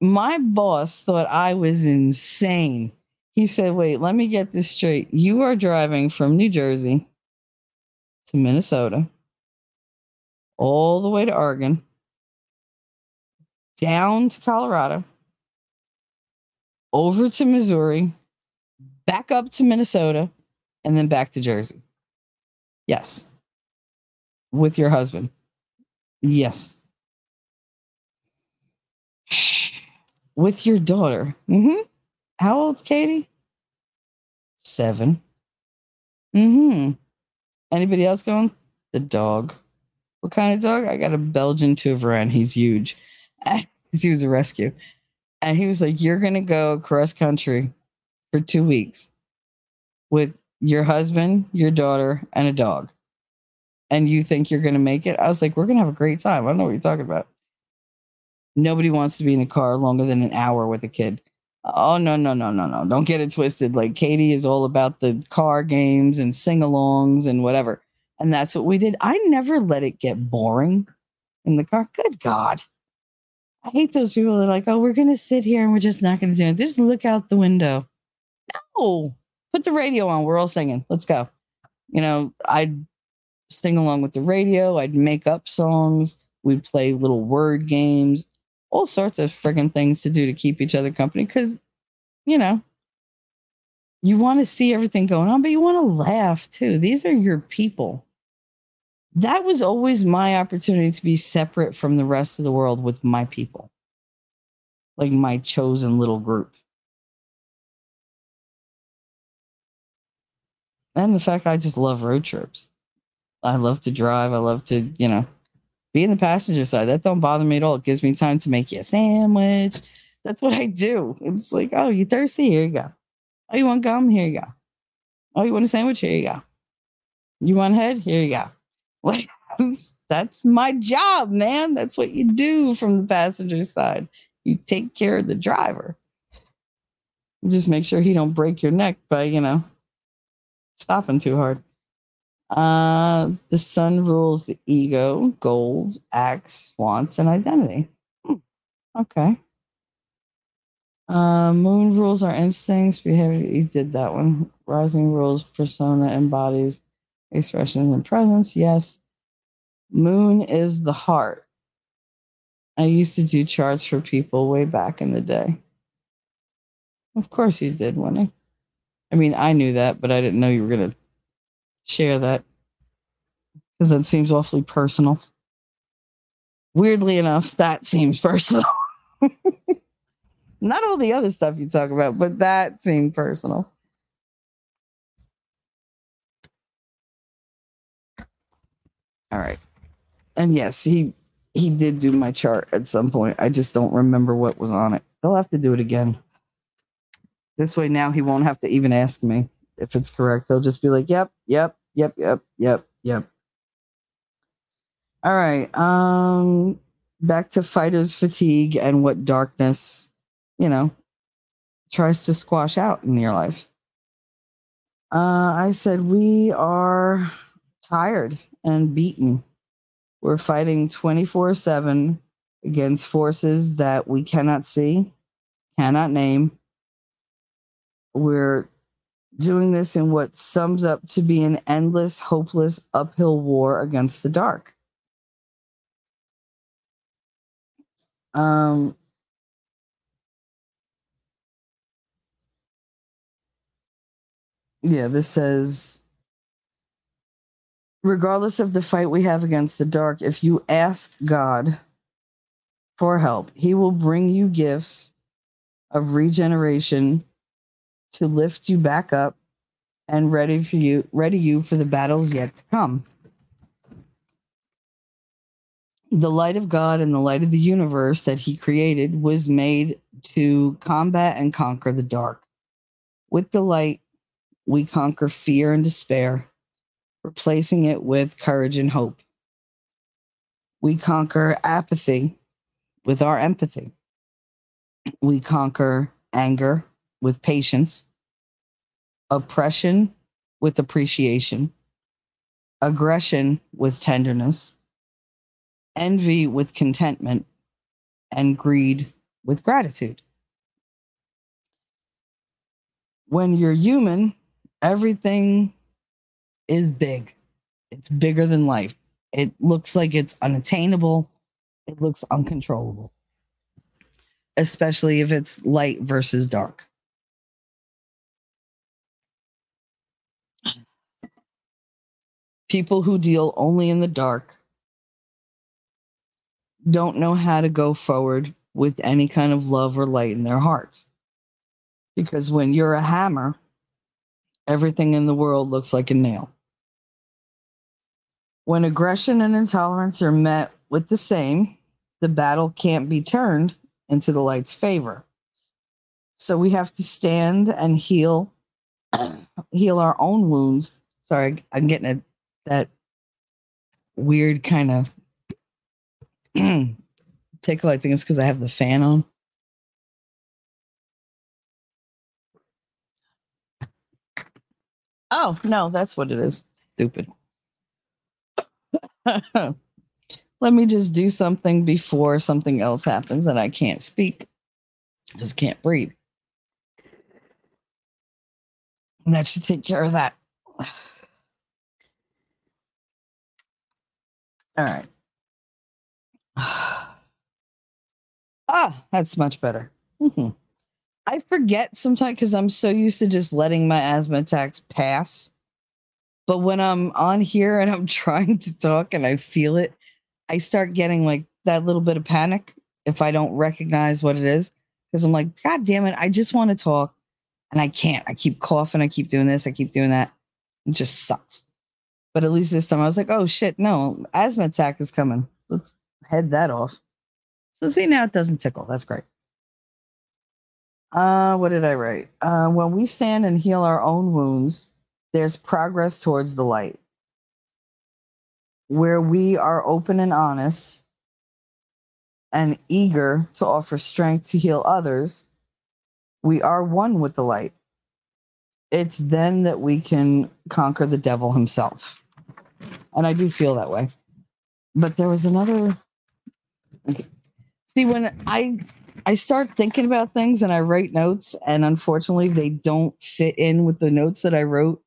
My boss thought I was insane. He said, wait, let me get this straight. You are driving from New Jersey to Minnesota, all the way to Oregon, down to Colorado, over to Missouri, back up to Minnesota, and then back to Jersey. Yes. With your husband. Yes. With your daughter. Mm-hmm. How old's Katie? 7. Mm-hmm. Anybody else going? The dog. What kind of dog? I got a Belgian Tuvran. He's huge. He was a rescue. And he was like, you're going to go across country for 2 weeks with your husband, your daughter, and a dog. And you think you're going to make it? I was like, we're going to have a great time. I don't know what you're talking about. Nobody wants to be in a car longer than an hour with a kid. Oh, no. Don't get it twisted. Like, Katie is all about the car games and sing-alongs and whatever. And that's what we did. I never let it get boring in the car. Good God. I hate those people that are like, oh, we're going to sit here and we're just not going to do it. Just look out the window. No, put the radio on. We're all singing. Let's go. I'd sing along with the radio. I'd make up songs. We'd play little word games. all sorts of friggin' things to do to keep each other company because, you know, you want to see everything going on, but you want to laugh too. These are your people. That was always my opportunity to be separate from the rest of the world with my people. Like my chosen little group. And the fact I just love road trips. I love to drive. I love to, you know, be in the passenger side. That don't bother me at all. It gives me time to make you a sandwich. That's what I do. It's like, oh, you thirsty? Here you go. Oh, you want gum? Here you go. Oh, you want a sandwich? Here you go. You want head? Here you go. Like, that's my job, man. That's what you do from the passenger side. You take care of the driver. Just make sure he don't break your neck by, you know, stopping too hard. The sun rules the ego, goals, acts, wants, and identity. Okay. Moon rules our instincts, behavior. He did that one. Rising rules persona, embodies expressions and presence. Yes. Moon is the heart. I used to do charts for people way back in the day. Of course you did, Winnie. I mean, I knew that, but I didn't know you were going to share that. Because that seems awfully personal. Weirdly enough, that seems personal. Not all the other stuff you talk about, but that seemed personal. All right. And yes, he did do my chart at some point. I just don't remember what was on it. He'll have to do it again. This way now he won't have to even ask me if it's correct. He'll just be like, yep. All right. Back to fighter's fatigue and what darkness, you know, tries to squash out in your life. I said we are tired and beaten. We're fighting 24/7 against forces that we cannot see, cannot name. We're doing this in what sums up to be an endless, hopeless, uphill war against the dark. Yeah, this says... Regardless of the fight we have against the dark, if you ask God for help, he will bring you gifts of regeneration to lift you back up and ready you for the battles yet to come. The light of God and the light of the universe that he created was made to combat and conquer the dark. With the light, we conquer fear and despair, replacing it with courage and hope. We conquer apathy with our empathy. We conquer anger with patience, oppression with appreciation, aggression with tenderness, envy with contentment, and greed with gratitude. When you're human, everything is big. It's bigger than life. It looks like it's unattainable. It looks uncontrollable, especially if it's light versus dark. People who deal only in the dark don't know how to go forward with any kind of love or light in their hearts. Because when you're a hammer, everything in the world looks like a nail. When aggression and intolerance are met with the same, the battle can't be turned into the light's favor. So we have to stand and heal our own wounds. Sorry, I'm getting that weird kind of tickle. I think it's because I have the fan on. Oh, no, that's what it is. Stupid. Let me just do something before something else happens that I can't speak. Just can't breathe. And that should take care of that. All right. Ah, that's much better. Mm-hmm. I forget sometimes because I'm so used to just letting my asthma attacks pass. But when I'm on here and I'm trying to talk and I feel it, I start getting like that little bit of panic if I don't recognize what it is. Because I'm like, God damn it, I just want to talk and I can't. I keep coughing. I keep doing this. I keep doing that. It just sucks. But at least this time I was like, oh shit, no, asthma attack is coming. Let's head that off. So see, now it doesn't tickle. That's great. What did I write? When we stand and heal our own wounds, there's progress towards the light. Where we are open and honest and eager to offer strength to heal others, we are one with the light. It's then that we can conquer the devil himself. And I do feel that way. But there was another... Okay. See, when I start thinking about things and I write notes, and unfortunately they don't fit in with the notes that I wrote.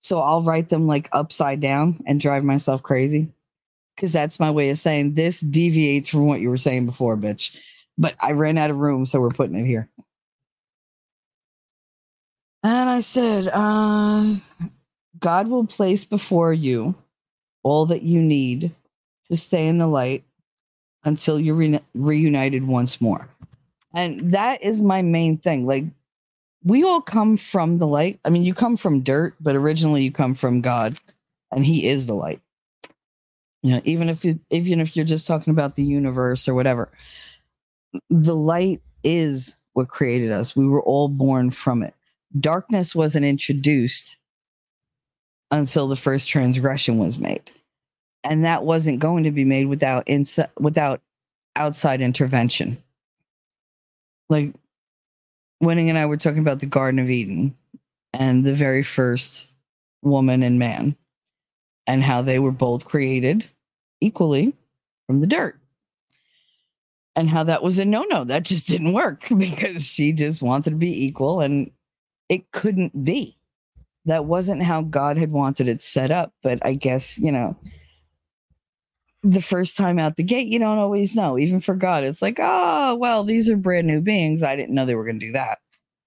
So I'll write them like upside down and drive myself crazy. Because that's my way of saying this deviates from what you were saying before, bitch. But I ran out of room, so we're putting it here. And I said, God will place before you all that you need to stay in the light until you're reunited once more. And that is my main thing. Like, we all come from the light. I mean, you come from dirt, but originally you come from God, and he is the light. You know, even if you're just talking about the universe or whatever, the light is what created us. We were all born from it. Darkness wasn't introduced until the first transgression was made. And that wasn't going to be made without outside intervention. Like, Winning and I were talking about the Garden of Eden and the very first woman and man and how they were both created equally from the dirt. And how that was a no-no. That just didn't work because she just wanted to be equal and it couldn't be. That wasn't how God had wanted it set up. But I guess, you know, the first time out the gate, you don't always know. Even for God, it's like, oh, well, these are brand new beings. I didn't know they were going to do that.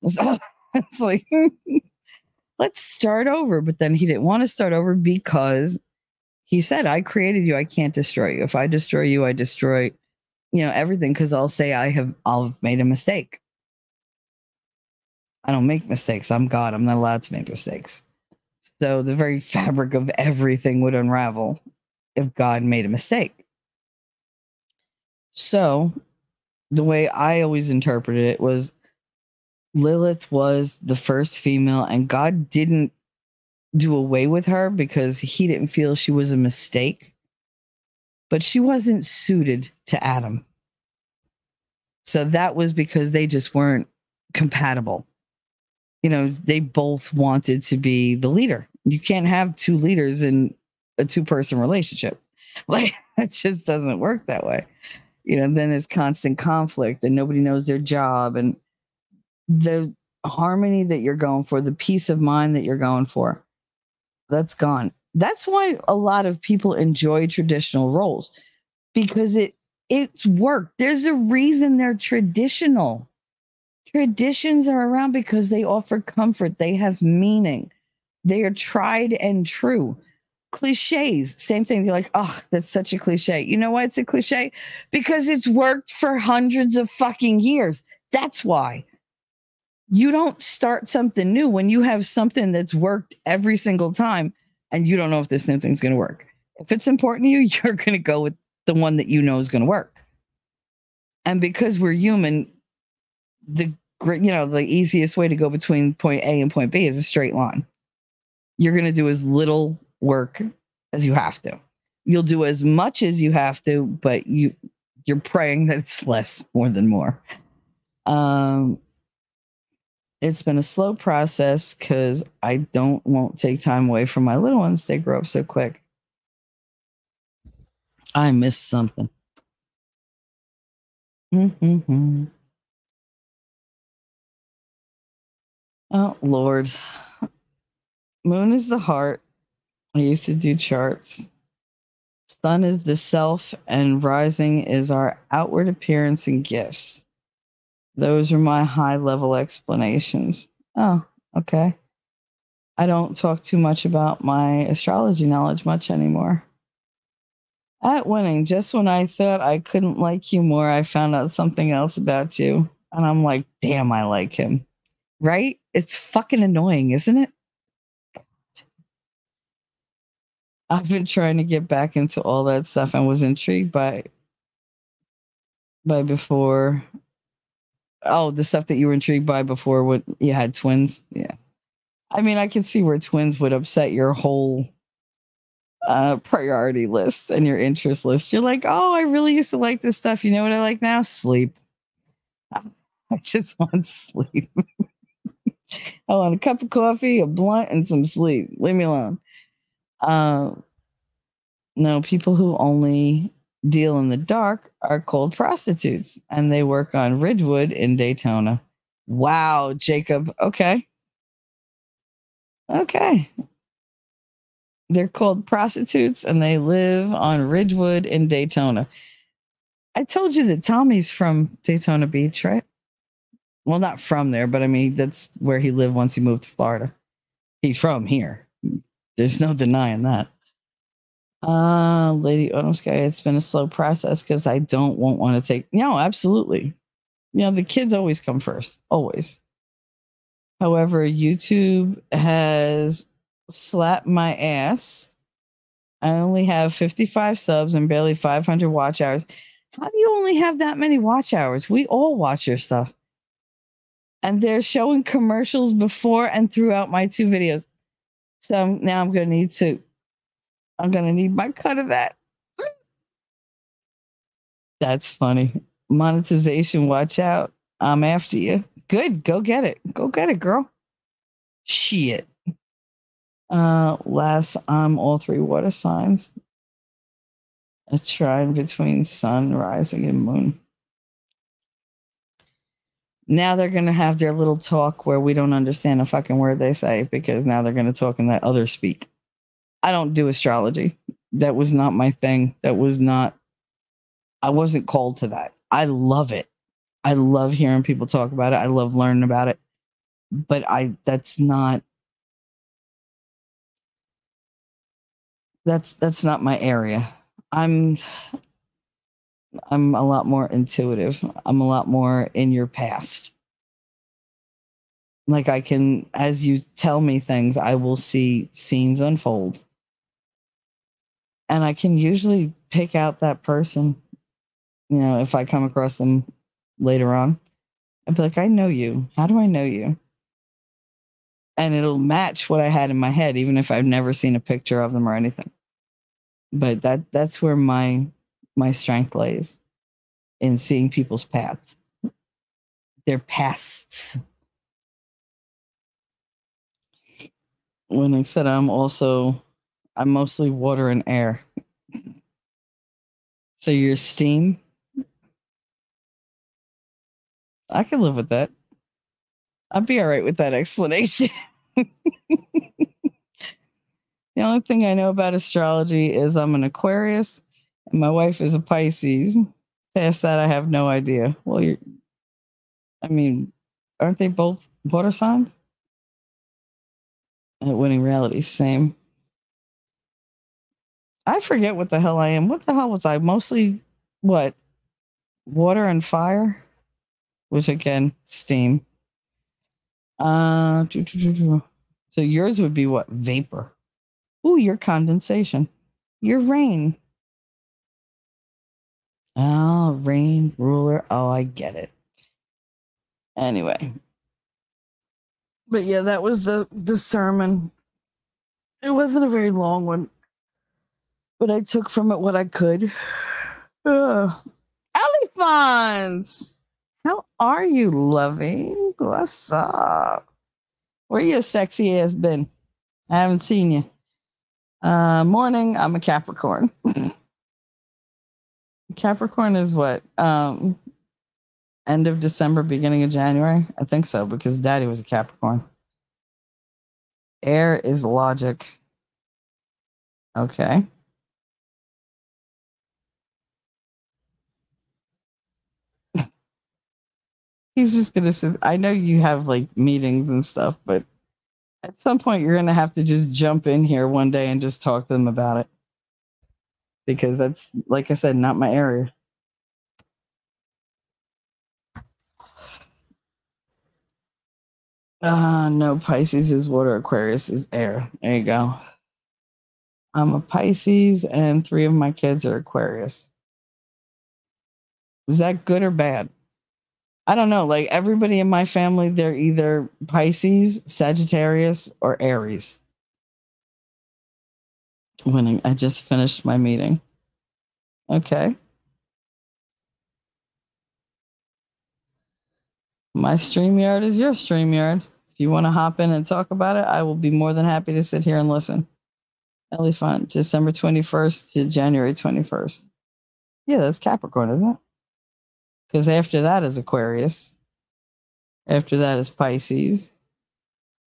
So it's like, let's start over. But then he didn't want to start over because he said, I created you. I can't destroy you. If I destroy you, I destroy, you know, everything. Because I'll say I've made a mistake. I don't make mistakes. I'm God. I'm not allowed to make mistakes. So the very fabric of everything would unravel if God made a mistake. So the way I always interpreted it was Lilith was the first female and God didn't do away with her because he didn't feel she was a mistake, but she wasn't suited to Adam. So that was because they just weren't compatible. You know, they both wanted to be the leader. You can't have two leaders in a two-person relationship. Like, it just doesn't work that way. You know, then there's constant conflict and nobody knows their job, and the harmony that you're going for, the peace of mind that you're going for, that's gone. That's why a lot of people enjoy traditional roles, because it's work. There's a reason they're traditional. Traditions are around because they offer comfort. They have meaning. They are tried and true. Cliches, same thing. You're like, oh, that's such a cliche. You know why it's a cliche? Because it's worked for hundreds of fucking years. That's why. You don't start something new when you have something that's worked every single time and you don't know if this new thing's going to work. If it's important to you, you're going to go with the one that you know is going to work. And because we're human, the easiest way to go between point A and point B is a straight line. You're going to do as little work as you have to. You'll do as much as you have to, but you're praying that it's less more than more. It's been a slow process because I won't take time away from my little ones. They grow up so quick. I missed something. Mm-hmm. Oh Lord. Moon is the heart. I used to do charts. sun is the self, and rising is our outward appearance and gifts. Those are my high-level explanations. Oh, okay. I don't talk too much about my astrology knowledge much anymore. At Winning, just when I thought I couldn't like you more, I found out something else about you. And I'm like, damn, I like him. Right? It's fucking annoying, isn't it? I've been trying to get back into all that stuff and was intrigued by before. Oh, the stuff that you were intrigued by before when you had twins. Yeah. I mean, I can see where twins would upset your whole priority list and your interest list. You're like, oh, I really used to like this stuff. You know what I like now? Sleep. I just want sleep. I want a cup of coffee, a blunt, and some sleep. Leave me alone. No, people who only deal in the dark are called prostitutes, and they work on Ridgewood in Daytona. Wow, Jacob. Okay. They're called prostitutes, and they live on Ridgewood in Daytona. I told you that Tommy's from Daytona Beach, right? Well, not from there, but I mean, that's where he lived once he moved to Florida. He's from here. There's no denying that. Lady Autumn Sky, it's been a slow process because I don't want to take... No, absolutely. You know, the kids always come first. Always. However, YouTube has slapped my ass. I only have 55 subs and barely 500 watch hours. How do you only have that many watch hours? We all watch your stuff. And they're showing commercials before and throughout my two videos. So now I'm going to need my cut of that. That's funny. Monetization, watch out. I'm after you. Good. Go get it. Go get it, girl. Shit. Lass, I'm all three water signs. A trine between sun, rising, and moon. Now they're going to have their little talk where we don't understand a fucking word they say, because now they're going to talk in that other speak. I don't do astrology. That was not my thing. I wasn't called to that. I love it. I love hearing people talk about it. I love learning about it. But that's not my area. I'm a lot more intuitive. I'm a lot more in your past. Like I can, as you tell me things, I will see scenes unfold. And I can usually pick out that person, you know, if I come across them later on. I'd be like, I know you. How do I know you? And it'll match what I had in my head, even if I've never seen a picture of them or anything. But that's where my strength lays, in seeing people's paths, their pasts. When I said I'm mostly water and air. So your steam, I can live with that. I'd be all right with that explanation. The only thing I know about astrology is I'm an Aquarius. And my wife is a Pisces. Past that, I have no idea. Well, aren't they both water signs? At Winning Reality, same. I forget what the hell I am. What the hell was I? Mostly, what? Water and fire? Which, again, steam. So yours would be what? Vapor. Ooh, your condensation. Your rain. Oh, rain, ruler. Oh, I get it. Anyway. But yeah, that was the sermon. It wasn't a very long one. But I took from it what I could. Elephants! How are you, loving? What's up? Where your sexy ass been? I haven't seen you. Morning, I'm a Capricorn. Capricorn is what? End of December, beginning of January? I think so, because Daddy was a Capricorn. Air is logic. Okay. He's just going to sit. I know you have like meetings and stuff, but at some point you're going to have to just jump in here one day and just talk to them about it. Because that's, like I said, not my area. No, Pisces is water, Aquarius is air. There you go. I'm a Pisces and 3 of my kids are Aquarius. Is that good or bad? I don't know. Like everybody in my family, they're either Pisces, Sagittarius, or Aries. Winning. I just finished my meeting. Okay. My StreamYard is your StreamYard. If you want to hop in and talk about it, I will be more than happy to sit here and listen. Elephant, December 21st to January 21st. Yeah, that's Capricorn, isn't it? Because after that is Aquarius. After that is Pisces.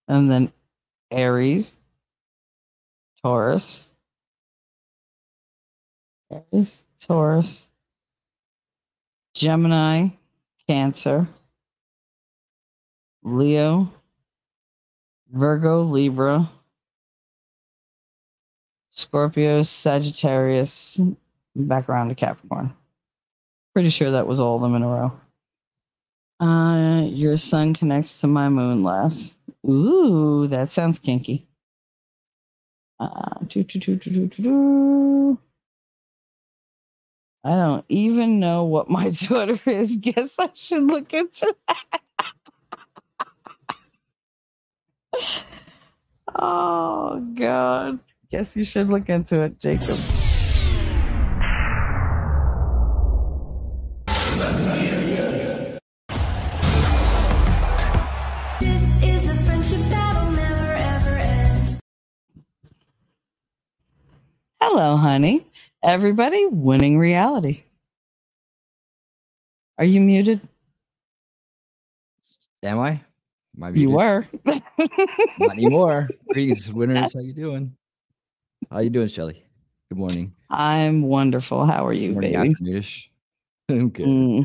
And then Aries. Taurus. Aries, Taurus. Gemini. Cancer. Leo. Virgo, Libra. Scorpio, Sagittarius. Back around to Capricorn. Pretty sure that was all of them in a row. Your sun connects to my moon, Lass. Ooh, that sounds kinky. I don't even know what my daughter is. Guess I should look into that. Oh, God. Guess you should look into it, Jacob. This is a friendship that'll never ever end. Hello, honey. Everybody, Winning Reality. Are you muted? Am I? Am I muted? You were. Not anymore. Greetings, winners. How you doing? How you doing, Shelly? Good morning. I'm wonderful. How are you, morning, baby? Afternoon-ish. I'm good.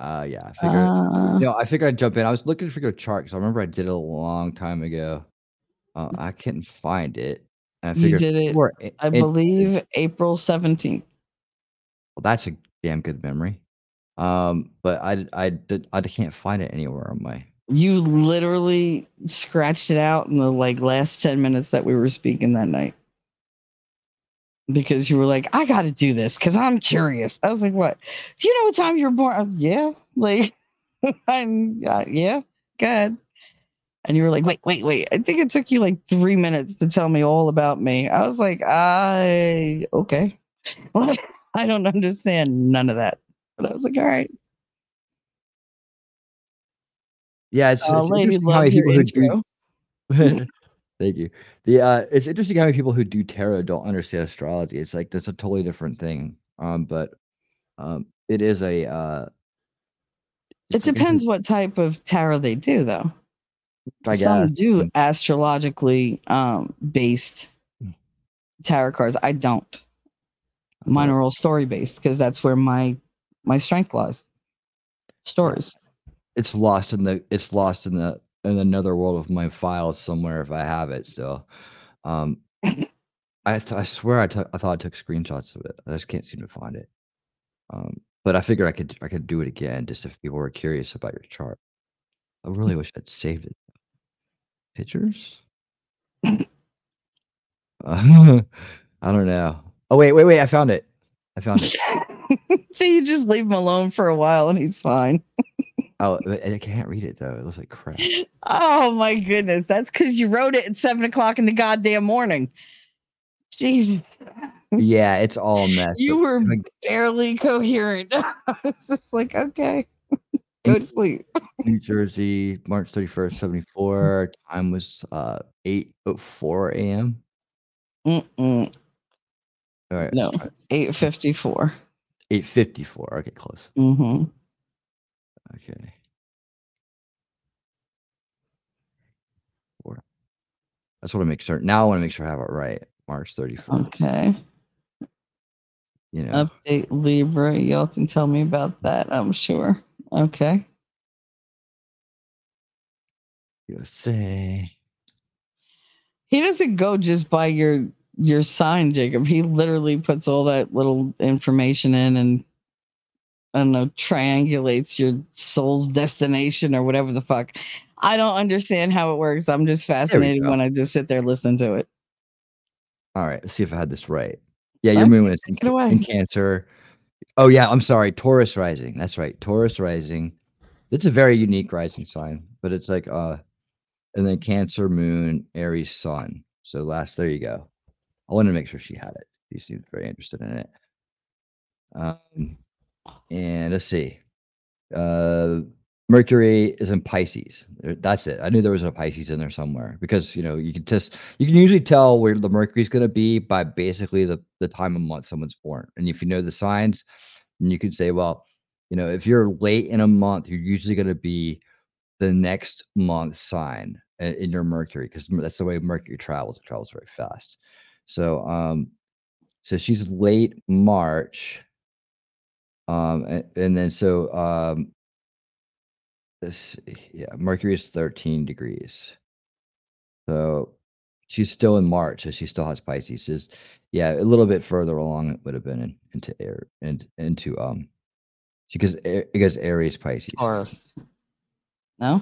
Yeah, I figured. I figured I'd jump in. I was looking for your chart because I remember I did it a long time ago. I couldn't find it. And I figured you did it. I believe April 17th. Well, that's a damn good memory. But I can't find it anywhere on my. You literally scratched it out in the last 10 minutes that we were speaking that night. Because you were like, I got to do this because I'm curious. I was like, what? Do you know what time you were born? Yeah. Yeah, good. And you were like, wait. I think it took you 3 minutes to tell me all about me. I was like, okay. I don't understand none of that. But I was like, all right. Yeah, it's lady loves your intro. Thank you. It's interesting how many people who do tarot don't understand astrology. It's like that's a totally different thing. But it is a. It depends what type of tarot they do, though. I guess. Some do astrologically based tarot cards. I don't. Mine are all story based because that's where my strength lies. Stories. It's lost in the. It's lost in the. In another world of my files somewhere if I have it still. I swear I thought I took screenshots of it. I just can't seem to find it. But I figured I could do it again just if people were curious about your chart. I really wish I'd saved it. Pictures? I don't know. Oh wait! I found it. So you just leave him alone for a while and he's fine. Oh, I can't read it, though. It looks like crap. Oh, my goodness. That's because you wrote it at 7 o'clock in the goddamn morning. Jesus. Yeah, it's all messed. You were barely coherent. I was just like, okay, go to sleep. New Jersey, March 31st, 74. Time was 8:04 a.m. All right. No, 8:54. 8:54. Okay, close. Mm-hmm. Okay. 4. That's what I make sure. Now I want to make sure I have it right. March 31st. Okay. Update Libra. Y'all can tell me about that, I'm sure. Okay. USA. He doesn't go just by your sign, Jacob. He literally puts all that little information in and, I don't know, triangulates your soul's destination or whatever the fuck. I don't understand how it works. I'm just fascinated when I just sit there listening to it. All right, let's see if I had this right. Yeah, your moon is in Cancer. Oh, yeah, I'm sorry. Taurus rising. That's right. Taurus rising. It's a very unique rising sign, but it's like, and then Cancer, Moon, Aries, Sun. So last, there you go. I wanted to make sure she had it. She seemed very interested in it. And let's see. Mercury is in Pisces. That's it. I knew there was a Pisces in there somewhere because, you know, you can usually tell where the Mercury is going to be by basically the time of month someone's born. And if you know the signs, then you could say, well, you know, if you're late in a month, you're usually going to be the next month's sign in your Mercury, because that's the way Mercury travels. It travels very fast. So, so she's late March. And then so, this, yeah, Mercury is 13 degrees, so she's still in March, so she still has Pisces. She's, yeah, a little bit further along it would have been into air and into because Aries, Pisces, Taurus, no,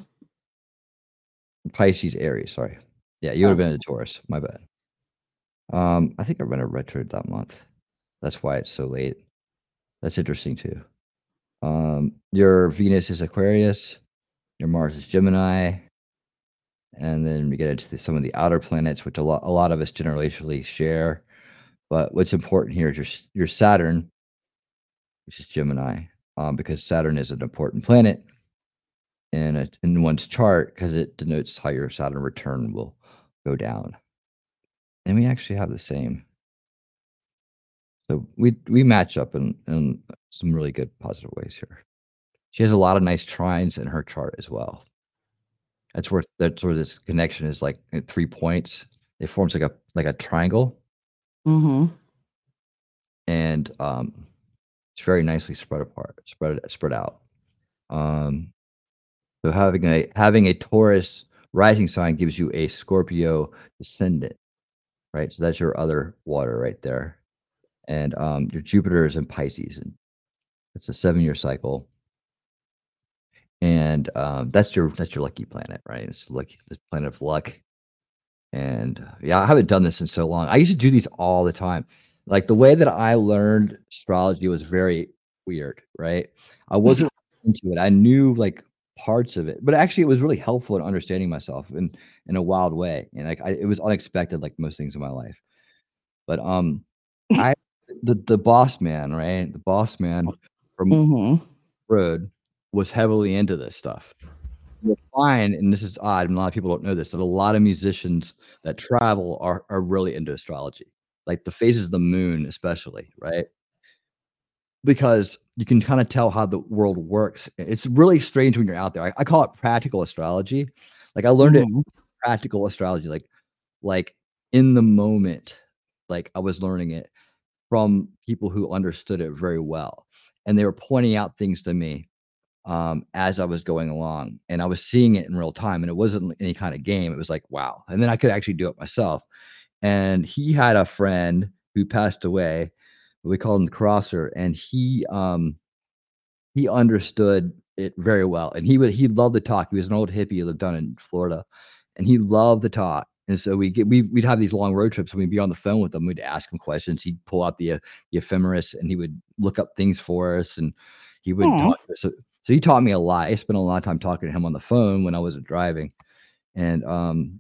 Pisces, Aries. Sorry, yeah, you would have been into Taurus. My bad. I think I ran a retrograde that month. That's why it's so late. That's interesting too. Your Venus is Aquarius. Your Mars is Gemini, and then we get into some of the outer planets, which a lot of us generationally share. But what's important here is your Saturn, which is Gemini, because Saturn is an important planet in one's chart because it denotes how your Saturn return will go down. And we actually have the same, so we match up in some really good positive ways here. She has a lot of nice trines in her chart as well. That's where this connection is like 3 points. It forms like a triangle. Mm-hmm. And it's very nicely spread out. So having a Taurus rising sign gives you a Scorpio descendant, right? So that's your other water right there. And your Jupiter is in Pisces, and it's a 7-year cycle. And that's your lucky planet, right? It's lucky, the planet of luck. And yeah, I haven't done this in so long. I used to do these all the time. Like the way that I learned astrology was very weird, right? I wasn't into it. I knew like parts of it, but actually it was really helpful in understanding myself in a wild way. And like it was unexpected, like most things in my life. But the boss man, right? The boss man from Road was heavily into this stuff. You'll find, and this is odd, and a lot of people don't know this, that a lot of musicians that travel are really into astrology, like the phases of the moon, especially, right? Because you can kind of tell how the world works. It's really strange when you're out there. I call it practical astrology. Like I learned it, practical astrology, like in the moment, like I was learning it from people who understood it very well. And they were pointing out things to me as I was going along, and I was seeing it in real time, and it wasn't any kind of game. It was like, wow. And then I could actually do it myself. And he had a friend who passed away. We called him the Crosser, and he understood it very well. And he loved the talk. He was an old hippie who lived down in Florida, and he loved the talk. And so we'd have these long road trips, and we'd be on the phone with him. We'd ask him questions. He'd pull out the ephemeris, and he would look up things for us, and he would talk to us. So he taught me a lot. I spent a lot of time talking to him on the phone when I wasn't driving, and I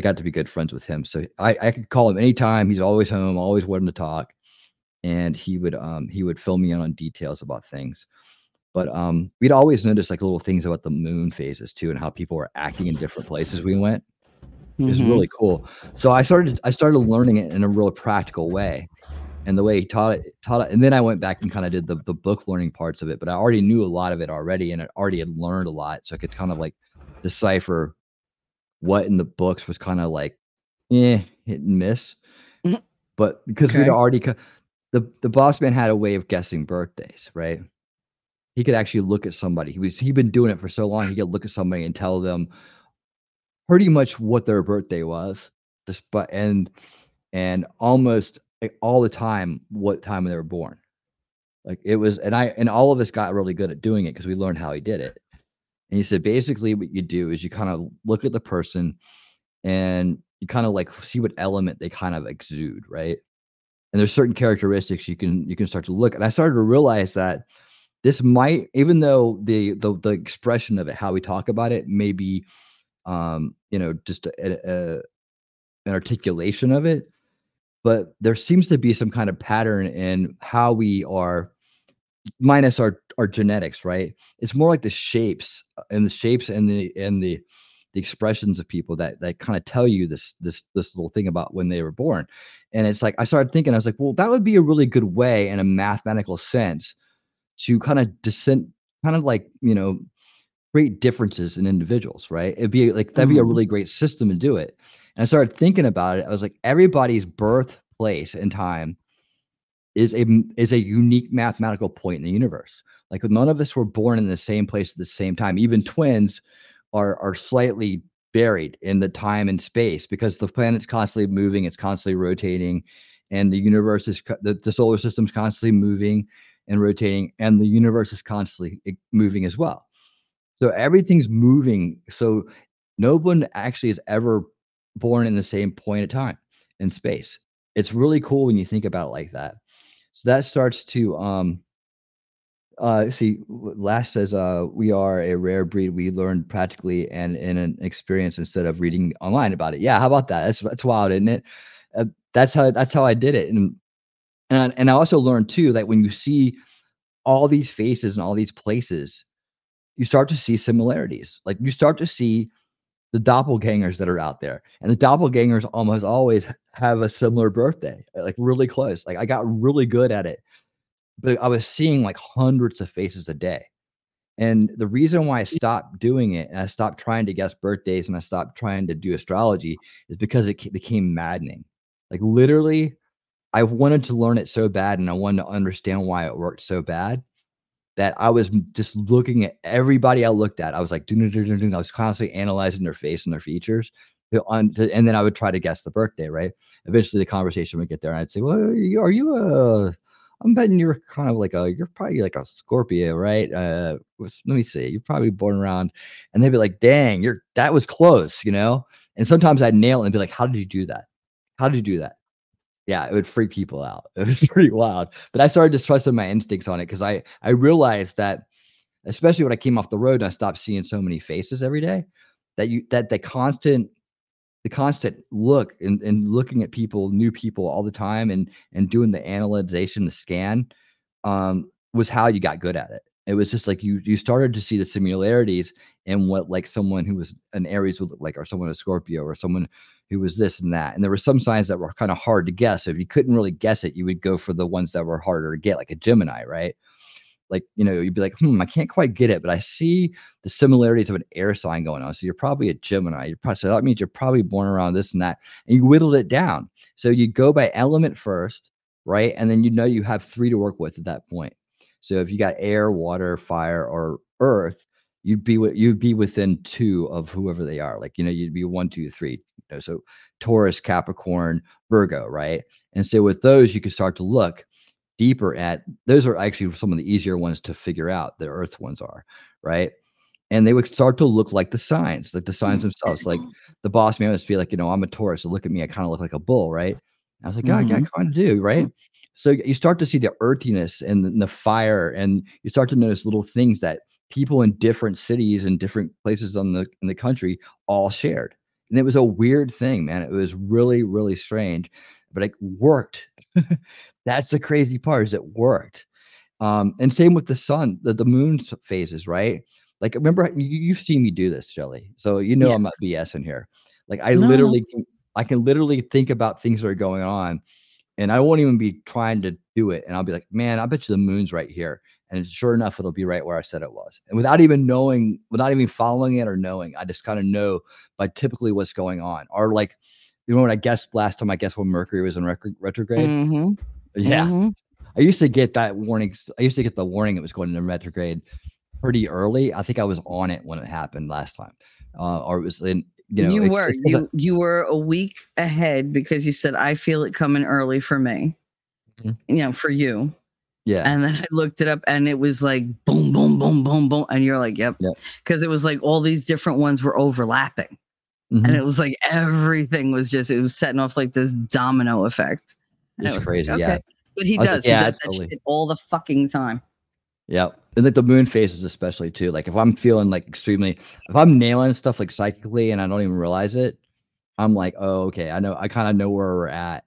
got to be good friends with him. So I could call him anytime. He's always home. Always wanting to talk, and he would fill me in on details about things. But we'd always notice like little things about the moon phases too, and how people were acting in different places we went. It was really cool. So I started learning it in a real practical way, and the way he taught it. And then I went back and kind of did the book learning parts of it. But I already knew a lot of it already, and I already had learned a lot, so I could kind of like decipher what in the books was kind of like, hit and miss. Mm-hmm. But because we'd already the boss man had a way of guessing birthdays, right? he could actually look at somebody. He'd been doing it for so long, he could look at somebody and tell them pretty much what their birthday was, and almost like all the time what time they were born. Like it was, and all of us got really good at doing it because we learned how he did it. And he said, basically what you do is you kind of look at the person and you kind of like see what element they kind of exude, right? And there's certain characteristics you can start to look. And I started to realize that this might, even though the expression of it, how we talk about it, may be, just an articulation of it, but there seems to be some kind of pattern in how we are, minus our genetics, right? It's more like the shapes and the expressions of people that kind of tell you this little thing about when they were born. And it's like, I started thinking, I was like, well, that would be a really good way in a mathematical sense to create differences in individuals, right? It'd be like, that'd be a really great system to do it. And I started thinking about it. I was like, everybody's birthplace and time is a unique mathematical point in the universe. Like none of us were born in the same place at the same time. Even twins are slightly buried in the time and space because the planet's constantly moving, it's constantly rotating, and the universe is the solar system's constantly moving and rotating, and the universe is constantly moving as well. So everything's moving. So no one actually is ever born in the same point of time in space. It's really cool when you think about it like that. So that starts to Lass says, we are a rare breed. We learned practically and in an experience instead of reading online about it. Yeah, how about that? That's wild, isn't it? That's how I did it. And I also learned too that when you see all these faces and all these places, you start to see similarities. Like you start to see the doppelgangers that are out there, and the doppelgangers almost always have a similar birthday, like really close. Like I got really good at it. But I was seeing like hundreds of faces a day. And the reason why I stopped doing it and I stopped trying to guess birthdays and I stopped trying to do astrology is because it became maddening. Like literally, I wanted to learn it so bad and I wanted to understand why it worked so bad that I was just looking at everybody I looked at. I was like, I was constantly analyzing their face and their features. And then I would try to guess the birthday, right? Eventually the conversation would get there and I'd say, well, are you a... I'm betting you're kind of like you're probably like a Scorpio, right? Let me see. You're probably born around, and they'd be like, dang, that was close, you know? And sometimes I'd nail it and be like, how did you do that? How did you do that? Yeah, it would freak people out. It was pretty wild. But I started distrusting my instincts on it because I realized that, especially when I came off the road and I stopped seeing so many faces every day, that the constant look and looking at new people all the time and doing the analyzation, the scan, was how you got good at it. It was just like you started to see the similarities in what like someone who was an Aries would look like, or someone a Scorpio, or someone who was this and that. And there were some signs that were kind of hard to guess. So if you couldn't really guess it, you would go for the ones that were harder to get, like a Gemini, right? Like, you'd be like, I can't quite get it, but I see the similarities of an air sign going on. So you're probably a Gemini. So that means you're probably born around this and that. And you whittled it down. So you go by element first, right? And then you have three to work with at that point. So if you got air, water, fire, or earth, you'd be within two of whoever they are. Like, you'd be 1, 2, 3. So Taurus, Capricorn, Virgo, right? And so with those, you could start to look deeper at. Those are actually some of the easier ones to figure out. The earth ones are, right? And they would start to look like the signs, themselves. Like the boss man would be like, I'm a Taurus, so look at me, I kind of look like a bull, right? And I was like, yeah, I kind of do, right? So you start to see the earthiness and the fire, and you start to notice little things that people in different cities and different places in the country all shared. And it was a weird thing, man. It was really, really strange, but it worked. That's the crazy part, is it worked. And same with the sun, the moon phases, right? Like, remember, you've seen me do this, Shelly. So yes. I'm not BSing here. Like I can literally think about things that are going on, and I won't even be trying to do it. And I'll be like, man, I bet you the moon's right here. And sure enough, it'll be right where I said it was. And without even knowing, without even following it or knowing, I just kind of know by typically what's going on. Or like, when I guessed last time, I guessed when Mercury was in retrograde. Mm-hmm. Yeah. Mm-hmm. I used to get that warning. I used to get the warning it was going into retrograde pretty early. I think I was on it when it happened last time, or it was in. You know, you were a week ahead because you said, I feel it coming early for me, mm-hmm. you know, for you. Yeah. And then I looked it up and it was like, boom, boom, boom, boom, boom. And you're like, yep. Because it was like all these different ones were overlapping. Mm-hmm. And it was like, everything was just, it was setting off like this domino effect. It's crazy. Like, okay. Yeah. But he does that totally. Shit all the fucking time. Yeah. And like the moon phases, especially too. Like if I'm feeling like if I'm nailing stuff like psychically and I don't even realize it, I'm like, oh, okay. I kind of know where we're at.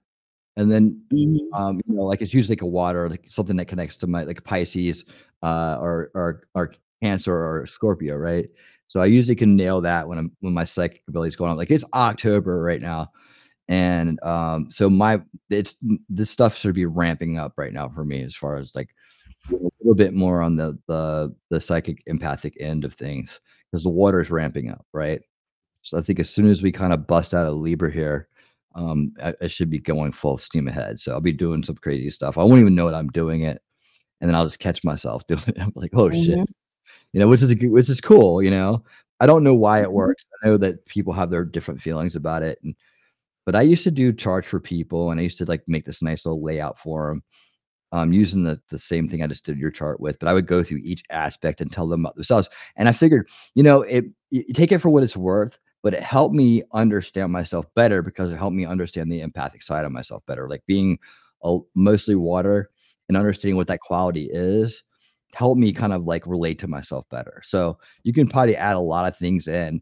And then, you know, like it's usually like a water, like something that connects to my like Pisces, or Cancer or Scorpio. Right. So I usually can nail that when my psychic ability is going on. Like it's October right now. And, so this stuff should be ramping up right now for me, as far as like, a little bit more on the psychic empathic end of things, because the water is ramping up, right? So I think as soon as we kind of bust out of Libra here, I should be going full steam ahead. So I'll be doing some crazy stuff. I won't even know that I'm doing it, and then I'll just catch myself doing it. I'm like, oh shit, you know, which is cool. You know, I don't know why it works. I know that people have their different feelings about it, but I used to do charts for people, and I used to like make this nice little layout for them. Using the same thing I just did your chart with, but I would go through each aspect and tell them about themselves. And I figured, you know, you take it for what it's worth, but it helped me understand myself better because it helped me understand the empathic side of myself better. Like being mostly water and understanding what that quality is helped me kind of like relate to myself better. So you can probably add a lot of things in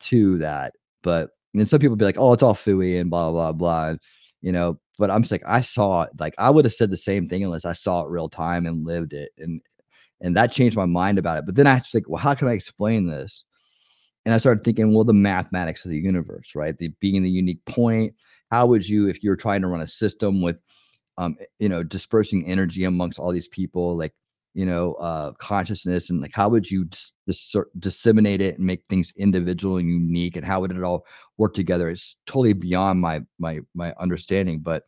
to that. But then some people be like, oh, it's all phooey and blah, blah, blah. You know, but I'm just like, I saw it. Like I would have said the same thing unless I saw it real time and lived it. And that changed my mind about it. But then I was like, well, how can I explain this? And I started thinking, well, the mathematics of the universe, right? The being the unique point. How would you, if you were trying to run a system with, you know, dispersing energy amongst all these people, like, you know, consciousness, and like, how would you disseminate it and make things individual and unique, and how would it all work together? It's totally beyond my understanding, but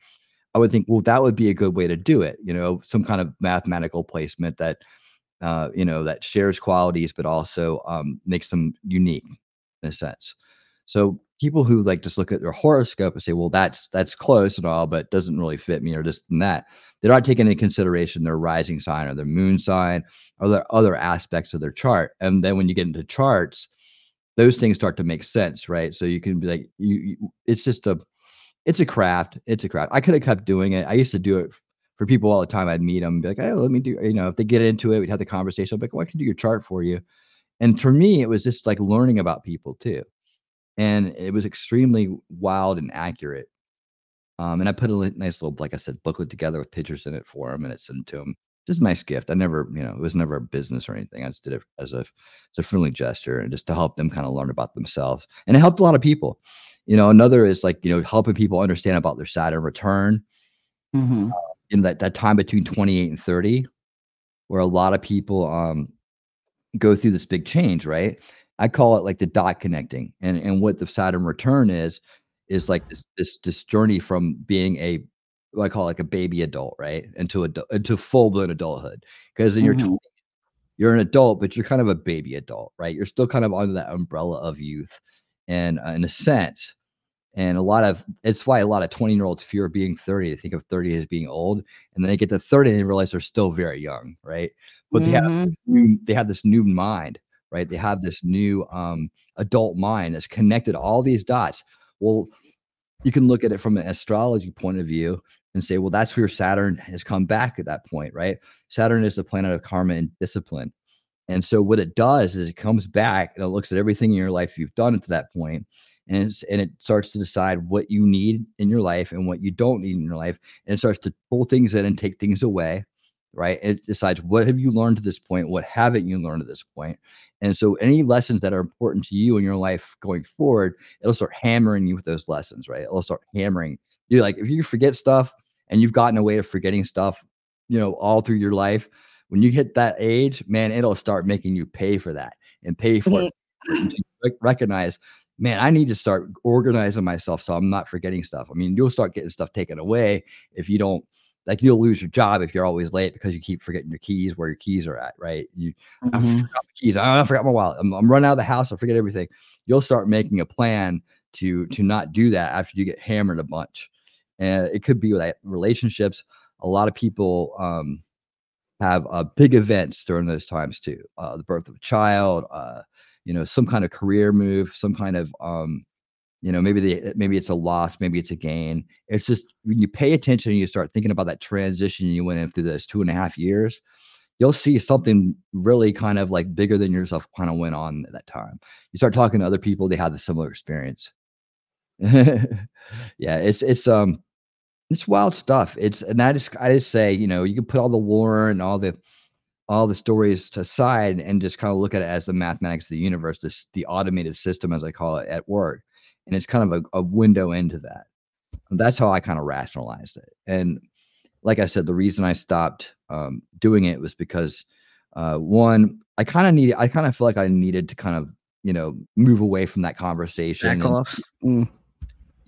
I would think, well, that would be a good way to do it. You know, some kind of mathematical placement that, you know, that shares qualities, but also makes them unique in a sense. So people who like just look at their horoscope and say, well, that's close and all, but doesn't really fit me or this and that. They're not taking into consideration their rising sign or their moon sign or their other aspects of their chart. And then when you get into charts, those things start to make sense, right? So you can be like, it's just it's a craft. It's a craft. I could have kept doing it. I used to do it for people all the time. I'd meet them and be like, hey, let me do, you know, if they get into it, we'd have the conversation. I'd be like, well, I can do your chart for you. And for me, it was just like learning about people too. And it was extremely wild and accurate. And I put a nice little, like I said, booklet together with pictures in it for him, and it sent to him. Just a nice gift. I never, you know, it was never a business or anything. I just did it as a friendly gesture, and just to help them kind of learn about themselves. And it helped a lot of people. You know, another is like, you know, helping people understand about their Saturn return. Mm-hmm. In that time between 28 and 30, where a lot of people go through this big change, right? I call it like the dot connecting, and what the Saturn return is like this journey from being a, what I call like a baby adult, right, into full blown adulthood. Because in mm-hmm. your 20s, you're an adult, but you're kind of a baby adult, right? You're still kind of under that umbrella of youth, and in a sense, and it's why a lot of 20-year-olds fear being 30. They think of 30 as being old, and then they get to 30 and they realize they're still very young, right? But mm-hmm. they have this new mind. Right. They have this new adult mind that's connected all these dots. Well, you can look at it from an astrology point of view and say, well, that's where Saturn has come back at that point. Right. Saturn is the planet of karma and discipline. And so what it does is it comes back and it looks at everything in your life you've done up to that point. And it starts to decide what you need in your life and what you don't need in your life. And it starts to pull things in and take things away. Right. It decides, what have you learned to this point? What haven't you learned at this point? And so any lessons that are important to you in your life going forward, it'll start hammering you with those lessons, right? It'll start hammering you. Like if you forget stuff and you've gotten away with forgetting stuff, you know, all through your life, when you hit that age, man, it'll start making you pay for that and pay for it. And recognize, man, I need to start organizing myself so I'm not forgetting stuff. I mean, you'll start getting stuff taken away if you don't Like, you'll lose your job if you're always late because you keep forgetting your keys, where your keys are at, right? You I forgot my keys. I forgot my wallet. I'm running out of the house. I forget everything. You'll start making a plan to not do that after you get hammered a bunch. And it could be like relationships. A lot of people have big events during those times too. The birth of a child, some kind of career move, some kind of maybe it's a loss, maybe it's a gain. It's just when you pay attention and you start thinking about that transition you went in through those 2.5 years, you'll see something really kind of like bigger than yourself kind of went on at that time. You start talking to other people, they had a similar experience. Yeah, it's wild stuff. I just say, you can put all the lore and all the stories aside and just kind of look at it as the mathematics of the universe, the automated system, as I call it, at work. And it's kind of a window into that. And that's how I kind of rationalized it. And like I said, the reason I stopped doing it was because one, I kind of feel like I needed to kind of, move away from that conversation. Back off.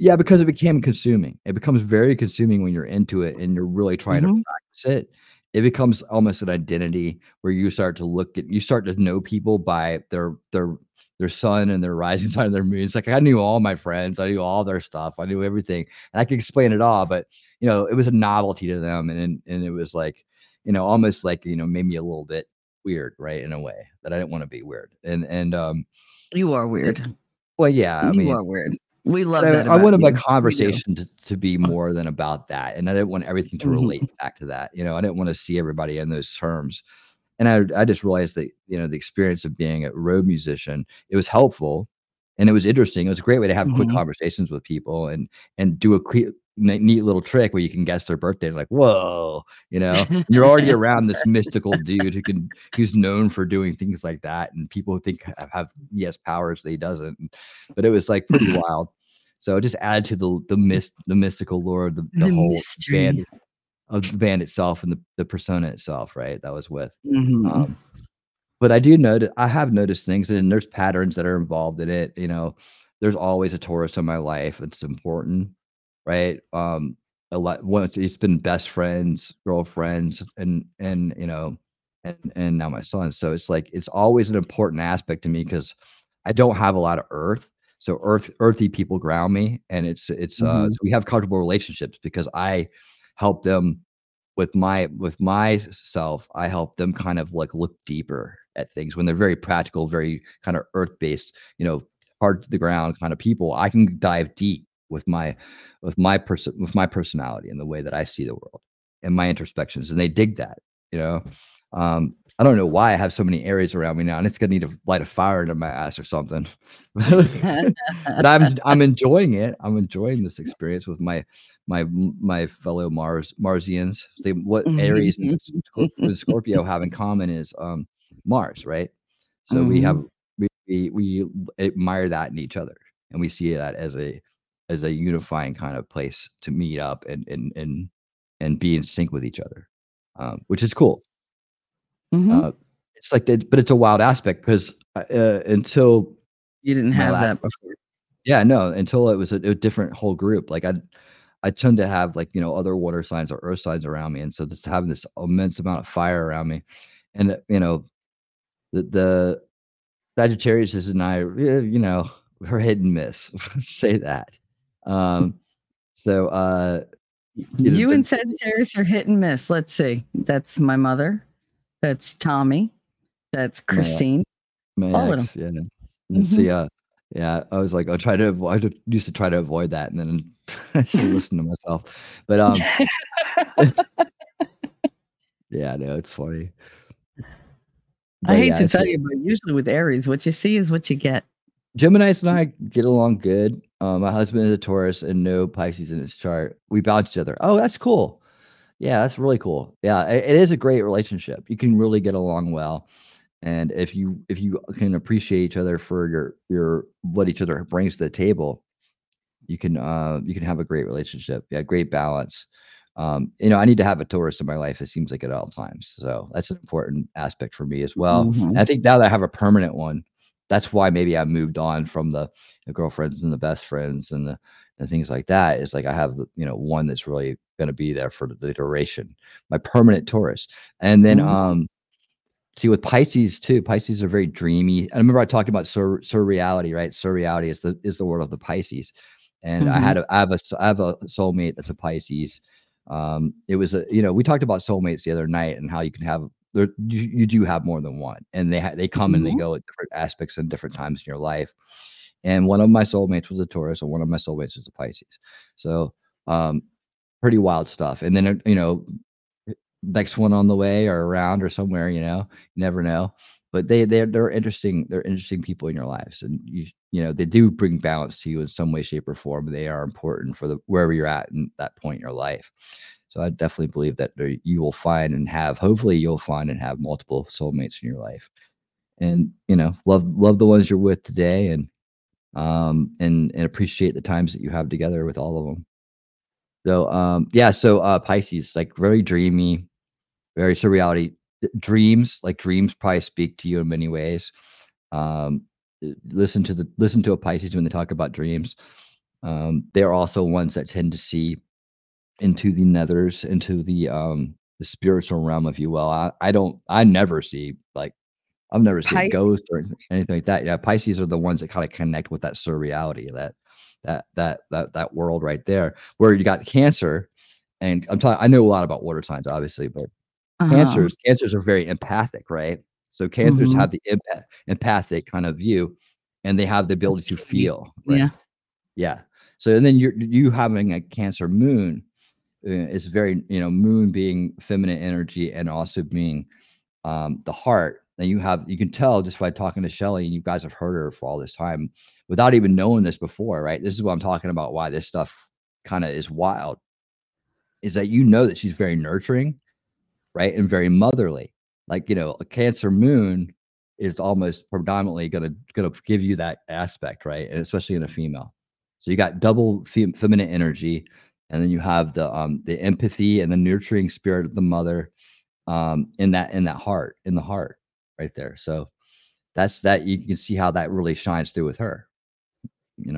Yeah, because it became consuming. It becomes very consuming when you're into it and you're really trying to practice it. It becomes almost an identity where you start to know people by their sun and their rising sign and their moon. It's like, I knew all my friends. I knew all their stuff. I knew everything. And I could explain it all, but it was a novelty to them. And it was like, almost like, maybe a little bit weird, right? In a way that I didn't want to be weird. And you are weird. You are weird. We love that. I wanted my conversation to be more than about that. And I didn't want everything to relate back to that. I didn't want to see everybody in those terms. And I just realized that, the experience of being a road musician, it was helpful and it was interesting. It was a great way to have quick conversations with people and do a neat little trick where you can guess their birthday. And like, whoa, you're already around this mystical dude who's known for doing things like that. And people think have powers that he doesn't. But it was like pretty wild. So it just added to the mystical lore of the whole mystery. Of the band itself and the persona itself, right? That was with. But I have noticed things, and there's patterns that are involved in it. There's always a Taurus in my life. It's important, right? It's been best friends, girlfriends, and now my son. So it's like, it's always an important aspect to me because I don't have a lot of earth. So earthy people ground me. And so we have comfortable relationships because I help them with myself. I help them kind of like look deeper at things when they're very practical, very kind of earth-based, hard to the ground kind of people. I can dive deep with my personality and the way that I see the world and my introspections. And they dig that, I don't know why I have so many Aries around me now, and it's going to need to light a fire into my ass or something. But I'm enjoying it. I'm enjoying this experience with my fellow Marsians. See, what Aries and Scorpio have in common is Mars, right? So we admire that in each other, and we see that as a unifying kind of place to meet up and be in sync with each other, which is cool. It's like that, but it's a wild aspect because until you didn't have that before. Yeah, no, until it was a different whole group. Like I tend to have like other water signs or earth signs around me, and so just having this immense amount of fire around me, and the Sagittarius and I, her hit and miss. Say that. So you and Sagittarius are hit and miss. Let's see. That's my mother. That's Tommy. That's Christine. All of them. Yeah. I was like, I used to try to avoid that, and then I should listen to myself. But yeah, no, it's funny. But, I hate to tell you, but usually with Aries, what you see is what you get. Geminis and I get along good. My husband is a Taurus and no Pisces in his chart. We bounce each other. Oh, that's cool. Yeah, that's really cool. Yeah, it is a great relationship. You can really get along well, and if you can appreciate each other for your what each other brings to the table, you can have a great relationship. Yeah, great balance. I need to have a Taurus in my life. It seems like at all times, so that's an important aspect for me as well. And I think now that I have a permanent one, that's why maybe I moved on from the girlfriends and the best friends and the things like that. It's like I have one that's really going to be there for the duration. My permanent Taurus. And then see with Pisces too. Pisces are very dreamy. I remember I talked about surreality, right? Surreality is the word of the Pisces. And I have a soulmate that's a Pisces. It was we talked about soulmates the other night and how you can have there. You do have more than one, and they come and they go at different aspects and different times in your life. And one of my soulmates was a Taurus, and one of my soulmates was a Pisces. So pretty wild stuff. And then next one on the way or around or somewhere, you never know. But they're interesting. They're interesting people in your lives, and they do bring balance to you in some way, shape, or form. They are important for wherever you're at in that point in your life. So I definitely believe that you will find and have. Hopefully, you'll find and have multiple soulmates in your life, and love the ones you're with today, and appreciate the times that you have together with all of them. So Pisces, like very dreamy, very surreality. Dreams probably speak to you in many ways. Listen to a Pisces when they talk about dreams. They're also ones that tend to see into the nethers, into the spiritual realm, if you will. I've never seen ghosts or anything like that. Yeah, Pisces are the ones that kind of connect with that surreality, that world right there. Where you got Cancer, and I know a lot about water signs, obviously, but Cancers are very empathic, right? So Cancers have the empathic kind of view, and they have the ability to feel. Right? Yeah. So and then you having a Cancer moon is very moon being feminine energy and also being the heart. And you can tell just by talking to Shelly, and you guys have heard her for all this time without even knowing this before, right? This is what I'm talking about. Why this stuff kind of is wild is that that she's very nurturing. Right. And very motherly, a Cancer moon is almost predominantly going to give you that aspect. Right. And especially in a female. So you got double feminine energy. And then you have the empathy and the nurturing spirit of the mother in the heart right there. So that's that. You can see how that really shines through with her, And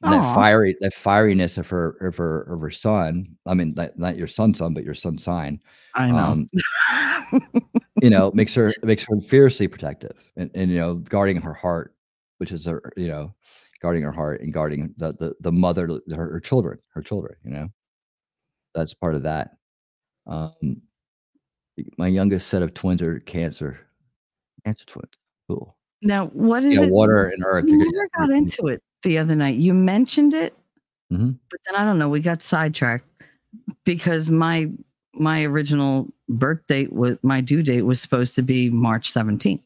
that fieriness of her son. I mean, not your son, but your son's sign. I know. Makes her fiercely protective, and guarding her heart, which is her, guarding her heart and guarding the mother, her children. That's part of that. My youngest set of twins are Cancer twins. Cool. Now, what is it? Water and earth. You never got into it. The other night you mentioned it, but then I don't know, we got sidetracked because my original birth date was my due date was supposed to be March 17th.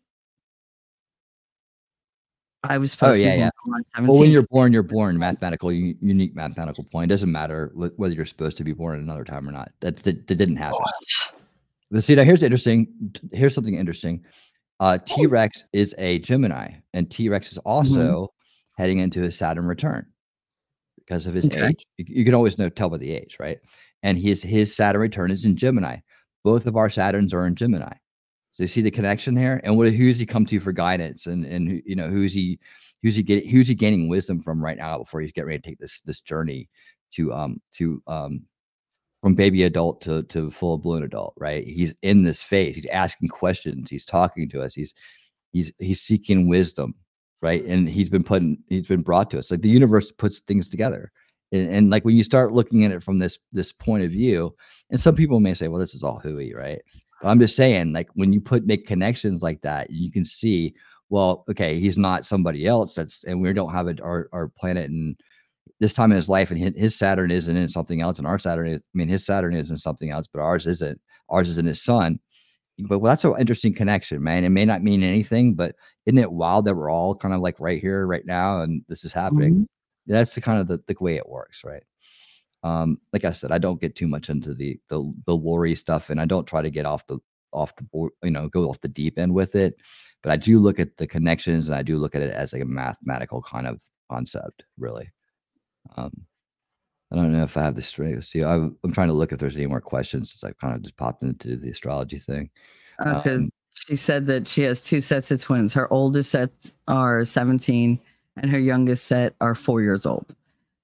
I was supposed to be March 17th. Well, when you're born mathematical, unique mathematical point. It doesn't matter whether you're supposed to be born at another time or not. That didn't happen. But see, now here's something interesting. T-Rex is a Gemini, and T-Rex is also heading into his Saturn return because of his age. You can always tell by the age, right? And his Saturn return is in Gemini. Both of our Saturns are in Gemini. So you see the connection here. And who's he come to for guidance? And who's he gaining wisdom from right now before he's getting ready to take this journey to from baby adult to full blown adult, right? He's in this phase. He's asking questions. He's talking to us. He's seeking wisdom. Right. And he's been brought to us. Like the universe puts things together. And like when you start looking at it from this point of view, and some people may say, well, this is all hooey, right? But I'm just saying, like when you make connections like that, you can see, well, okay, he's not somebody else and we don't have our planet and this time in his life, and his Saturn isn't in something else, and our Saturn his Saturn is in something else, but ours isn't. Ours is in his sun. But well, that's an interesting connection, man. It may not mean anything, but isn't it wild that we're all kind of like right here, right now, and this is happening? That's the kind of the way it works, right? Like I said, I don't get too much into the lore-y stuff, and I don't try to get off the go off the deep end with it. But I do look at the connections, and I do look at it as like a mathematical kind of concept, really. I don't know if I have the strength. See, I'm trying to look if there's any more questions since I've kind of just popped into the astrology thing. Okay. She said that she has two sets of twins. Her oldest sets are 17 and her youngest set are 4 years old.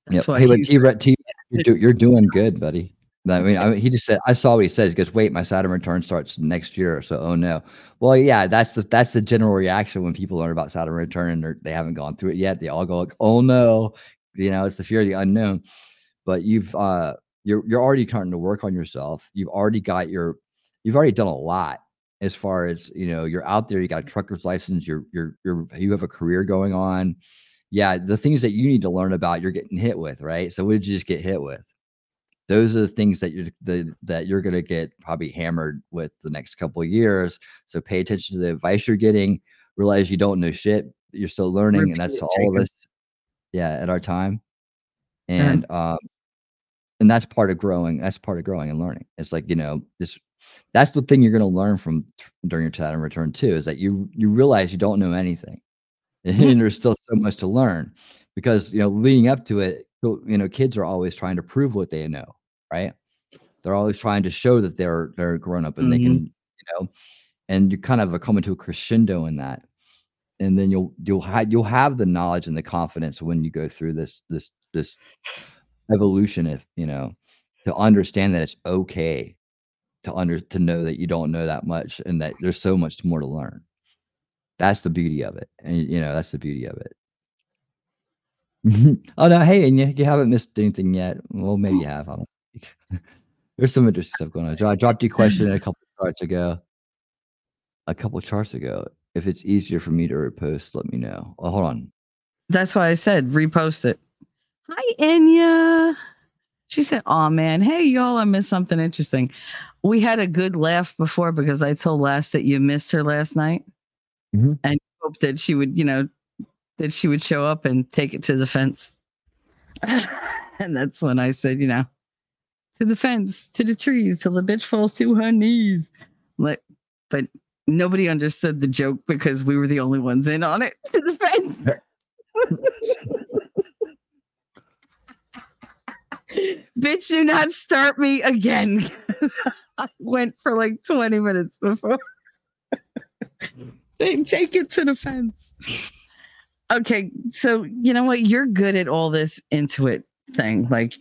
That's why you're doing good, buddy. I mean, he just said, I saw what he said. He goes, wait, my Saturn return starts next year. So, oh no. Well, yeah, that's the general reaction when people learn about Saturn return and they haven't gone through it yet. They all go like, oh no, you know, it's the fear of the unknown. But you're already starting to work on yourself. You've already done a lot as far as, you know, you're out there, you got a trucker's license, you have a career going on. Yeah. The things that you need to learn about, you're getting hit with, right? So what did you just get hit with? Those are the things that you're going to get probably hammered with the next couple of years. So pay attention to the advice you're getting. Realize you don't know shit. You're still learning. Repeat, and that's all of us. Yeah. At our time. And, and that's part of growing. That's part of growing and learning. It's like, you know, that's the thing you're going to learn from during your Saturn return too, is that you realize you don't know anything and there's still so much to learn, because, you know, leading up to it, you know, kids are always trying to prove what they know, right? They're always trying to show that they're grown up and they can, you know, and you kind of come into a crescendo in that. And then you'll have the knowledge and the confidence when you go through this evolution, if you know, to understand that it's okay to know that you don't know that much and that there's so much more to learn. That's the beauty of it. And you know, that's the beauty of it. Oh no, hey, and you haven't missed anything yet. Well, maybe you have. I don't think. There's some interesting stuff going on. So I dropped your question a couple charts ago. If it's easier for me to repost, let me know. Oh, hold on. That's why I said repost it. Hi, Inya. She said, "Oh man, hey y'all, I missed something interesting. We had a good laugh before because I told Lass that you missed her last night, and hoped that she would, you know." That she would show up and take it to the fence. And that's when I said, you know, to the fence, to the trees, till the bitch falls to her knees. But nobody understood the joke because we were the only ones in on it. To the fence. Bitch, do not start me again. I went for like 20 minutes before. They take it to the fence. Okay, so you know what? You're good at all this intuit thing, like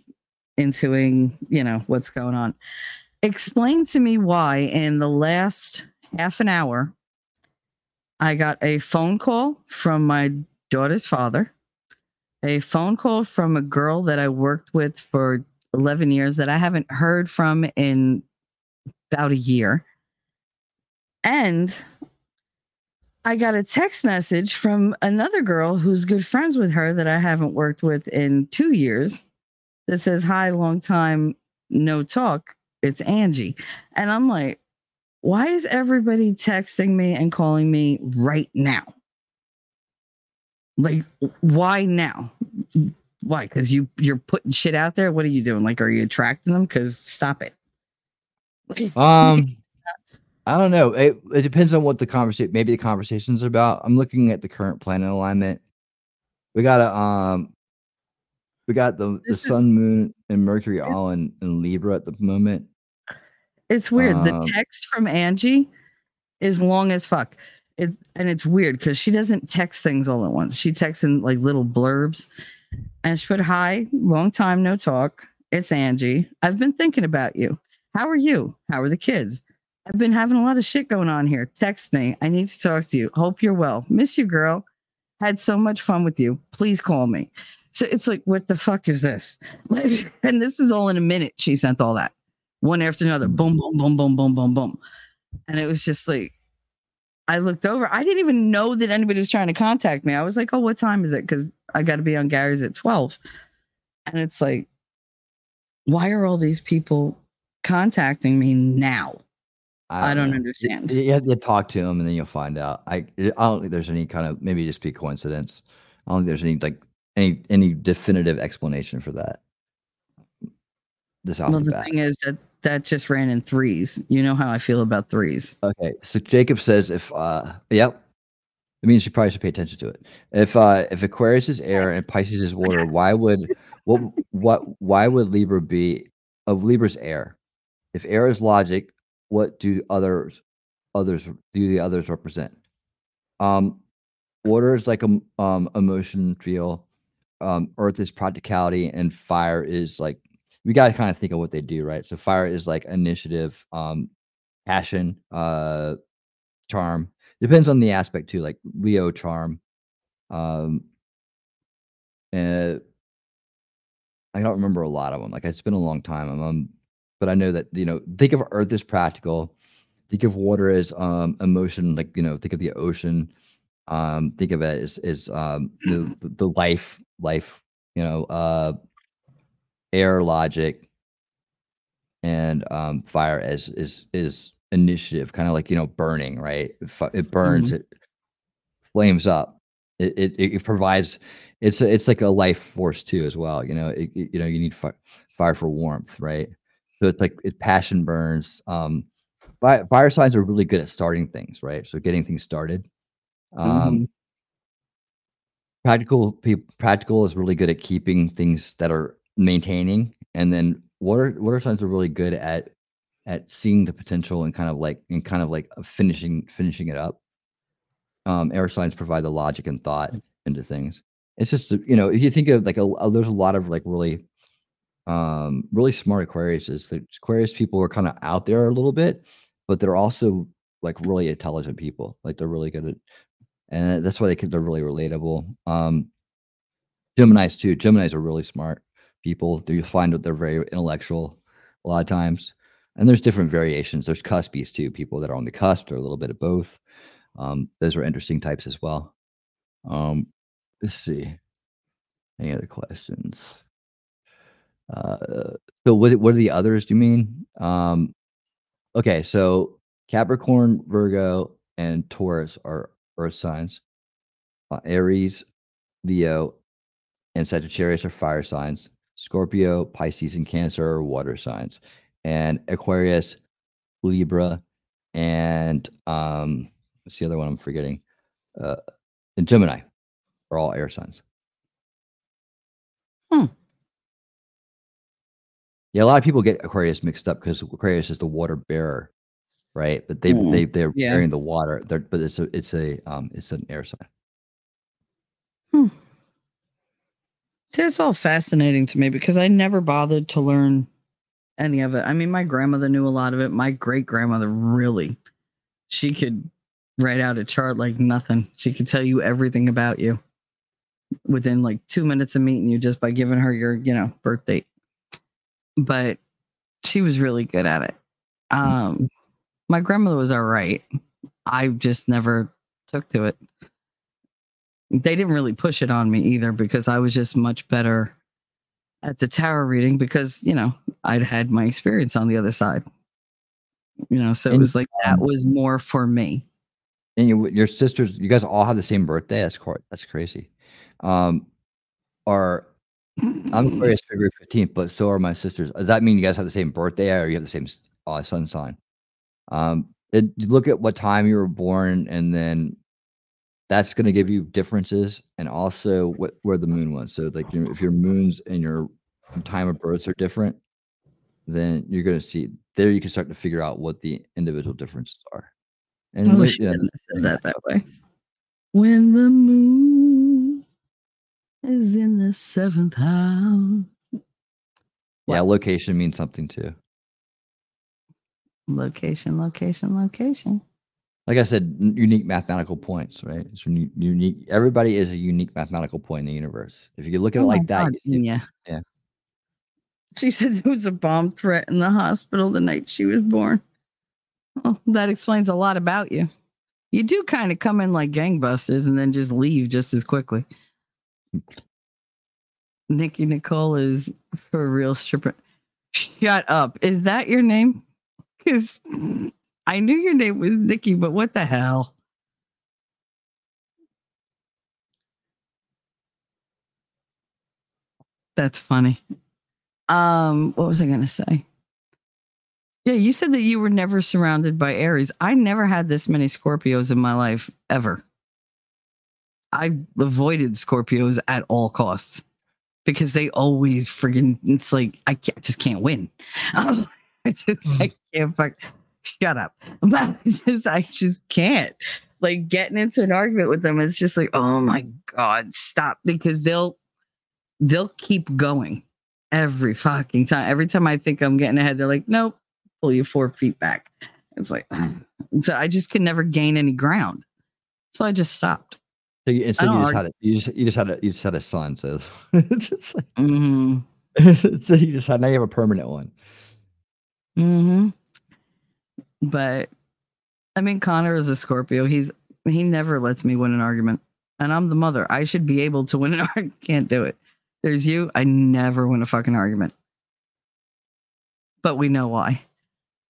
intuiting, you know, what's going on. Explain to me why in the last half an hour, I got a phone call from my daughter's father, a phone call from a girl that I worked with for 11 years that I haven't heard from in about a year, and I got a text message from another girl who's good friends with her that I haven't worked with in 2 years that says, hi, long time, no talk. It's Angie. And I'm like, why is everybody texting me and calling me right now? Like, why now? Why? Because you're putting shit out there. What are you doing? Like, are you attracting them? Because stop it. I don't know. It depends on what the conversation, maybe the conversation's about. I'm looking at the current planet alignment. We got the sun, moon, and Mercury all in Libra at the moment. It's weird. The text from Angie is long as fuck. And it's weird because she doesn't text things all at once. She texts in like little blurbs, and she put, hi, long time, no talk. It's Angie. I've been thinking about you. How are you? How are the kids? I've been having a lot of shit going on here. Text me. I need to talk to you. Hope you're well. Miss you, girl. Had so much fun with you. Please call me. So it's like, what the fuck is this? Like, and this is all in a minute. She sent all that one after another. Boom, boom, boom, boom, boom, boom, boom. And it was just like, I looked over. I didn't even know that anybody was trying to contact me. I was like, oh, what time is it? Because I got to be on Gary's at 12. And it's like, why are all these people contacting me now? I don't understand. You talk to them and then you'll find out. I don't think there's any kind of, maybe just be coincidence. I don't think there's any definitive explanation for that. Thing is that just ran in threes. You know how I feel about threes. Okay, so Jacob says it means you probably should pay attention to it. If Aquarius is air and Pisces is water, why would Libra be of Libra's air? If air is logic, what do the others represent? Water is like emotion, feel. Earth is practicality, and fire is like we got to kind of think of what they do, right? So fire is like initiative, passion, charm. Depends on the aspect too, like Leo charm. And I don't remember a lot of them. Like, it's been a long time. But I know that, you know, think of Earth as practical. Think of water as emotion. Like, you know, think of the ocean. Think of it as the life. You know, air, logic, and fire as is initiative. Kind of like, you know, burning, right? It burns. Mm-hmm. It flames up. It provides. It's like a life force too, as well. You know, you need fire for warmth, right? So it's like passion burns. Fire signs are really good at starting things, right? So getting things started. Mm-hmm. Practical is really good at keeping things that are maintaining, and then water signs are really good at seeing the potential and kind of like finishing it up. Air signs provide the logic and thought into things. It's just, you know, if you think of like there's a lot of like really smart Aquariuses. The Aquarius people are kind of out there a little bit, but they're also like really intelligent people. Like, they're really good at, and that's why they're really relatable. Geminis too. Geminis are really smart people. You find that they're very intellectual a lot of times. And there's different variations. There's cuspies too. People that are on the cusp or a little bit of both. Those are interesting types as well. Let's see. Any other questions? So what are the others, do you mean? Okay, so Capricorn, Virgo, and Taurus are earth signs. Aries, Leo, and Sagittarius are fire signs. Scorpio, Pisces, and Cancer are water signs. And Aquarius, Libra, and what's the other one I'm forgetting? And Gemini are all air signs. Yeah, a lot of people get Aquarius mixed up because Aquarius is the water bearer, right? But they're bearing the water. But it's an air sign. See, it's all fascinating to me because I never bothered to learn any of it. I mean, my grandmother knew a lot of it. My great grandmother, really, she could write out a chart like nothing. She could tell you everything about you within like 2 minutes of meeting you just by giving her your, you know, birth date. But she was really good at it. My grandmother was all right. I just never took to it. They didn't really push it on me either because I was just much better at the tarot reading because, you know, I'd had my experience on the other side. You know, so it was like that was more for me. And your sisters, you guys all have the same birthday. That's crazy. I'm Aquarius February 15th, but so are my sisters. Does that mean you guys have the same birthday, or you have the same sun sign? You look at what time you were born, and then that's going to give you differences, and also where the moon was. So, like, if your moons and your time of births are different, then you're going to see there. You can start to figure out what the individual differences are. And I wish you hadn't said that way. When the moon is in the 7th house. Yeah, location means something too. Location. Like I said, unique mathematical points, right? It's unique. Everybody is a unique mathematical point in the universe. If you look at it like that. Yeah. She said there was a bomb threat in the hospital the night she was born. Well, that explains a lot about you. You do kind of come in like gangbusters and then just leave just as quickly. Nikki Nicole is for real stripper. Shut up. Is that your name? Because I knew your name was Nikki, but what the hell? That's funny. What was I going to say? Yeah, you said that you were never surrounded by Aries. I never had this many Scorpios in my life, ever. I avoided Scorpios at all costs because they always friggin', it's like, I just can't win. Shut up. But I just can't. Like, getting into an argument with them, it's just like, oh my God, stop. Because they'll keep going. every fucking time. Every time I think I'm getting ahead, they're like, nope, pull your 4 feet back. It's like, so I just can never gain any ground. So I just stopped. So you, you just had a sign, so it's like, mm-hmm. So you just had, now you have a permanent one. Mm-hmm. But I mean, Connor is a Scorpio. He never lets me win an argument, and I'm the mother. I should be able to win an argument. Can't do it. There's you. I never win a fucking argument. But we know why,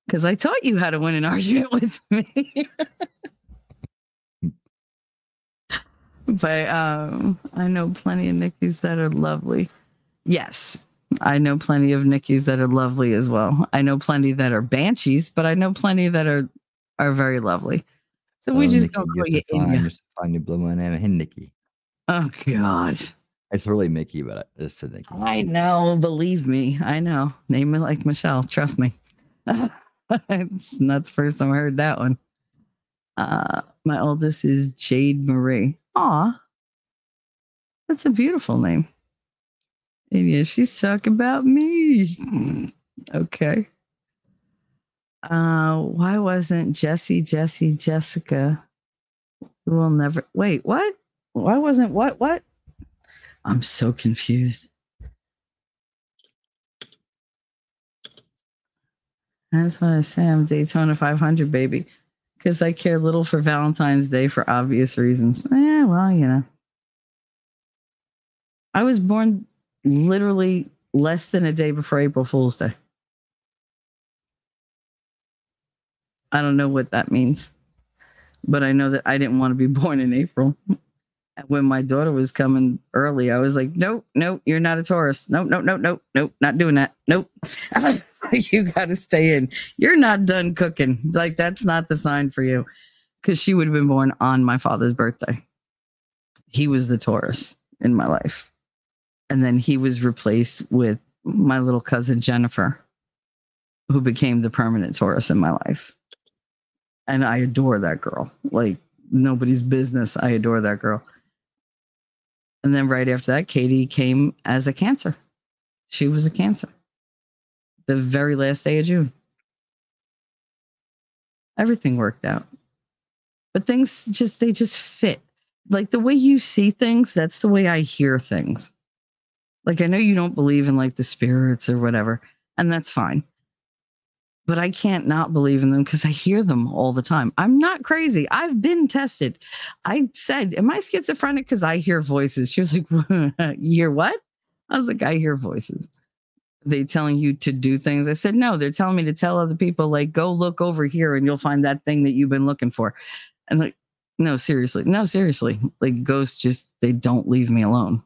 because I taught you how to win an argument with me. But I know plenty of Nickies that are lovely. Yes, I know plenty of Nickies that are lovely as well. I know plenty that are banshees, but I know plenty that are very lovely. So we just don't call you Inya. Find your blue one and Nikki. Oh God, it's really Mickey, but it's to Nikki. I know, believe me, I know. Name it like Michelle. Trust me. It's not the first time I heard that one. My oldest is Jade Marie. Aw, that's a beautiful name. And yeah, she's talking about me. Okay. Why wasn't Jessica? We'll never wait. What? Why wasn't what? I'm so confused. That's why I say I'm Daytona 500, baby. Because I care little for Valentine's Day for obvious reasons. Yeah, well, you know. I was born literally less than a day before April Fool's Day. I don't know what that means. But I know that I didn't want to be born in April. And when my daughter was coming early, I was like, nope, you're not a Taurus. Nope, not doing that. Nope. You got to stay in. You're not done cooking. Like, that's not the sign for you. Because she would have been born on my father's birthday. He was the Taurus in my life. And then he was replaced with my little cousin, Jennifer, who became the permanent Taurus in my life. And I adore that girl. Like, nobody's business. I adore that girl. And then right after that, Katie came as a Cancer. She was a Cancer. The very last day of June. Everything worked out. But things just, they just fit. Like the way you see things, that's the way I hear things. Like, I know you don't believe in like the spirits or whatever, and that's fine. But I can't not believe in them because I hear them all the time. I'm not crazy. I've been tested. I said, am I schizophrenic? Because I hear voices. She was like, you hear what? I was like, I hear voices. They telling you to do things. I said, no, they're telling me to tell other people, like, go look over here and you'll find that thing that you've been looking for. And like, no, seriously. Like, ghosts just, they don't leave me alone.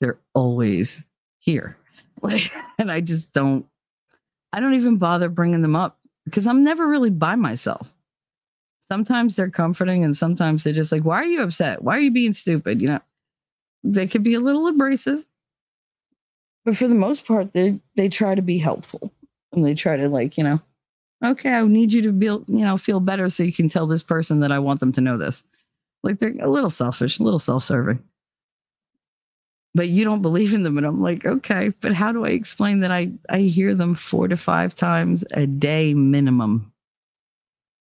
They're always here. Like, and I don't even bother bringing them up because I'm never really by myself. Sometimes they're comforting and sometimes they're just like, why are you upset? Why are you being stupid? You know, they could be a little abrasive. But for the most part, they try to be helpful and they try to, like, you know, okay, I need you to be, you know, feel better so you can tell this person that I want them to know this. Like, they're a little selfish, a little self-serving. But you don't believe in them. And I'm like, okay, but how do I explain that I hear them 4 to 5 times a day minimum?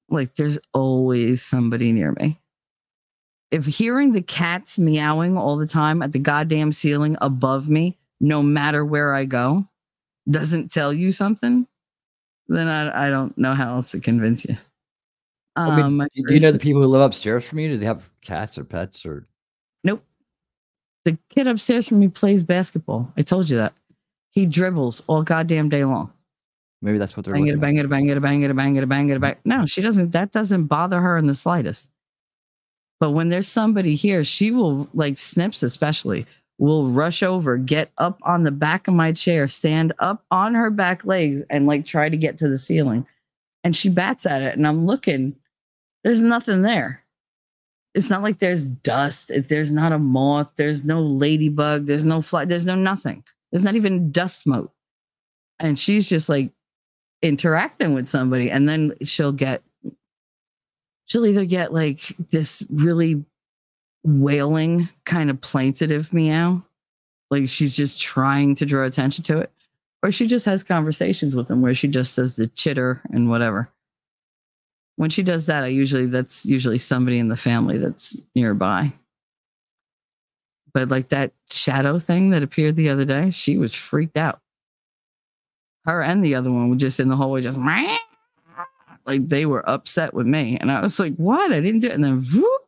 Like, there's always somebody near me. If hearing the cats meowing all the time at the goddamn ceiling above me, no matter where I go, doesn't tell you something, then I don't know how else to convince you. Do you know the people who live upstairs from you? Do they have cats or pets or? Nope. The kid upstairs from me plays basketball. I told you that. He dribbles all goddamn day long. Maybe that's what they're looking at. Bang it, bang it, bang it, bang it, bang it, bang it, bang. No, she doesn't. That doesn't bother her in the slightest. But when there's somebody here, she will, like, Snips especially, will rush over, get up on the back of my chair, stand up on her back legs, and, like, try to get to the ceiling. And she bats at it, and I'm looking. There's nothing there. It's not like there's dust. There's not a moth. There's no ladybug. There's no fly. There's no nothing. There's not even dust mote. And she's just, like, interacting with somebody. And then she'll either get, like, this really wailing kind of plaintive meow, like she's just trying to draw attention to it, Or she just has conversations with them where she just says the chitter and whatever. When she does that, that's usually somebody in the family that's nearby. But like that shadow thing that appeared the other day, she was freaked out. Her and the other one were just in the hallway, just like they were upset with me. And I was like, what? I didn't do it. And then whoop,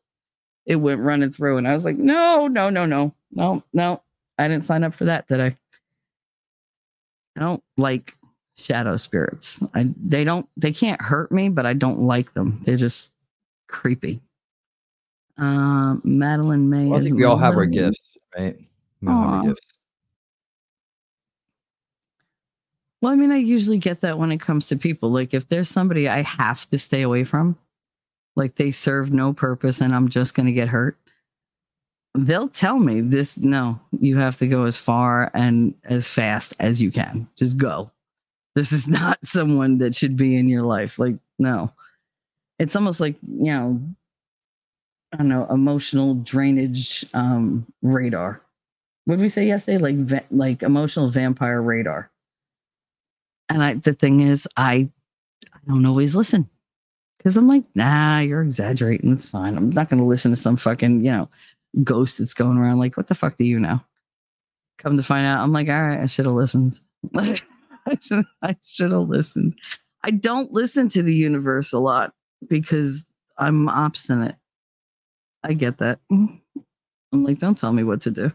it went running through. And I was like, no. I didn't sign up for that today. I don't like shadow spirits. They can't hurt me, but I don't like them. They're just creepy. Madeline May. Well, I think we all have our gifts, right? Well, I mean, I usually get that when it comes to people. Like if there's somebody I have to stay away from, like they serve no purpose and I'm just going to get hurt, they'll tell me this. No, you have to go as far and as fast as you can. Just go. This is not someone that should be in your life. Like, no, it's almost like, you know, I don't know, emotional drainage radar. What did we say yesterday? Like emotional vampire radar. And the thing is, I don't always listen because I'm like, nah, you're exaggerating. It's fine. I'm not going to listen to some fucking, you know, ghost that's going around. Like, what the fuck do you know? Come to find out, I'm like, all right, I should have listened. I should have listened. I don't listen to the universe a lot because I'm obstinate. I get that. I'm like, don't tell me what to do.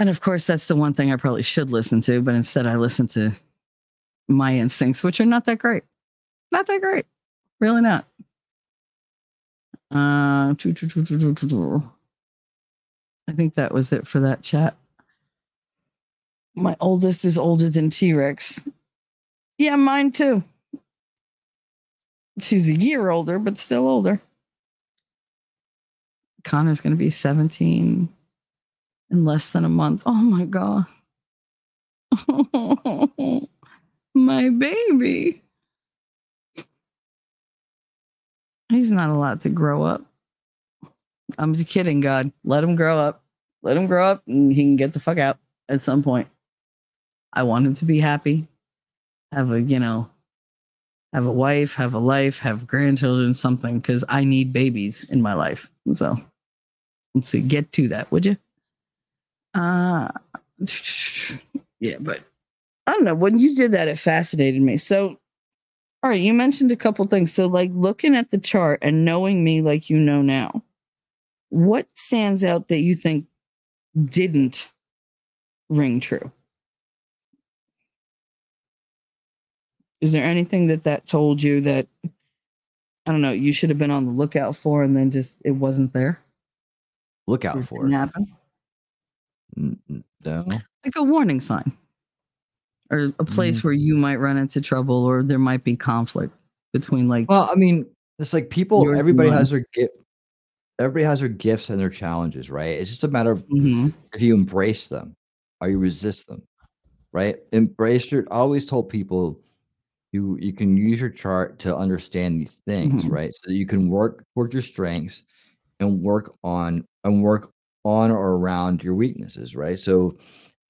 And of course, that's the one thing I probably should listen to. But instead, I listen to my instincts, which are not that great. Not that great. Really not. I think that was it for that chat. My oldest is older than T-Rex. Yeah, mine too. She's a year older, but still older. Connor's going to be 17 in less than a month. Oh my God. Oh, my baby. He's not allowed to grow up. I'm just kidding, God. Let him grow up. Let him grow up and he can get the fuck out at some point. I want him to be happy. Have a wife, have a life, have grandchildren, something, because I need babies in my life. So let's see, get to that, would you? Yeah, but I don't know. When you did that, it fascinated me. So, all right, you mentioned a couple things. So, like looking at the chart and knowing me like you know now, what stands out that you think didn't ring true? Is there anything that told you that, I don't know, you should have been on the lookout for and then just it wasn't there? Lookout for it? Happen? No. Like a warning sign or a place where you might run into trouble or there might be conflict between like. Well, I mean, it's like people, everybody has their gifts and their challenges, right? It's just a matter of if you embrace them or you resist them, right? I always told people, You can use your chart to understand these things, right? So that you can work your strengths and work on or around your weaknesses, right? So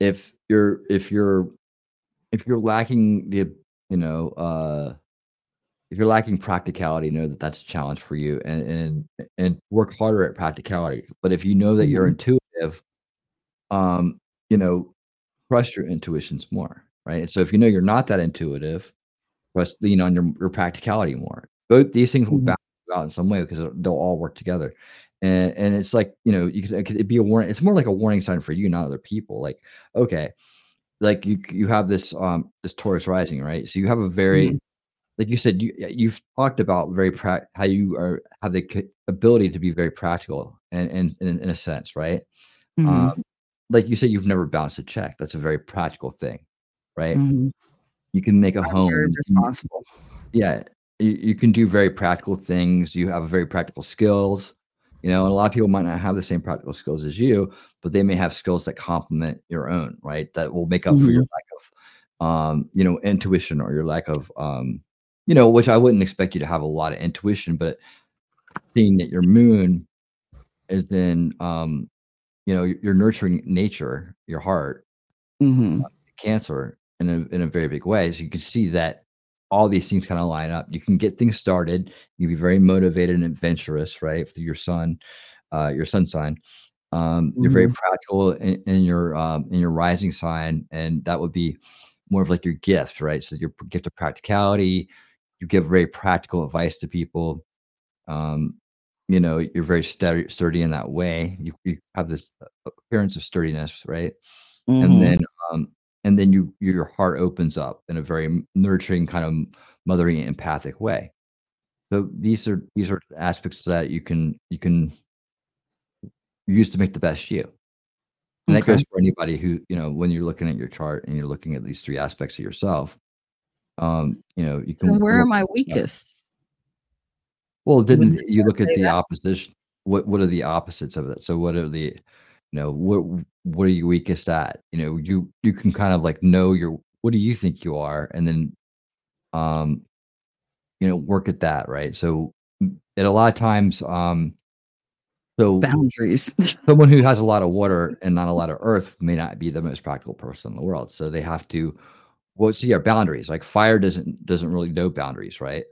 if you're lacking practicality, know that that's a challenge for you, and work harder at practicality. But if you know that you're intuitive, trust your intuitions more, right? So if you know you're not that intuitive, lean on your practicality more. Both these things will balance out in some way because they'll all work together. And it's like, it'd be a warning. It's more like a warning sign for you, not other people. Like, okay, like you have this Taurus rising, right? So you have a very, like you said, you've talked about how you have the ability to be very practical and in a sense, right? Like you said, you've never bounced a check. That's a very practical thing, right? You can make a home. Very responsible. Yeah. You can do very practical things. You have very practical skills, and a lot of people might not have the same practical skills as you, but they may have skills that complement your own, right? That will make up for your lack of, intuition or your lack of, which I wouldn't expect you to have a lot of intuition, but seeing that your moon is in, your nurturing nature, your heart, cancer in a very big way. So you can see that all these things kind of line up. You can get things started. You can be very motivated and adventurous, right? Through your sun sign. You're very practical in your rising sign, and that would be more of like your gift, right? So your gift of practicality, you give very practical advice to people. You know, you're very sturdy in that way. You have this appearance of sturdiness, right? Mm-hmm. And then your heart opens up in a very nurturing, kind of mothering, empathic way. So these are aspects that you can use to make the best you. And that goes for anybody who, you know, when you're looking at your chart and you're looking at these three aspects of yourself, you know, you can. So where am I weakest? Well, then you look at the opposition. What are the opposites of that? So what are the, you know, what are you weakest at? You know, you can kind of like know your, what do you think you are? And then, you know, work at that. Right. So at a lot of times, so boundaries. Someone who has a lot of water and not a lot of earth may not be the most practical person in the world. So they have to see our boundaries. Like fire doesn't really know boundaries, right?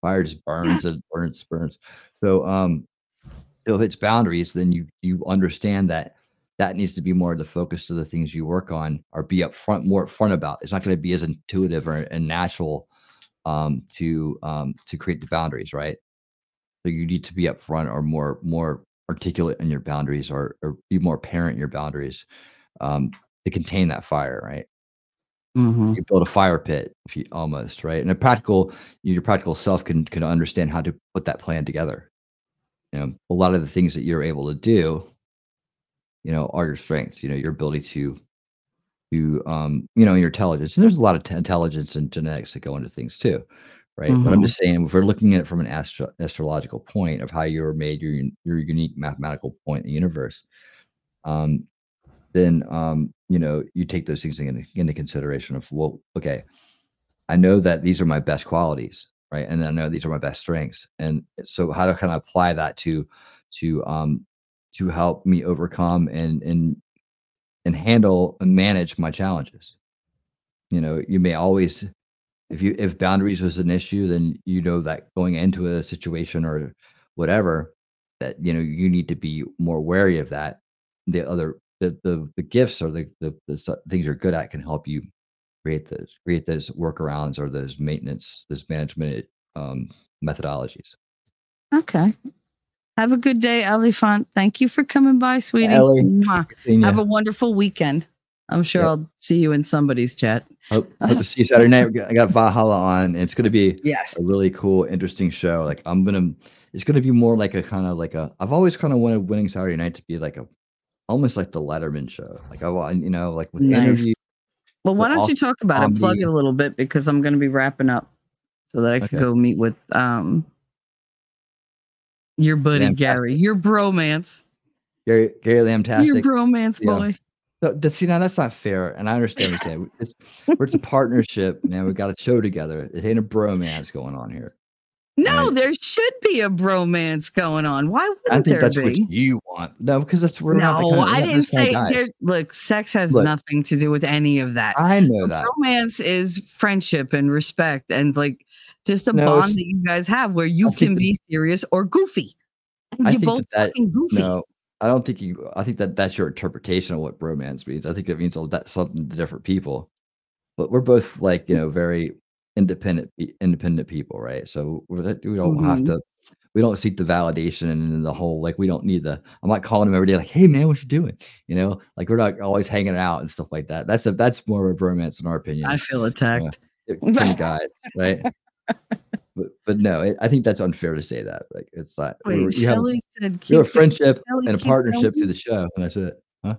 Fire just burns and burns. So if it's boundaries, then you understand that needs to be more of the focus of the things you work on, or be more upfront about. It's not going to be as intuitive and natural to create the boundaries, right? So you need to be upfront or more articulate in your boundaries, or be more apparent in your boundaries to contain that fire, right? Mm-hmm. You build a fire pit, if you almost, right? And your practical self can understand how to put that plan together. You know, a lot of the things that you're able to do, you know, are your strengths. You know, your ability to you know, your intelligence. And there's a lot of intelligence and genetics that go into things too. Right. Mm-hmm. But I'm just saying, if we're looking at it from an astrological point of how you're made, your unique mathematical point in the universe, then you know, you take those things into consideration of, well, okay, I know that these are my best qualities, right? And I know these are my best strengths. And so how to kind of apply that to help me overcome and handle and manage my challenges. You know, you may always, if boundaries was an issue, then you know that going into a situation or whatever, that, you know, you need to be more wary of that. The gifts or the things you're good at can help you create those workarounds or those management methodologies. Okay. Have a good day, Elifant. Thank you for coming by, sweetie. Ellie, have a wonderful weekend. I'm sure I'll see you in somebody's chat. Hope to see you Saturday night. I got Valhalla on, and it's going to be a really cool, interesting show. Like it's going to be more like a kind of like I've always kind of wanted Winning Saturday Night to be like almost like the Letterman show. Like with interviews. Well, why don't you talk about it? Plug it a little bit, because I'm going to be wrapping up so that I can go meet with your buddy Gary, your bromance. Gary Lamb-tastic. Your bromance boy. Yeah. See, now that's not fair, and I understand what you're saying. It's a partnership, man. We've got a show together. It ain't a bromance going on here. No, there should be a bromance going on. Why wouldn't there be? I think that's what you want. No, because that's we're not. No, I didn't say. Look, sex has nothing to do with any of that. I know that bromance is friendship and respect, and like just a bond that you guys have where you can be serious or goofy. You both fucking goofy. No. I don't think you. I think that's your interpretation of what bromance means. I think it means something to different people, but we're both like, you know, very independent people, right? So we don't have to. We don't seek the validation and the whole like. We don't need the. I'm not calling him every day like, hey man, what you doing? You know, like we're not always hanging out and stuff like that. That's more of a bromance in our opinion. I feel attacked. You know, guys, right? But no, I think that's unfair to say that. Like it's not. Wait, Shelly said keep a friendship going, and a partnership through the show, and that's it. Huh?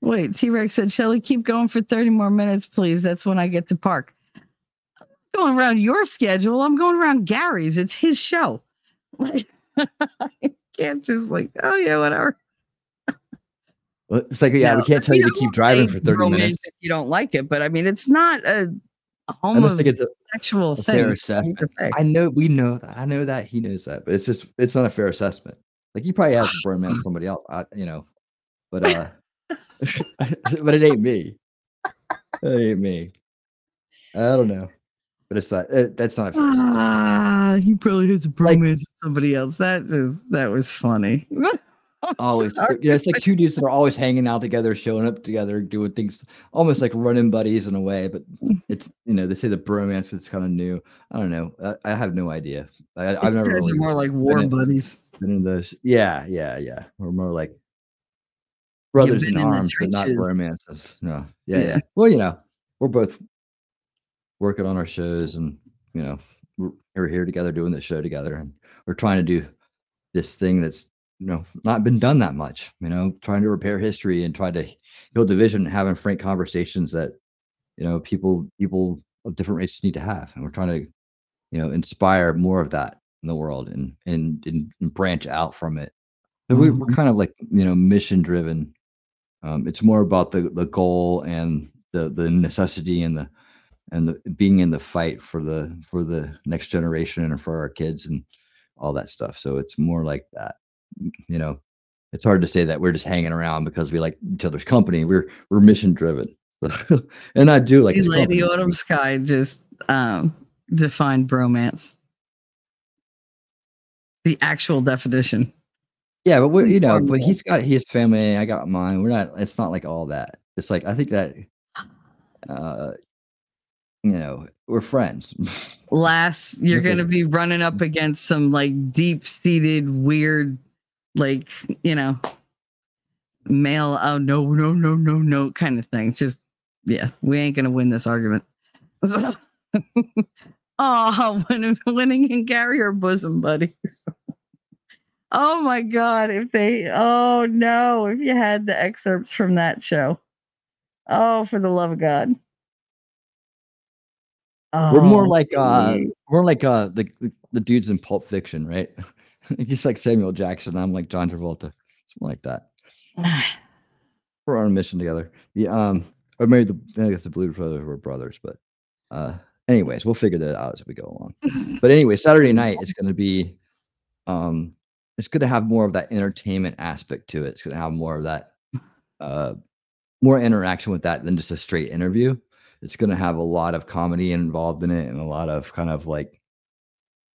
Wait, T-Rex said, Shelly, keep going for 30 more minutes, please. That's when I get to park. I'm going around your schedule. I'm going around Gary's. It's his show. Like I can't just like, oh yeah, whatever. Well, it's like we can't tell you to keep driving for 30 minutes if you don't like it. But I mean, it's not a sexual thing. I know that he knows that, but it's not a fair assessment. Like you probably asked for a man, somebody else, but but it ain't me. That ain't me. I don't know. But it's not. That's not. He probably has a bromance with somebody else. That was funny. Always, yeah. It's like two dudes that are always hanging out together, showing up together, doing things, almost like running buddies in a way. But it's, you know, they say the bromance is kind of new. I don't know. I have no idea. I've never. Really more like war buddies. Been in those. Yeah. We're more like brothers in arms, but not romances. No. Yeah. Well, you know, we're both working on our shows, and you know, we're here together doing this show together, and we're trying to do this thing that's, you know, not been done that much, you know, trying to repair history and try to build division and having frank conversations that, you know, people of different races need to have. And we're trying to, you know, inspire more of that in the world and branch out from it. So we're kind of like, you know, mission driven. It's more about the goal and the necessity and the being in the fight for the next generation and for our kids and all that stuff. So it's more like that. You know, it's hard to say that we're just hanging around because we like each other's company. We're mission driven. And I do like Lady Autumn Sky just defined bromance. The actual definition. Yeah, but you know, but he's got his family and I got mine. We're not, it's not like all that. It's like, I think that you know, we're friends. Lass, you're going to be running up against some like deep-seated, weird, like, you know, male, oh, no kind of thing. Just, yeah, we ain't going to win this argument. So, oh, Winning and Gary are bosom buddies. Oh, my God. If you had the excerpts from that show. Oh, for the love of God. We're more like the dudes in Pulp Fiction, right? He's like Samuel Jackson. I'm like John Travolta. It's more like that. We're on a mission together. Yeah, or maybe I guess the Blue Brothers were brothers, but anyways, we'll figure that out as we go along. But anyway, Saturday night it's going to be, it's going to have more of that entertainment aspect to it. It's going to have more of that, more interaction with that than just a straight interview. It's going to have a lot of comedy involved in it and a lot of kind of like,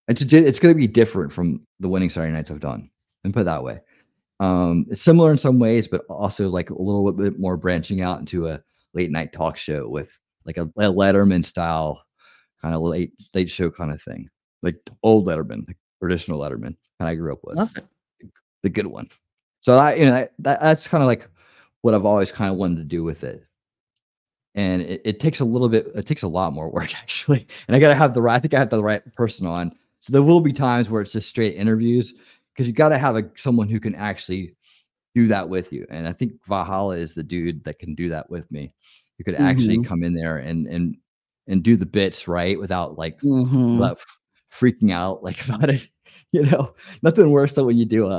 it's going to be different from the Winning Saturday Nights I've done, and put it that way. It's similar in some ways, but also like a little bit more branching out into a late night talk show with like a Letterman style kind of late show kind of thing. Like old Letterman, like traditional Letterman kind I grew up with. Love it. The good one. So that's kind of like what I've always kind of wanted to do with it. And it takes a little bit. It takes a lot more work, actually. And I think I have the right person on. So there will be times where it's just straight interviews, because you got to have someone who can actually do that with you. And I think Valhalla is the dude that can do that with me. You could actually come in there and do the bits right without like freaking out like about it. You know, nothing worse than when you do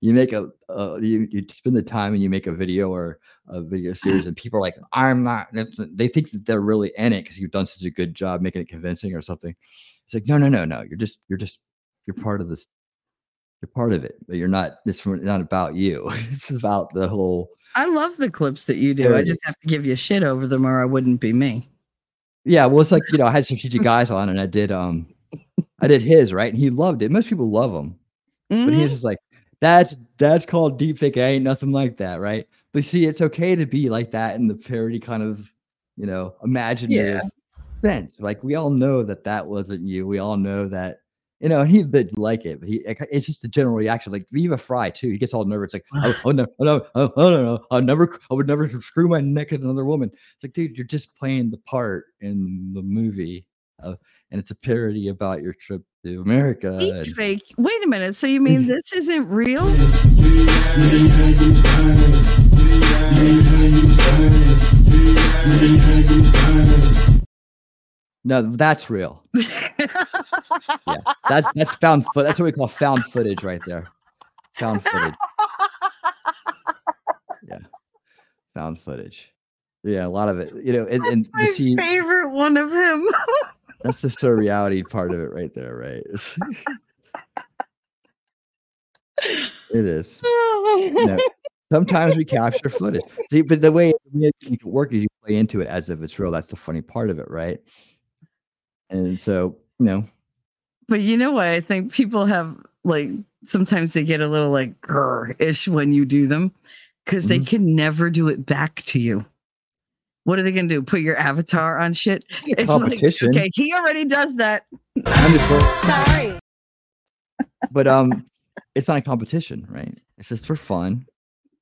you spend the time and you make a video or a video series and people are like, they think that they're really in it because you've done such a good job making it convincing or something. It's like, no. You're part of this. You're part of it, but it's not about you. It's about the whole. I love the clips that you do. Area. I just have to give you shit over them or I wouldn't be me. Yeah. Well, it's like, you know, I had some strategic guys on and I did his, right? And he loved it. Most people love him. Mm-hmm. But he's just like, that's called deep fake. I ain't nothing like that, right? But see, it's okay to be like that in the parody kind of, you know, imaginative sense. Like, we all know that wasn't you. We all know that, you know, he did like it, but it's just a general reaction. Like Viva Fry too. He gets all nervous. Like, oh no, I would never screw my neck at another woman. It's like, dude, you're just playing the part in the movie. And it's a parody about your trip to America. Fake. Wait a minute. So you mean this isn't real? No, that's real. Yeah, that's found. That's what we call found footage, right there. Found footage. Yeah, found footage. Yeah, a lot of it. You know, and that's my favorite one of him. That's the surreality part of it right there, right? It is. No. Sometimes we capture footage. See, but the way it works is you play into it as if it's real. That's the funny part of it, right? And so, you know. But you know what? I think people have, like, sometimes they get a little, like, grr-ish when you do them because they can never do it back to you. What are they going to do? Put your avatar on shit? It's competition. Like, okay, he already does that. I'm just sorry. But it's not a competition, right? It's just for fun.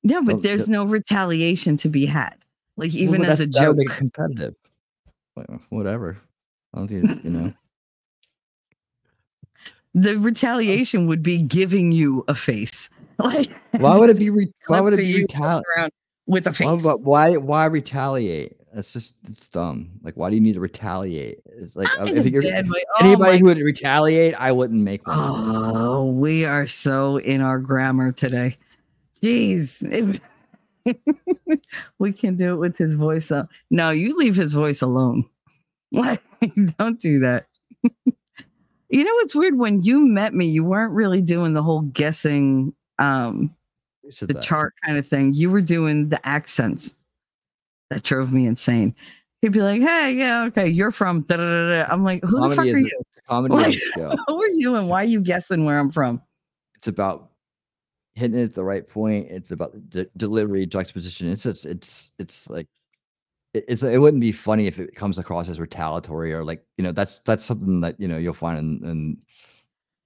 No, but there's no retaliation to be had. Like, even as a joke. Competitive. Whatever. I don't think, you know. The retaliation would be giving you a face. Like, why would it be? Why would it be retaliation with a face? Why retaliate? That's just, it's dumb. Like, why do you need to retaliate? It's like, if you're anybody who would retaliate, I wouldn't make one. Oh, we are so in our grammar today. Jeez, we can do it with his voice up. No, you leave his voice alone. Like, don't do that. You know what's weird? When you met me, you weren't really doing the whole guessing, the chart kind of thing. You were doing the accents. That drove me insane. He'd be like, "Hey, yeah, okay, you're from da da da da." I'm like, "Who the fuck are you? Comedy skill. Who are you, and why are you guessing where I'm from?" It's about hitting it at the right point. It's about the delivery, juxtaposition. It's like. It wouldn't be funny if it comes across as retaliatory or like, you know, that's something that, you know, you'll find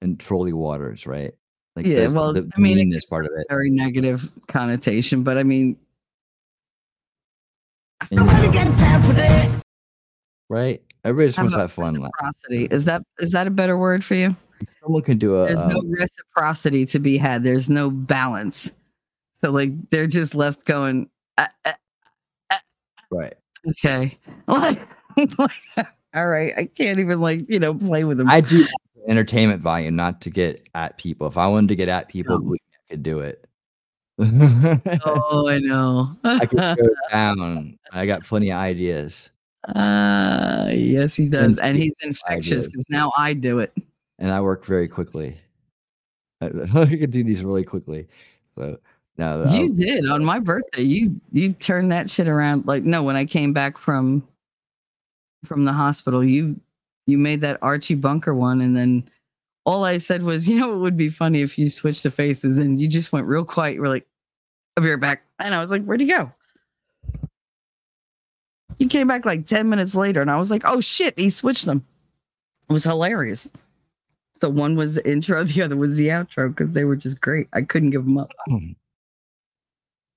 in trolley waters, right? Like, yeah, well, I mean, this part of it, very negative connotation, but I mean, and, I got time for that. Right? Everybody just wants to have fun. Reciprocity. Is that a better word for you? Someone can do There's no reciprocity to be had. There's no balance. So like they're just left going. Right. Okay. All right. I can't even play with them. I do entertainment value, not to get at people. If I wanted to get at people, I could do it. Oh, I know. I could go down. I got plenty of ideas. Yes, he does. And he's infectious because now I do it. And I work very quickly. I could do these really quickly. So. No, you did on my birthday. You turned that shit around. Like, no, when I came back from the hospital, you made that Archie Bunker one, and then all I said was, you know, it would be funny if you switched the faces, and you just went real quiet. You were like, "I'll be right back," and I was like, "Where'd you go?" He came back like 10 minutes later, and I was like, "Oh shit, he switched them." It was hilarious. So one was the intro, the other was the outro because they were just great. I couldn't give them up.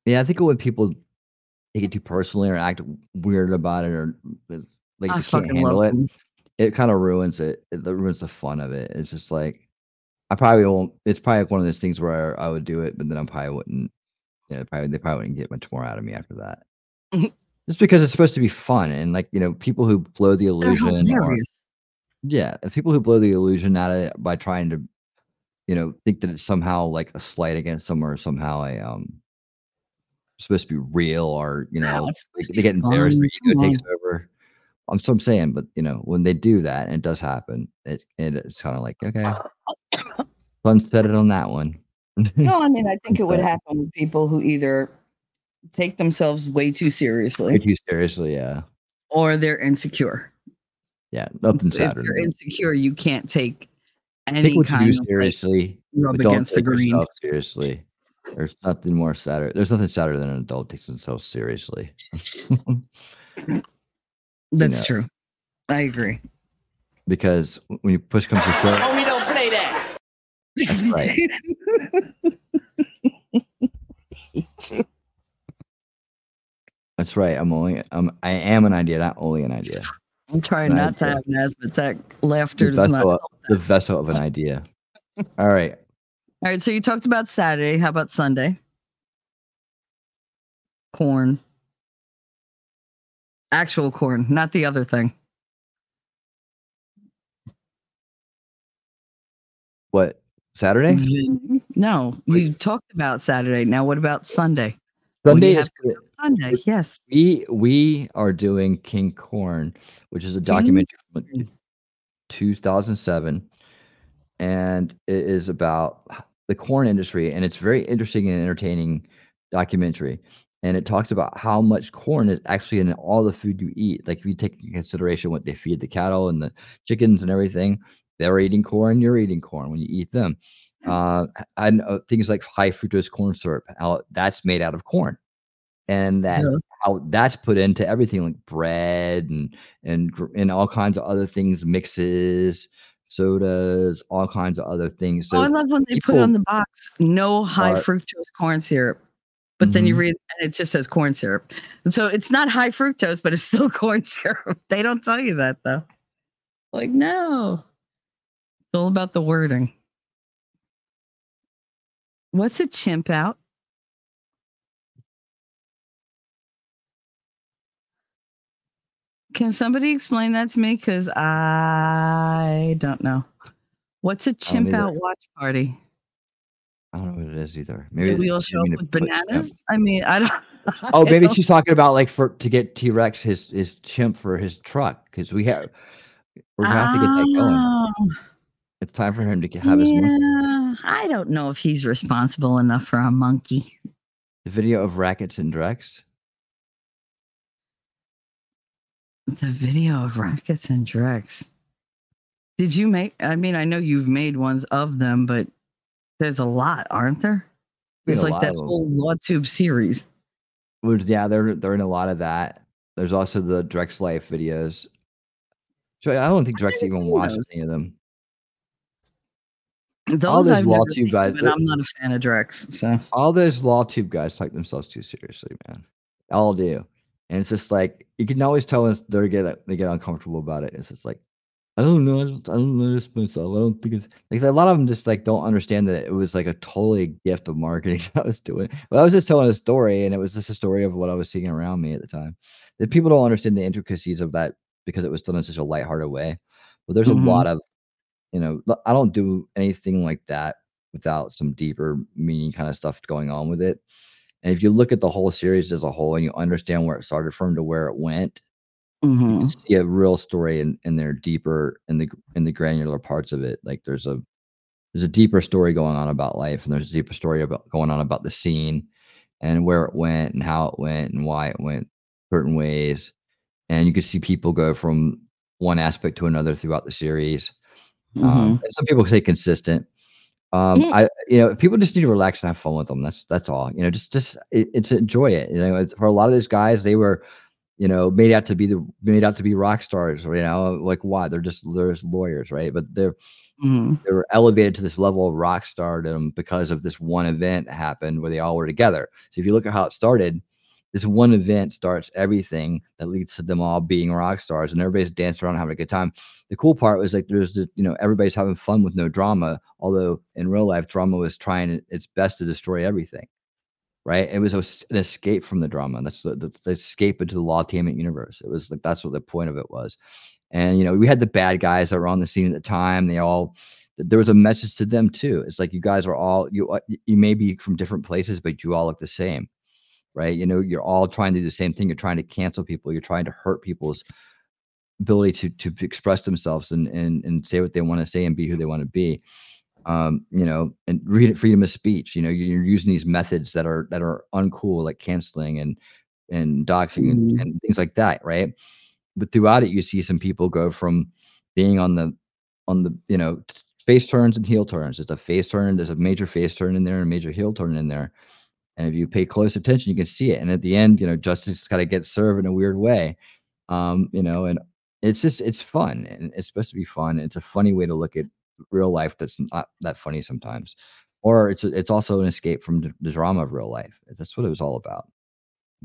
Yeah, I think when people take it too personally or act weird about it or like they can't handle it, it kind of ruins it. It ruins the fun of it. It's just like, I probably won't. It's probably one of those things where I would do it, but then I probably wouldn't. You know, they probably wouldn't get much more out of me after that. Just because it's supposed to be fun and like, you know, people who blow the illusion. Yeah, people who blow the illusion out of it by trying to, you know, think that it's somehow like a slight against them or somehow a supposed to be real, or you know, they get embarrassed, their ego takes over. So I'm saying, but you know, when they do that, and it does happen, it's kind of like, okay, sunset it on that one. No, I mean, I think it would happen with people who either take themselves way too seriously, yeah, or they're insecure. Yeah, nothing Saturday. If you're insecure, you can't take any kind of seriously. Like, rub against the green. Seriously. There's nothing more sadder. There's nothing sadder than an adult takes themselves seriously. That's true. I agree. Because when you push comes to shove, we don't play that. That's right. That's right. I am an idea, not only an idea. I'm trying not to have an asthma attack. Laughter does not help that. The vessel of an idea. All right. All right, so you talked about Saturday. How about Sunday? Corn. Actual corn, not the other thing. What? Saturday? No, you talked about Saturday. Now what about Sunday? Sunday, yes. We are doing King Corn, which is a documentary from 2007. And it is about the corn industry, and it's very interesting and entertaining documentary. And it talks about how much corn is actually in all the food you eat. Like, if you take into consideration what they feed the cattle and the chickens and everything, they're eating corn, you're eating corn when you eat them. I know things like high fructose corn syrup, how that's made out of corn. And that how that's put into everything, like bread and all kinds of other things, mixes, sodas, all kinds of other things. So I love when they put on the box, no high fructose corn syrup. But then you read and it just says corn syrup. So it's not high fructose, but it's still corn syrup. They don't tell you that, though. Like, no. It's all about the wording. What's a chimp out? Can somebody explain that to me? Because I don't know. What's a chimp out watch party? I don't know what it is either. Maybe did we all show up with bananas? I mean, I don't. Oh, maybe she's talking about like to get T-Rex his chimp for his truck, because we're gonna have to get that going. It's time for him to have his monkey. I don't know if he's responsible enough for a monkey. The video of rackets and Drex. The video of rackets and Drex. Did you make? I mean, I know you've made ones of them, but. There's a lot, aren't there? It's like that whole LawTube series. Yeah, they're in a lot of that. There's also the Drex Life videos. So I don't think Drex even watched any of them. All those LawTube guys, but I'm not a fan of Drex. So all those LawTube guys take themselves too seriously, man. All do, and it's just like you can always tell when they get uncomfortable about it. It's just like. I don't know this myself. I don't think it's like a lot of them just like don't understand that it was like a totally gift of marketing that I was doing. But I was just telling a story, and it was just a story of what I was seeing around me at the time. That people don't understand the intricacies of that because it was done in such a lighthearted way. But there's a lot of, you know, I don't do anything like that without some deeper meaning kind of stuff going on with it. And if you look at the whole series as a whole and you understand where it started from to where it went. You can see a real story in their deeper in the granular parts of it. Like there's a deeper story going on about life, and there's a deeper story about going on about the scene and where it went and how it went and why it went certain ways. And you could see people go from one aspect to another throughout the series. And some people say consistent. People just need to relax and have fun with them. That's all. You know, just enjoy it. You know, for a lot of these guys, they were. You know, made out to be rock stars, you know, like why they're just lawyers, right? But they were elevated to this level of rock stardom because of this one event that happened where they all were together. So if you look at how it started, this one event starts everything that leads to them all being rock stars, and everybody's dancing around having a good time. The cool part was like everybody's having fun with no drama, although in real life drama was trying its best to destroy everything. Right, it was an escape from the drama. That's the escape into the lawtainment universe. It was like that's what the point of it was. And you know, we had the bad guys that were on the scene at the time. There was a message to them too. It's like you guys are all you may be from different places, but you all look the same, right? You know, you're all trying to do the same thing. You're trying to cancel people. You're trying to hurt people's ability to express themselves and say what they want to say and be who they want to be. And freedom of speech, you know, you're using these methods that are uncool, like canceling and doxing and things like that. Right. But throughout it, you see some people go from being on the, you know, face turns and heel turns. It's a face turn. There's a major face turn in there and a major heel turn in there. And if you pay close attention, you can see it. And at the end, you know, justice kind of gets served in a weird way. And it's fun, and it's supposed to be fun. It's a funny way to look at real life that's not that funny sometimes, or it's also an escape from the drama of real life. That's what it was all about.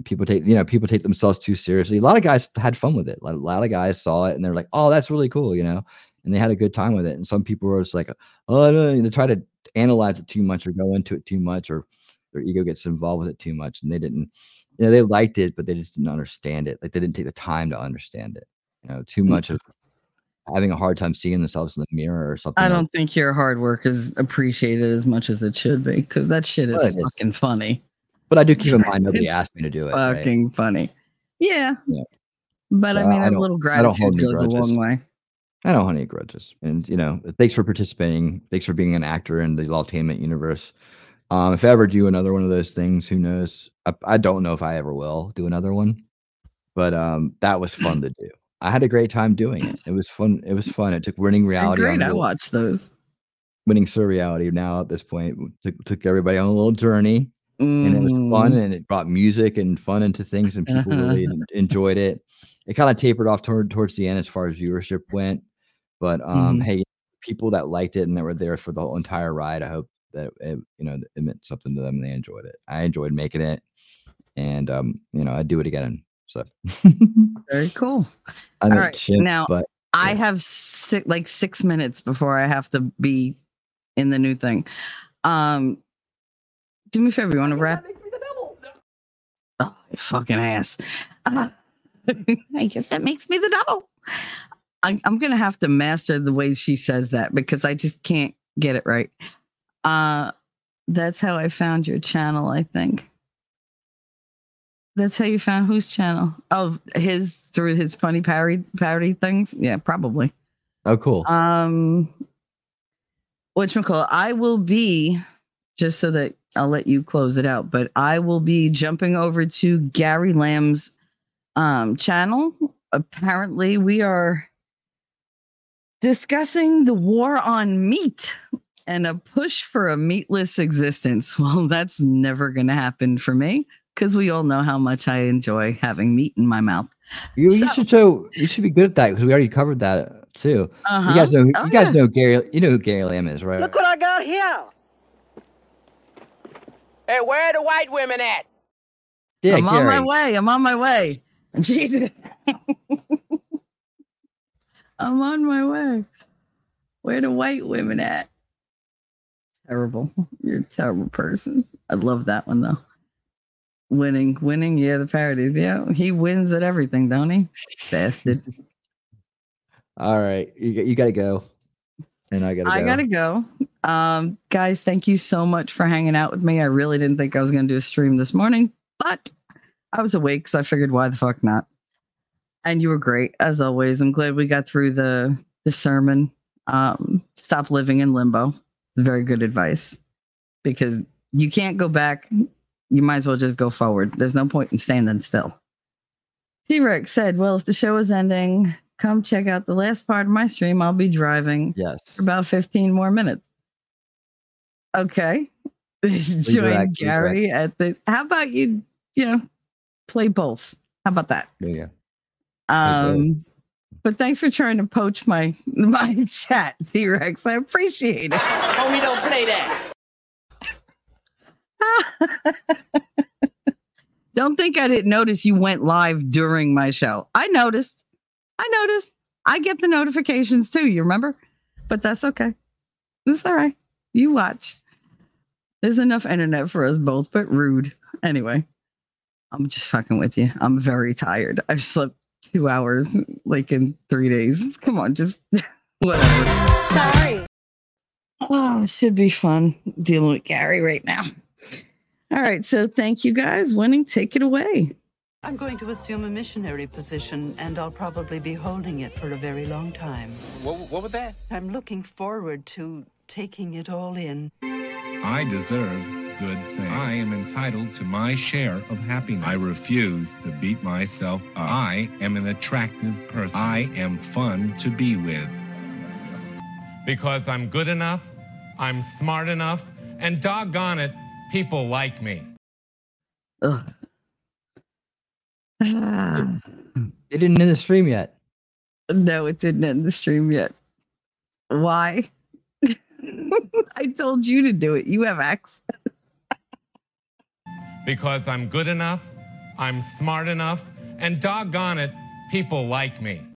People take themselves too seriously. A lot of guys had fun with it. A lot of guys saw it and they're like, oh, that's really cool, you know, and they had a good time with it. And some people were just like, oh no, you know, try to analyze it too much or go into it too much, or their ego gets involved with it too much, and they didn't, you know, they liked it, but they just didn't understand it. Like they didn't take the time to understand it, you know, too much of having a hard time seeing themselves in the mirror or something. I don't think your hard work is appreciated as much as it should be, because that shit is fucking funny. But I do keep in mind nobody asked me to do it. Fucking funny. Yeah. But I mean, a little gratitude goes a long way. I don't hold any grudges. And, you know, thanks for participating. Thanks for being an actor in the Lawtainment universe. If I ever do another one of those things, who knows? I don't know if I ever will do another one, but that was fun to do. I had a great time doing it. It was fun. It was fun. It took Winning Reality. Great, I watched those. Winning Surreality now at this point took everybody on a little journey, and it was fun, and it brought music and fun into things, and people really enjoyed it. It kind of tapered off towards the end as far as viewership went, but hey, people that liked it and that were there for the whole entire ride, I hope that it meant something to them and they enjoyed it. I enjoyed making it, and I'd do it again. So very cool. All right, I have like 6 minutes before I have to be in the new thing. Do me a favor, you want to wrap? That makes me the double. Oh, you fucking ass! I guess that makes me the double. I'm gonna have to master the way she says that because I just can't get it right. That's how I found your channel, I think. That's how you found whose channel? Oh, his, through his funny parody things? Yeah, probably. Oh, cool. Whatchamacallit, I will be, just so that I'll let you close it out, but I will be jumping over to Gary Lamb's channel. Apparently, we are discussing the war on meat and a push for a meatless existence. Well, that's never going to happen for me, because we all know how much I enjoy having meat in my mouth. You should be good at that, because we already covered that too. Uh-huh. You guys know Gary. You know who Gary Lamb is, right? Look what I got here. Hey, where are the white women at? Yeah, I'm on my way. Jesus. I'm on my way. Where the white women at? Terrible. You're a terrible person. I love that one though. Winning, yeah, the parodies. Yeah, he wins at everything, don't he? Bastard. All right, you gotta go. And I gotta go. Guys, thank you so much for hanging out with me. I really didn't think I was gonna do a stream this morning, but I was awake, so I figured why the fuck not. And you were great, as always. I'm glad we got through the sermon. Stop living in limbo. It's very good advice. Because you can't go back. You might as well just go forward. There's no point in standing still. T-Rex said, well, if the show is ending, come check out the last part of my stream. I'll be driving for about 15 more minutes. Okay. Join Gary at the... How about you play both? How about that? Yeah. But thanks for trying to poach my chat, T-Rex. I appreciate it. Oh, we don't play that. Don't think I didn't notice you went live during my show. I noticed. I get the notifications too, you remember? But that's okay. It's all right. You watch. There's enough internet for us both, but rude. Anyway, I'm just fucking with you. I'm very tired. I've slept 2 hours like in 3 days. Come on, just whatever. Sorry. Oh, it should be fun dealing with Gary right now. All right, so thank you guys. Winning, take it away. I'm going to assume a missionary position, and I'll probably be holding it for a very long time. What was that? I'm looking forward to taking it all in. I deserve good things. I am entitled to my share of happiness. I refuse to beat myself up. I am an attractive person. I am fun to be with. Because I'm good enough, I'm smart enough, and doggone it, people like me. Ugh. It didn't end the stream yet. No, it didn't end the stream yet. Why? I told you to do it. You have access. Because I'm good enough, I'm smart enough, and doggone it, people like me.